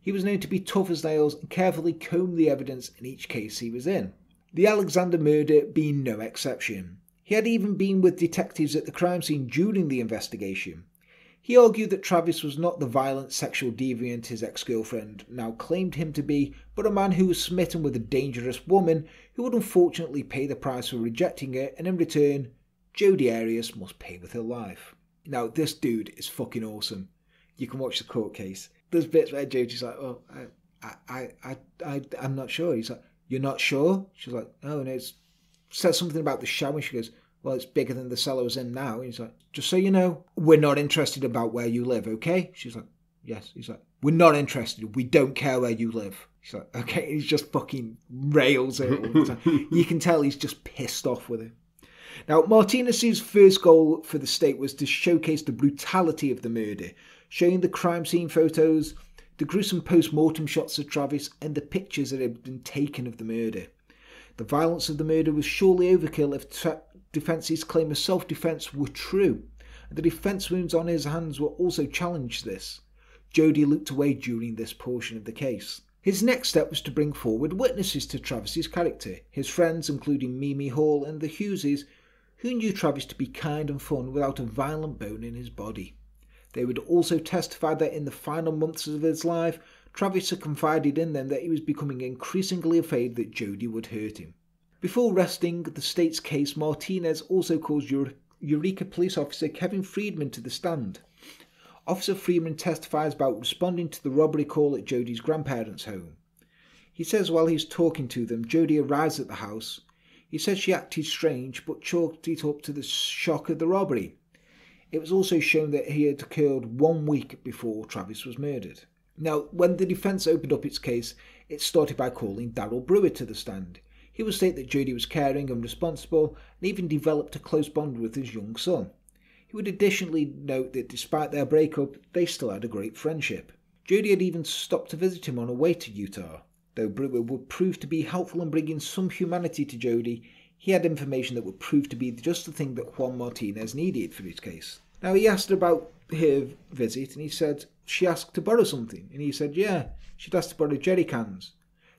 He was known to be tough as nails and carefully combed the evidence in each case he was in, the Alexander murder being no exception. He had even been with detectives at the crime scene during the investigation. He argued that Travis was not the violent sexual deviant his ex-girlfriend now claimed him to be, but a man who was smitten with a dangerous woman who would unfortunately pay the price for rejecting her, and in return, Jodi Arias must pay with her life. Now, this dude is fucking awesome. You can watch the court case. There's bits where Jodi's like, oh, I'm not sure. He's like, you're not sure? She's like, oh, no, it says something about the shower. She goes, well, it's bigger than the cellar was in now. And he's like, just so you know, we're not interested about where you live, okay? She's like, yes. He's like, we're not interested. We don't care where you live. She's like, okay. And he just fucking rails her all the time. You can tell he's just pissed off with her. Now, Martinez's first goal for the state was to showcase the brutality of the murder, showing the crime scene photos, the gruesome post-mortem shots of Travis, and the pictures that had been taken of the murder. The violence of the murder was surely overkill if defence's claim of self-defence were true, and the defence wounds on his hands were also challenged this. Jodi looked away during this portion of the case. His next step was to bring forward witnesses to Travis's character, his friends including Mimi Hall and the Hugheses, who knew Travis to be kind and fun without a violent bone in his body. They would also testify that in the final months of his life, Travis had confided in them that he was becoming increasingly afraid that Jodi would hurt him. Before resting the state's case, Martinez also calls Eureka police officer Kevin Friedman to the stand. Officer Friedman testifies about responding to the robbery call at Jodi's grandparents' home. He says while he's talking to them, Jodi arrives at the house. He says she acted strange, but chalked it up to the shock of the robbery. It was also shown that it had occurred 1 week before Travis was murdered. Now, when the defence opened up its case, it started by calling Darryl Brewer to the stand. He would state that Jodi was caring and responsible, and even developed a close bond with his young son. He would additionally note that despite their breakup, they still had a great friendship. Jodi had even stopped to visit him on her way to Utah. Though Brewer would prove to be helpful in bringing some humanity to Jodi, he had information that would prove to be just the thing that Juan Martinez needed for his case. Now he asked her about her visit, and he said she asked to borrow something, and he said yeah, she'd asked to borrow jerry cans.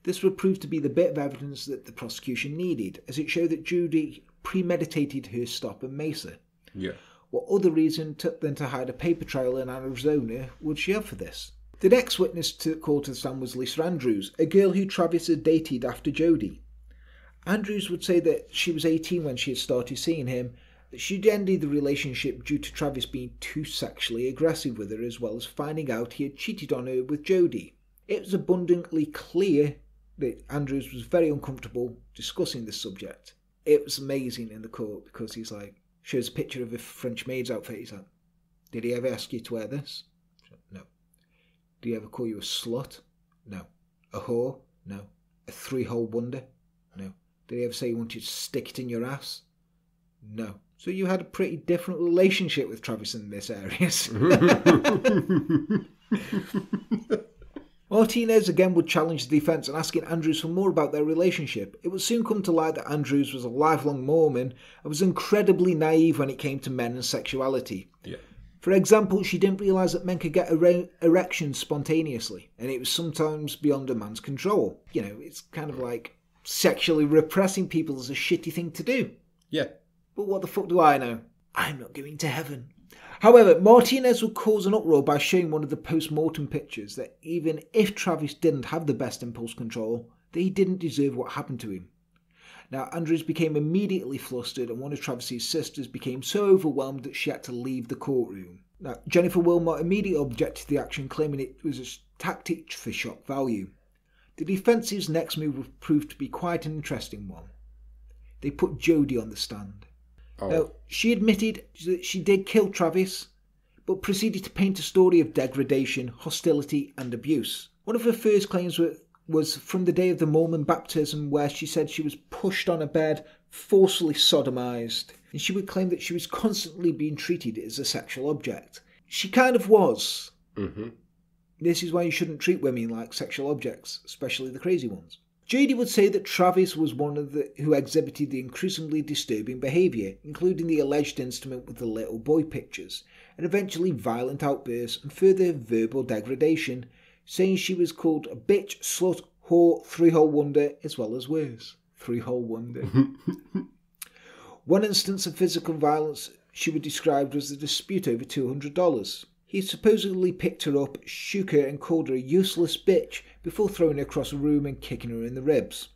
This would prove to be the bit of evidence that the prosecution needed, as it showed that Jodi premeditated her stop in Mesa. Yeah. What other reason than to hide a paper trail in Arizona would she have for this? The next witness called to the stand was Lisa Andrews, a girl who Travis had dated after Jodi. Andrews would say that she was 18 when she had started seeing him, that she'd ended the relationship due to Travis being too sexually aggressive with her, as well as finding out he had cheated on her with Jodi. It was abundantly clear that Andrews was very uncomfortable discussing this subject. It was amazing in the court because he's like, shows a picture of a French maid's outfit. He's like, did he ever ask you to wear this? No. Did he ever call you a slut? No. A whore? No. A three-hole wonder? No. Did he ever say he wanted to stick it in your ass? No. So you had a pretty different relationship with Travis and Miss Arias. Martinez again would challenge the defence and asking Andrews for more about their relationship. It would soon come to light that Andrews was a lifelong Mormon and was incredibly naive when it came to men and sexuality. Yeah. For example, she didn't realise that men could get erections spontaneously, and it was sometimes beyond a man's control. You know, it's kind of like sexually repressing people is a shitty thing to do. Yeah. But what the fuck do I know? I'm not going to heaven. However, Martinez would cause an uproar by showing one of the post-mortem pictures that even if Travis didn't have the best impulse control, that he didn't deserve what happened to him. Now, Andrews became immediately flustered, and one of Travis's sisters became so overwhelmed that she had to leave the courtroom. Now, Jennifer Wilmot immediately objected to the action, claiming it was a tactic for shock value. The defence's next move proved to be quite an interesting one. They put Jodi on the stand. Oh. Now, she admitted that she did kill Travis, but proceeded to paint a story of degradation, hostility and abuse. One of her first claims was from the day of the Mormon baptism, where she said she was pushed on a bed, forcefully sodomized, and she would claim that she was constantly being treated as a sexual object. She kind of was. Mm-hmm. This is why you shouldn't treat women like sexual objects, especially the crazy ones. Jodi would say that Travis was one of the who exhibited the increasingly disturbing behaviour, including the alleged incident with the little boy pictures, and eventually violent outbursts and further verbal degradation, saying she was called a bitch, slut, whore, three-hole wonder, as well as worse. Three-hole wonder. One instance of physical violence she would describe was the dispute over $200. He supposedly picked her up, shook her and called her a useless bitch before throwing her across a room and kicking her in the ribs.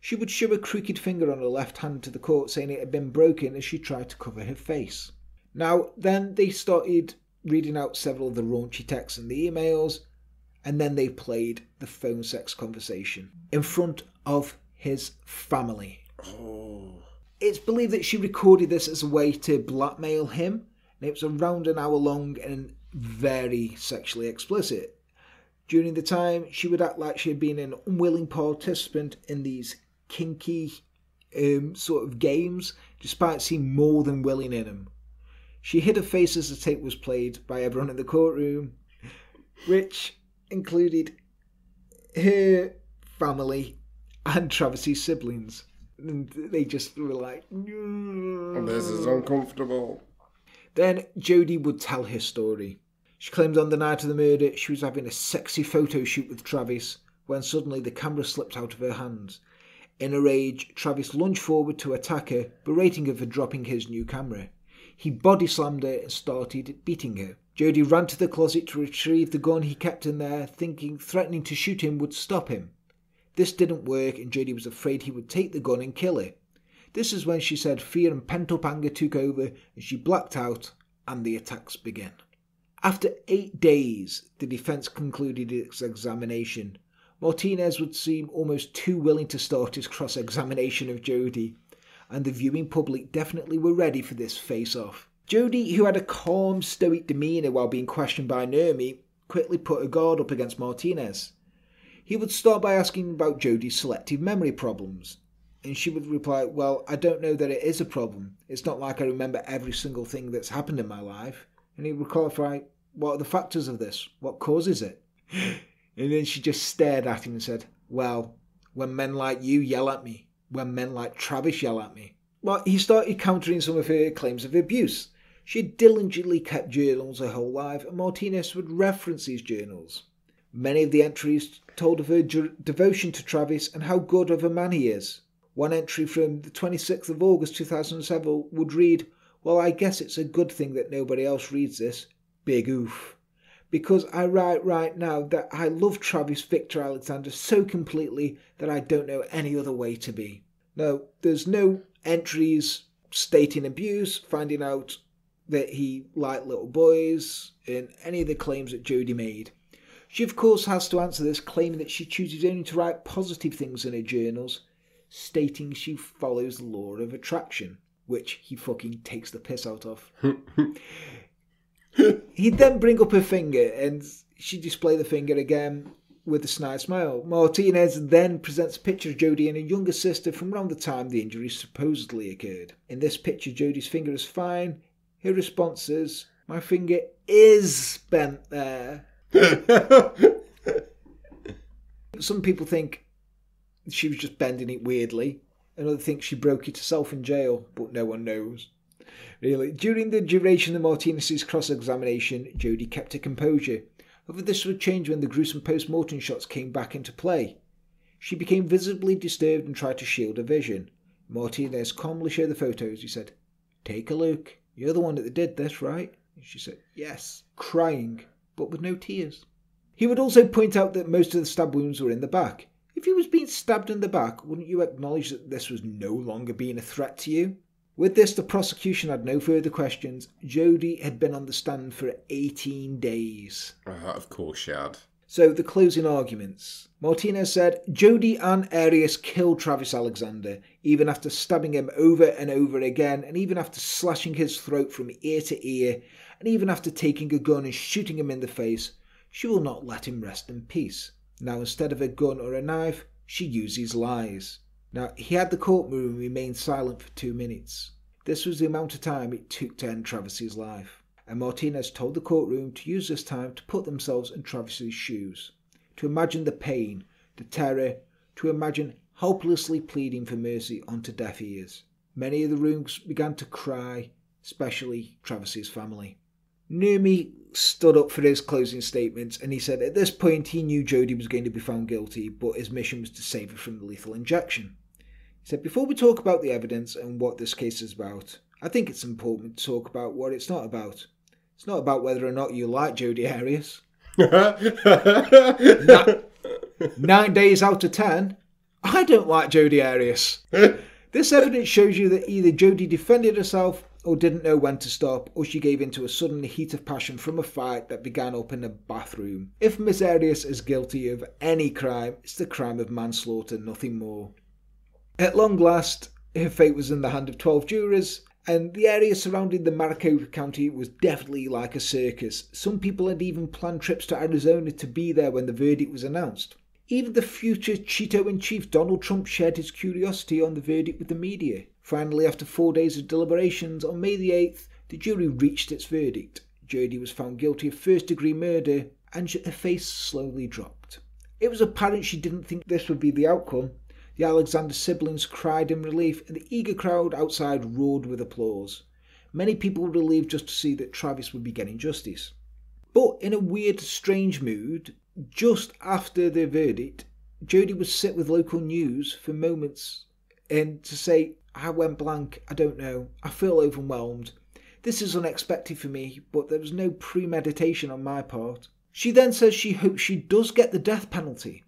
She would show a crooked finger on her left hand to the court, saying it had been broken as she tried to cover her face. Now, then they started reading out several of the raunchy texts and the emails, and then they played the phone sex conversation in front of his family. Oh. It's believed that she recorded this as a way to blackmail him, and it was around an hour long and very sexually explicit. During the time, she would act like she had been an unwilling participant in these kinky sort of games, despite seeming more than willing in them. She hid her face as the tape was played by everyone in the courtroom, which included her family and Travis's siblings. And they just were like, oh, this is uncomfortable. Then Jodi would tell her story. She claimed on the night of the murder she was having a sexy photo shoot with Travis when suddenly the camera slipped out of her hands. In a rage, Travis lunged forward to attack her, berating her for dropping his new camera. He body slammed her and started beating her. Jodi ran to the closet to retrieve the gun he kept in there, thinking threatening to shoot him would stop him. This didn't work and Jodi was afraid he would take the gun and kill her. This is when she said fear and pent-up anger took over and she blacked out and the attacks began. After 8 days, the defence concluded its examination. Martinez would seem almost too willing to start his cross-examination of Jodi, and the viewing public definitely were ready for this face-off. Jodi, who had a calm, stoic demeanour while being questioned by Nermi, quickly put her guard up against Martinez. He would start by asking about Jodi's selective memory problems. And she would reply, well, I don't know that it is a problem. It's not like I remember every single thing that's happened in my life. And he would qualify, what are the factors of this? What causes it? And then she just stared at him and said, well, when men like you yell at me, when men like Travis yell at me. Well, he started countering some of her claims of abuse. She had diligently kept journals her whole life, and Martinez would reference these journals. Many of the entries told of her devotion to Travis and how good of a man he is. One entry from the 26th of August 2007 would read, well, I guess it's a good thing that nobody else reads this. Big oof. Because I write right now that I love Travis Victor Alexander so completely that I don't know any other way to be. Now, there's no entries stating abuse, finding out that he liked little boys, and any of the claims that Jodi made. She, of course, has to answer this, claiming that she chooses only to write positive things in her journals, stating she follows the law of attraction, which he fucking takes the piss out of. He'd then bring up her finger, and she'd display the finger again with a snide smile. Martinez then presents a picture of Jodi and her younger sister from around the time the injury supposedly occurred. In this picture, Jodie's finger is fine. Her response is, my finger is bent there. Some people think she was just bending it weirdly. Another thinks she broke it herself in jail, but no one knows. Really, during the duration of Martinez's cross-examination, Jodi kept her composure. However, this would change when the gruesome post-mortem shots came back into play. She became visibly disturbed and tried to shield her vision. Martinez calmly showed the photos. He said, take a look. You're the one that did this, right? And she said, yes, crying, but with no tears. He would also point out that most of the stab wounds were in the back. If you was being stabbed in the back, wouldn't you acknowledge that this was no longer being a threat to you? With this, the prosecution had no further questions. Jodi had been on the stand for 18 days. Of course she had. So, the closing arguments. Martinez said, Jodi and Arias killed Travis Alexander, even after stabbing him over and over again, and even after slashing his throat from ear to ear, and even after taking a gun and shooting him in the face. She will not let him rest in peace. Now, instead of a gun or a knife, she uses lies. Now, he had the courtroom remain silent for 2 minutes. This was the amount of time it took to end Travis's life. And Martinez told the courtroom to use this time to put themselves in Travis's shoes, to imagine the pain, the terror, to imagine helplessly pleading for mercy onto deaf ears. Many of the rooms began to cry, especially Travis's family. Numi stood up for his closing statements, and he said at this point he knew Jodi was going to be found guilty, but his mission was to save her from the lethal injection. He said, before we talk about the evidence and what this case is about, I think it's important to talk about what it's not about. It's not about whether or not you like Jodi Arias. 9 days out of 10, I don't like Jodi Arias. This evidence shows you that either Jodi defended herself or didn't know when to stop, or she gave in to a sudden heat of passion from a fight that began up in a bathroom. If Miss Arias is guilty of any crime, it's the crime of manslaughter, nothing more. At long last, her fate was in the hand of 12 jurors, and the area surrounding the Maricopa County was definitely like a circus. Some people had even planned trips to Arizona to be there when the verdict was announced. Even the future Cheeto-in-Chief Donald Trump shared his curiosity on the verdict with the media. Finally, after 4 days of deliberations, on May the 8th, the jury reached its verdict. Jodi was found guilty of first-degree murder, and her face slowly dropped. It was apparent she didn't think this would be the outcome. The Alexander siblings cried in relief, and the eager crowd outside roared with applause. Many people were relieved just to see that Travis would be getting justice. But in a weird, strange mood, just after the verdict, Jodi would sit with local news for moments and to say, I went blank, I don't know, I feel overwhelmed. This is unexpected for me, but there was no premeditation on my part. She then says she hopes she does get the death penalty,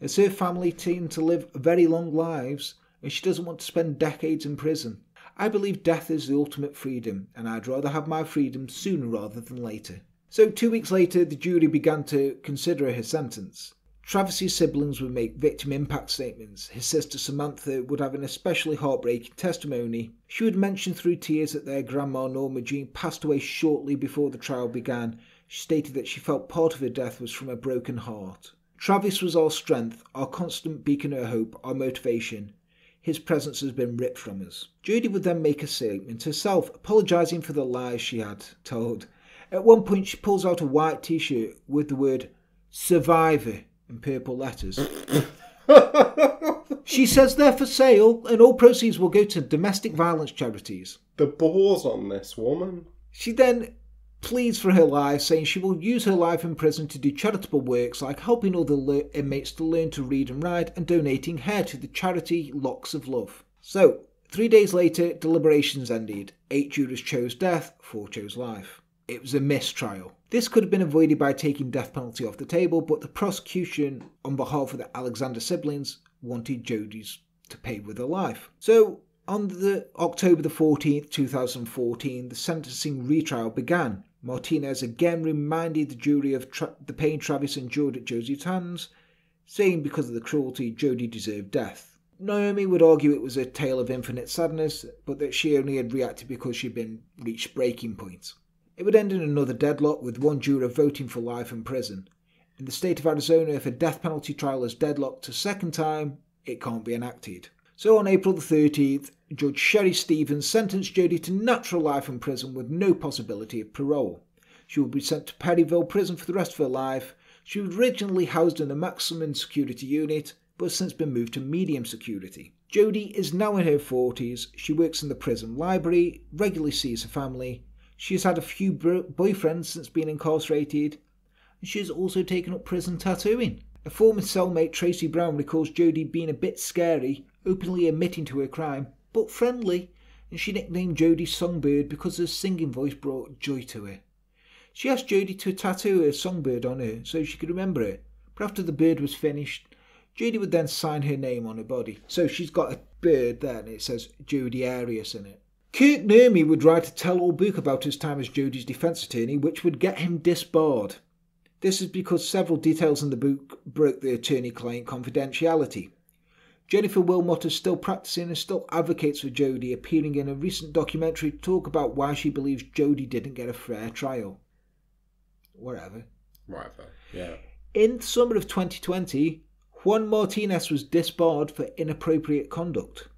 as her family tend to live very long lives and she doesn't want to spend decades in prison. I believe death is the ultimate freedom, and I'd rather have my freedom sooner rather than later. So 2 weeks later, the jury began to consider her sentence. Travis's siblings would make victim impact statements. His sister Samantha would have an especially heartbreaking testimony. She would mention through tears that their grandma Norma Jean passed away shortly before the trial began. She stated that she felt part of her death was from a broken heart. Travis was our strength, our constant beacon of hope, our motivation. his presence has been ripped from us. Judy would then make a statement herself, apologising for the lies she had told. At one point, she pulls out a white t-shirt with the word Survivor in purple letters. She says they're for sale and all proceeds will go to domestic violence charities. The balls on this woman. She then pleads for her life, saying she will use her life in prison to do charitable works like helping other inmates to learn to read and write and donating hair to the charity Locks of Love. So, 3 days later, deliberations ended. 8 jurors chose death, 4 chose life. It was a mistrial. This could have been avoided by taking death penalty off the table, but the prosecution, on behalf of the Alexander siblings, wanted Jodie's to pay with her life. So, on the October the 14th, 2014, the sentencing retrial began. Martinez again reminded the jury of the pain Travis endured at Jodie's hands, saying because of the cruelty, Jodie deserved death. Naomi would argue it was a tale of infinite sadness, but that she only had reacted because she'd been reached breaking point. It would end in another deadlock, with one juror voting for life in prison. In the state of Arizona, if a death penalty trial is deadlocked a second time, it can't be enacted. So on April the 13th, Judge Sherry Stevens sentenced Jodi to natural life in prison with no possibility of parole. She would be sent to Perryville Prison for the rest of her life. She was originally housed in the maximum security unit, but has since been moved to medium security. Jodi is now in her 40s. She works in the prison library, regularly sees her family. She has had a few boyfriends since being incarcerated, and she has also taken up prison tattooing. A former cellmate, Tracy Brown, recalls Jodi being a bit scary, openly admitting to her crime, but friendly, and she nicknamed Jodi Songbird because her singing voice brought joy to her. She asked Jodi to tattoo her songbird on her so she could remember it, but after the bird was finished, Jodi would then sign her name on her body. So she's got a bird there and it says Jodi Arias in it. Kirk Nermy would write a tell-all book about his time as Jodie's defence attorney, which would get him disbarred. This is because several details in the book broke the attorney-client confidentiality. Jennifer Wilmot is still practising and still advocates for Jodie, appearing in a recent documentary to talk about why she believes Jodie didn't get a fair trial. Whatever, yeah. In the summer of 2020, Juan Martinez was disbarred for inappropriate conduct.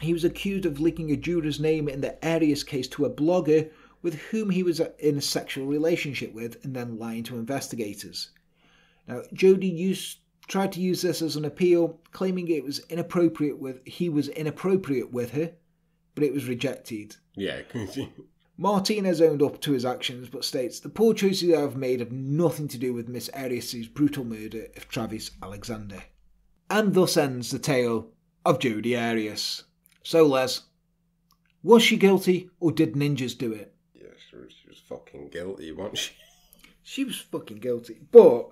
He was accused of leaking a juror's name in the Arias case to a blogger with whom he was in a sexual relationship with and then lying to investigators. Now, Jodi tried to use this as an appeal, claiming he was inappropriate with her, but it was rejected. Yeah. Martinez owned up to his actions, but states, "The poor choices I have made have nothing to do with Miss Arias' brutal murder of Travis Alexander." And thus ends the tale of Jodi Arias. So, Les, was she guilty or did ninjas do it? Yeah, she was fucking guilty, wasn't she? She was fucking guilty. But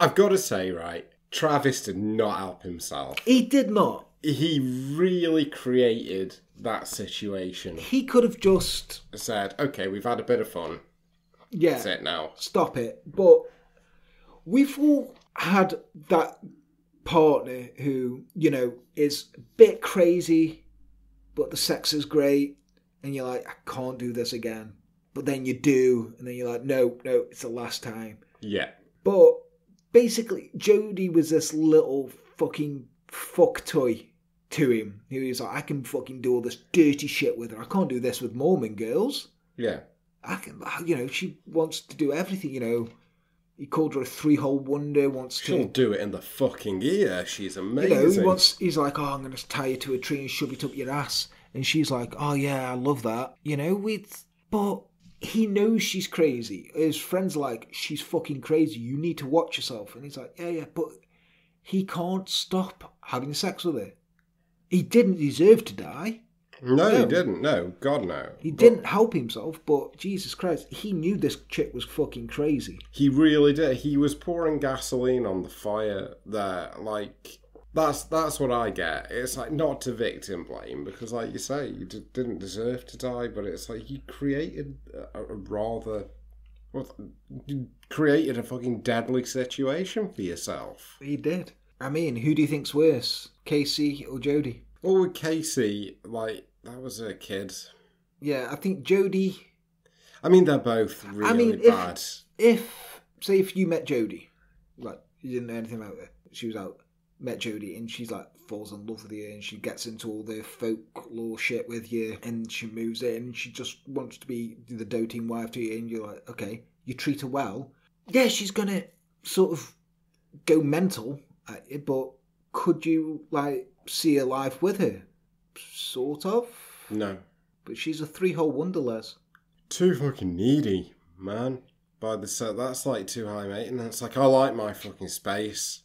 I've got to say, right, Travis did not help himself. He did not. He really created that situation. He could have just said, okay, we've had a bit of fun. Yeah. That's it now. Stop it. But we've all had that partner who, you know, is a bit crazy, but the sex is great, and you're like, I can't do this again. But then you do, and then you're like, no, it's the last time. Yeah. But basically, Jodi was this little fucking fuck toy to him. He was like, I can fucking do all this dirty shit with her. I can't do this with Mormon girls. Yeah. I can, you know, she wants to do everything, you know. He called her a three-hole wonder, She'll do it in the fucking ear. She's amazing. You know, he's like, oh, I'm going to tie you to a tree and shove it up your ass. And she's like, oh, yeah, I love that. You know, but he knows she's crazy. His friend's like, she's fucking crazy. You need to watch yourself. And he's like, yeah, but he can't stop having sex with her. He didn't deserve to die. No, he didn't. No, God, no. He didn't help himself, but Jesus Christ, he knew this chick was fucking crazy. He really did. He was pouring gasoline on the fire there. Like, that's what I get. It's like, not to victim blame, because like you say, you didn't deserve to die, but it's like you created a fucking deadly situation for yourself. He did. I mean, who do you think's worse, Casey or Jodi? Well, with Casey, like, that was her kid. Yeah, I think Jodi, I mean, they're both really bad. If you met Jodi, like, you didn't know anything about her, she was out, met Jodi, and she's like falls in love with you, and she gets into all the folklore shit with you, and she moves in, and she just wants to be the doting wife to you, and you're like, okay, you treat her well. Yeah, she's gonna sort of go mental at you, but could you like see a life with her? Sort of. No. But she's a three-hole wonder, Les. Too fucking needy, man. By the set, that's like too high maintenance. Like, I like my fucking space.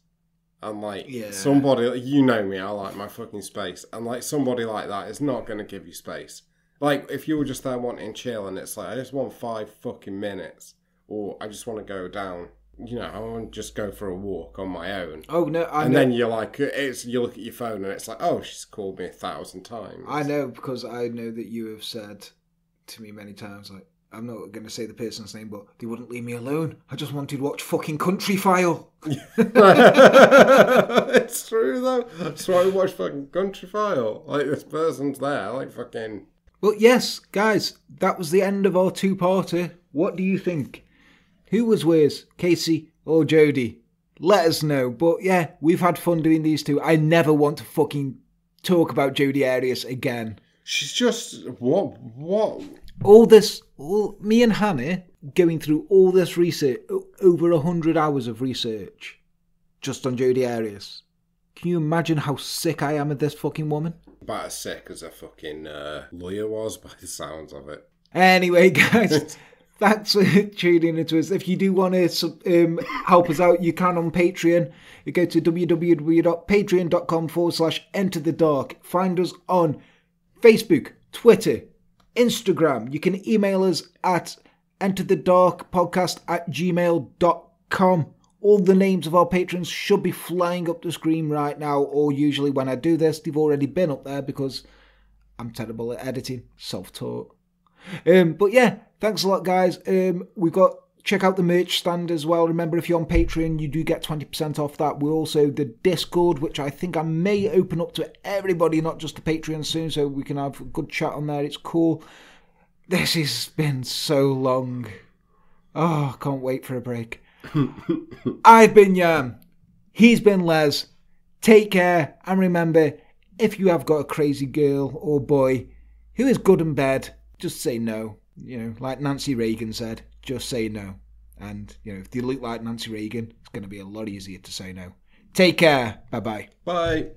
And like, yeah. Somebody, you know me, I like my fucking space. And like, somebody like that is not going to give you space. Like, if you were just there wanting chill and it's like, I just want 5 fucking minutes. Or I just want to go down, you know, I want to just go for a walk on my own. Oh, no, I know. And then you're like, you look at your phone and it's like, oh, she's called me 1,000 times. I know, because I know that you have said to me many times, like, I'm not going to say the person's name, but they wouldn't leave me alone. I just wanted to watch fucking Country File. It's true, though. That's why we watch fucking Country File. Like, this person's there, like fucking... Well, yes, guys, that was the end of our two-parter. What do you think? Who was worse, Casey or Jodi? Let us know. But, yeah, we've had fun doing these two. I never want to fucking talk about Jodi Arias again. She's just... What... me and Hannah going through all this research, over 100 hours of research, just on Jodi Arias. Can you imagine how sick I am of this fucking woman? About as sick as a fucking lawyer was, by the sounds of it. Anyway, guys, thanks for tuning into us. If you do want to help us out, you can on Patreon. You go to www.patreon.com/enterthedark. Find us on Facebook, Twitter, Instagram. You can email us at enterthedarkpodcast@gmail.com. All the names of our patrons should be flying up the screen right now, or usually when I do this, they've already been up there because I'm terrible at editing. Self-taught. But yeah, thanks a lot, guys. We've got... Check out the merch stand as well. Remember, if you're on Patreon, you do get 20% off that. We're also the Discord, which I think I may open up to everybody, not just the Patreon soon, so we can have a good chat on there. It's cool. This has been so long. Oh, can't wait for a break. I've been Yam. He's been Les. Take care. And remember, if you have got a crazy girl or boy who is good in bed, just say no. You know, like Nancy Reagan said. Just say no. And, you know, if they look like Nancy Reagan, it's going to be a lot easier to say no. Take care. Bye-bye. Bye.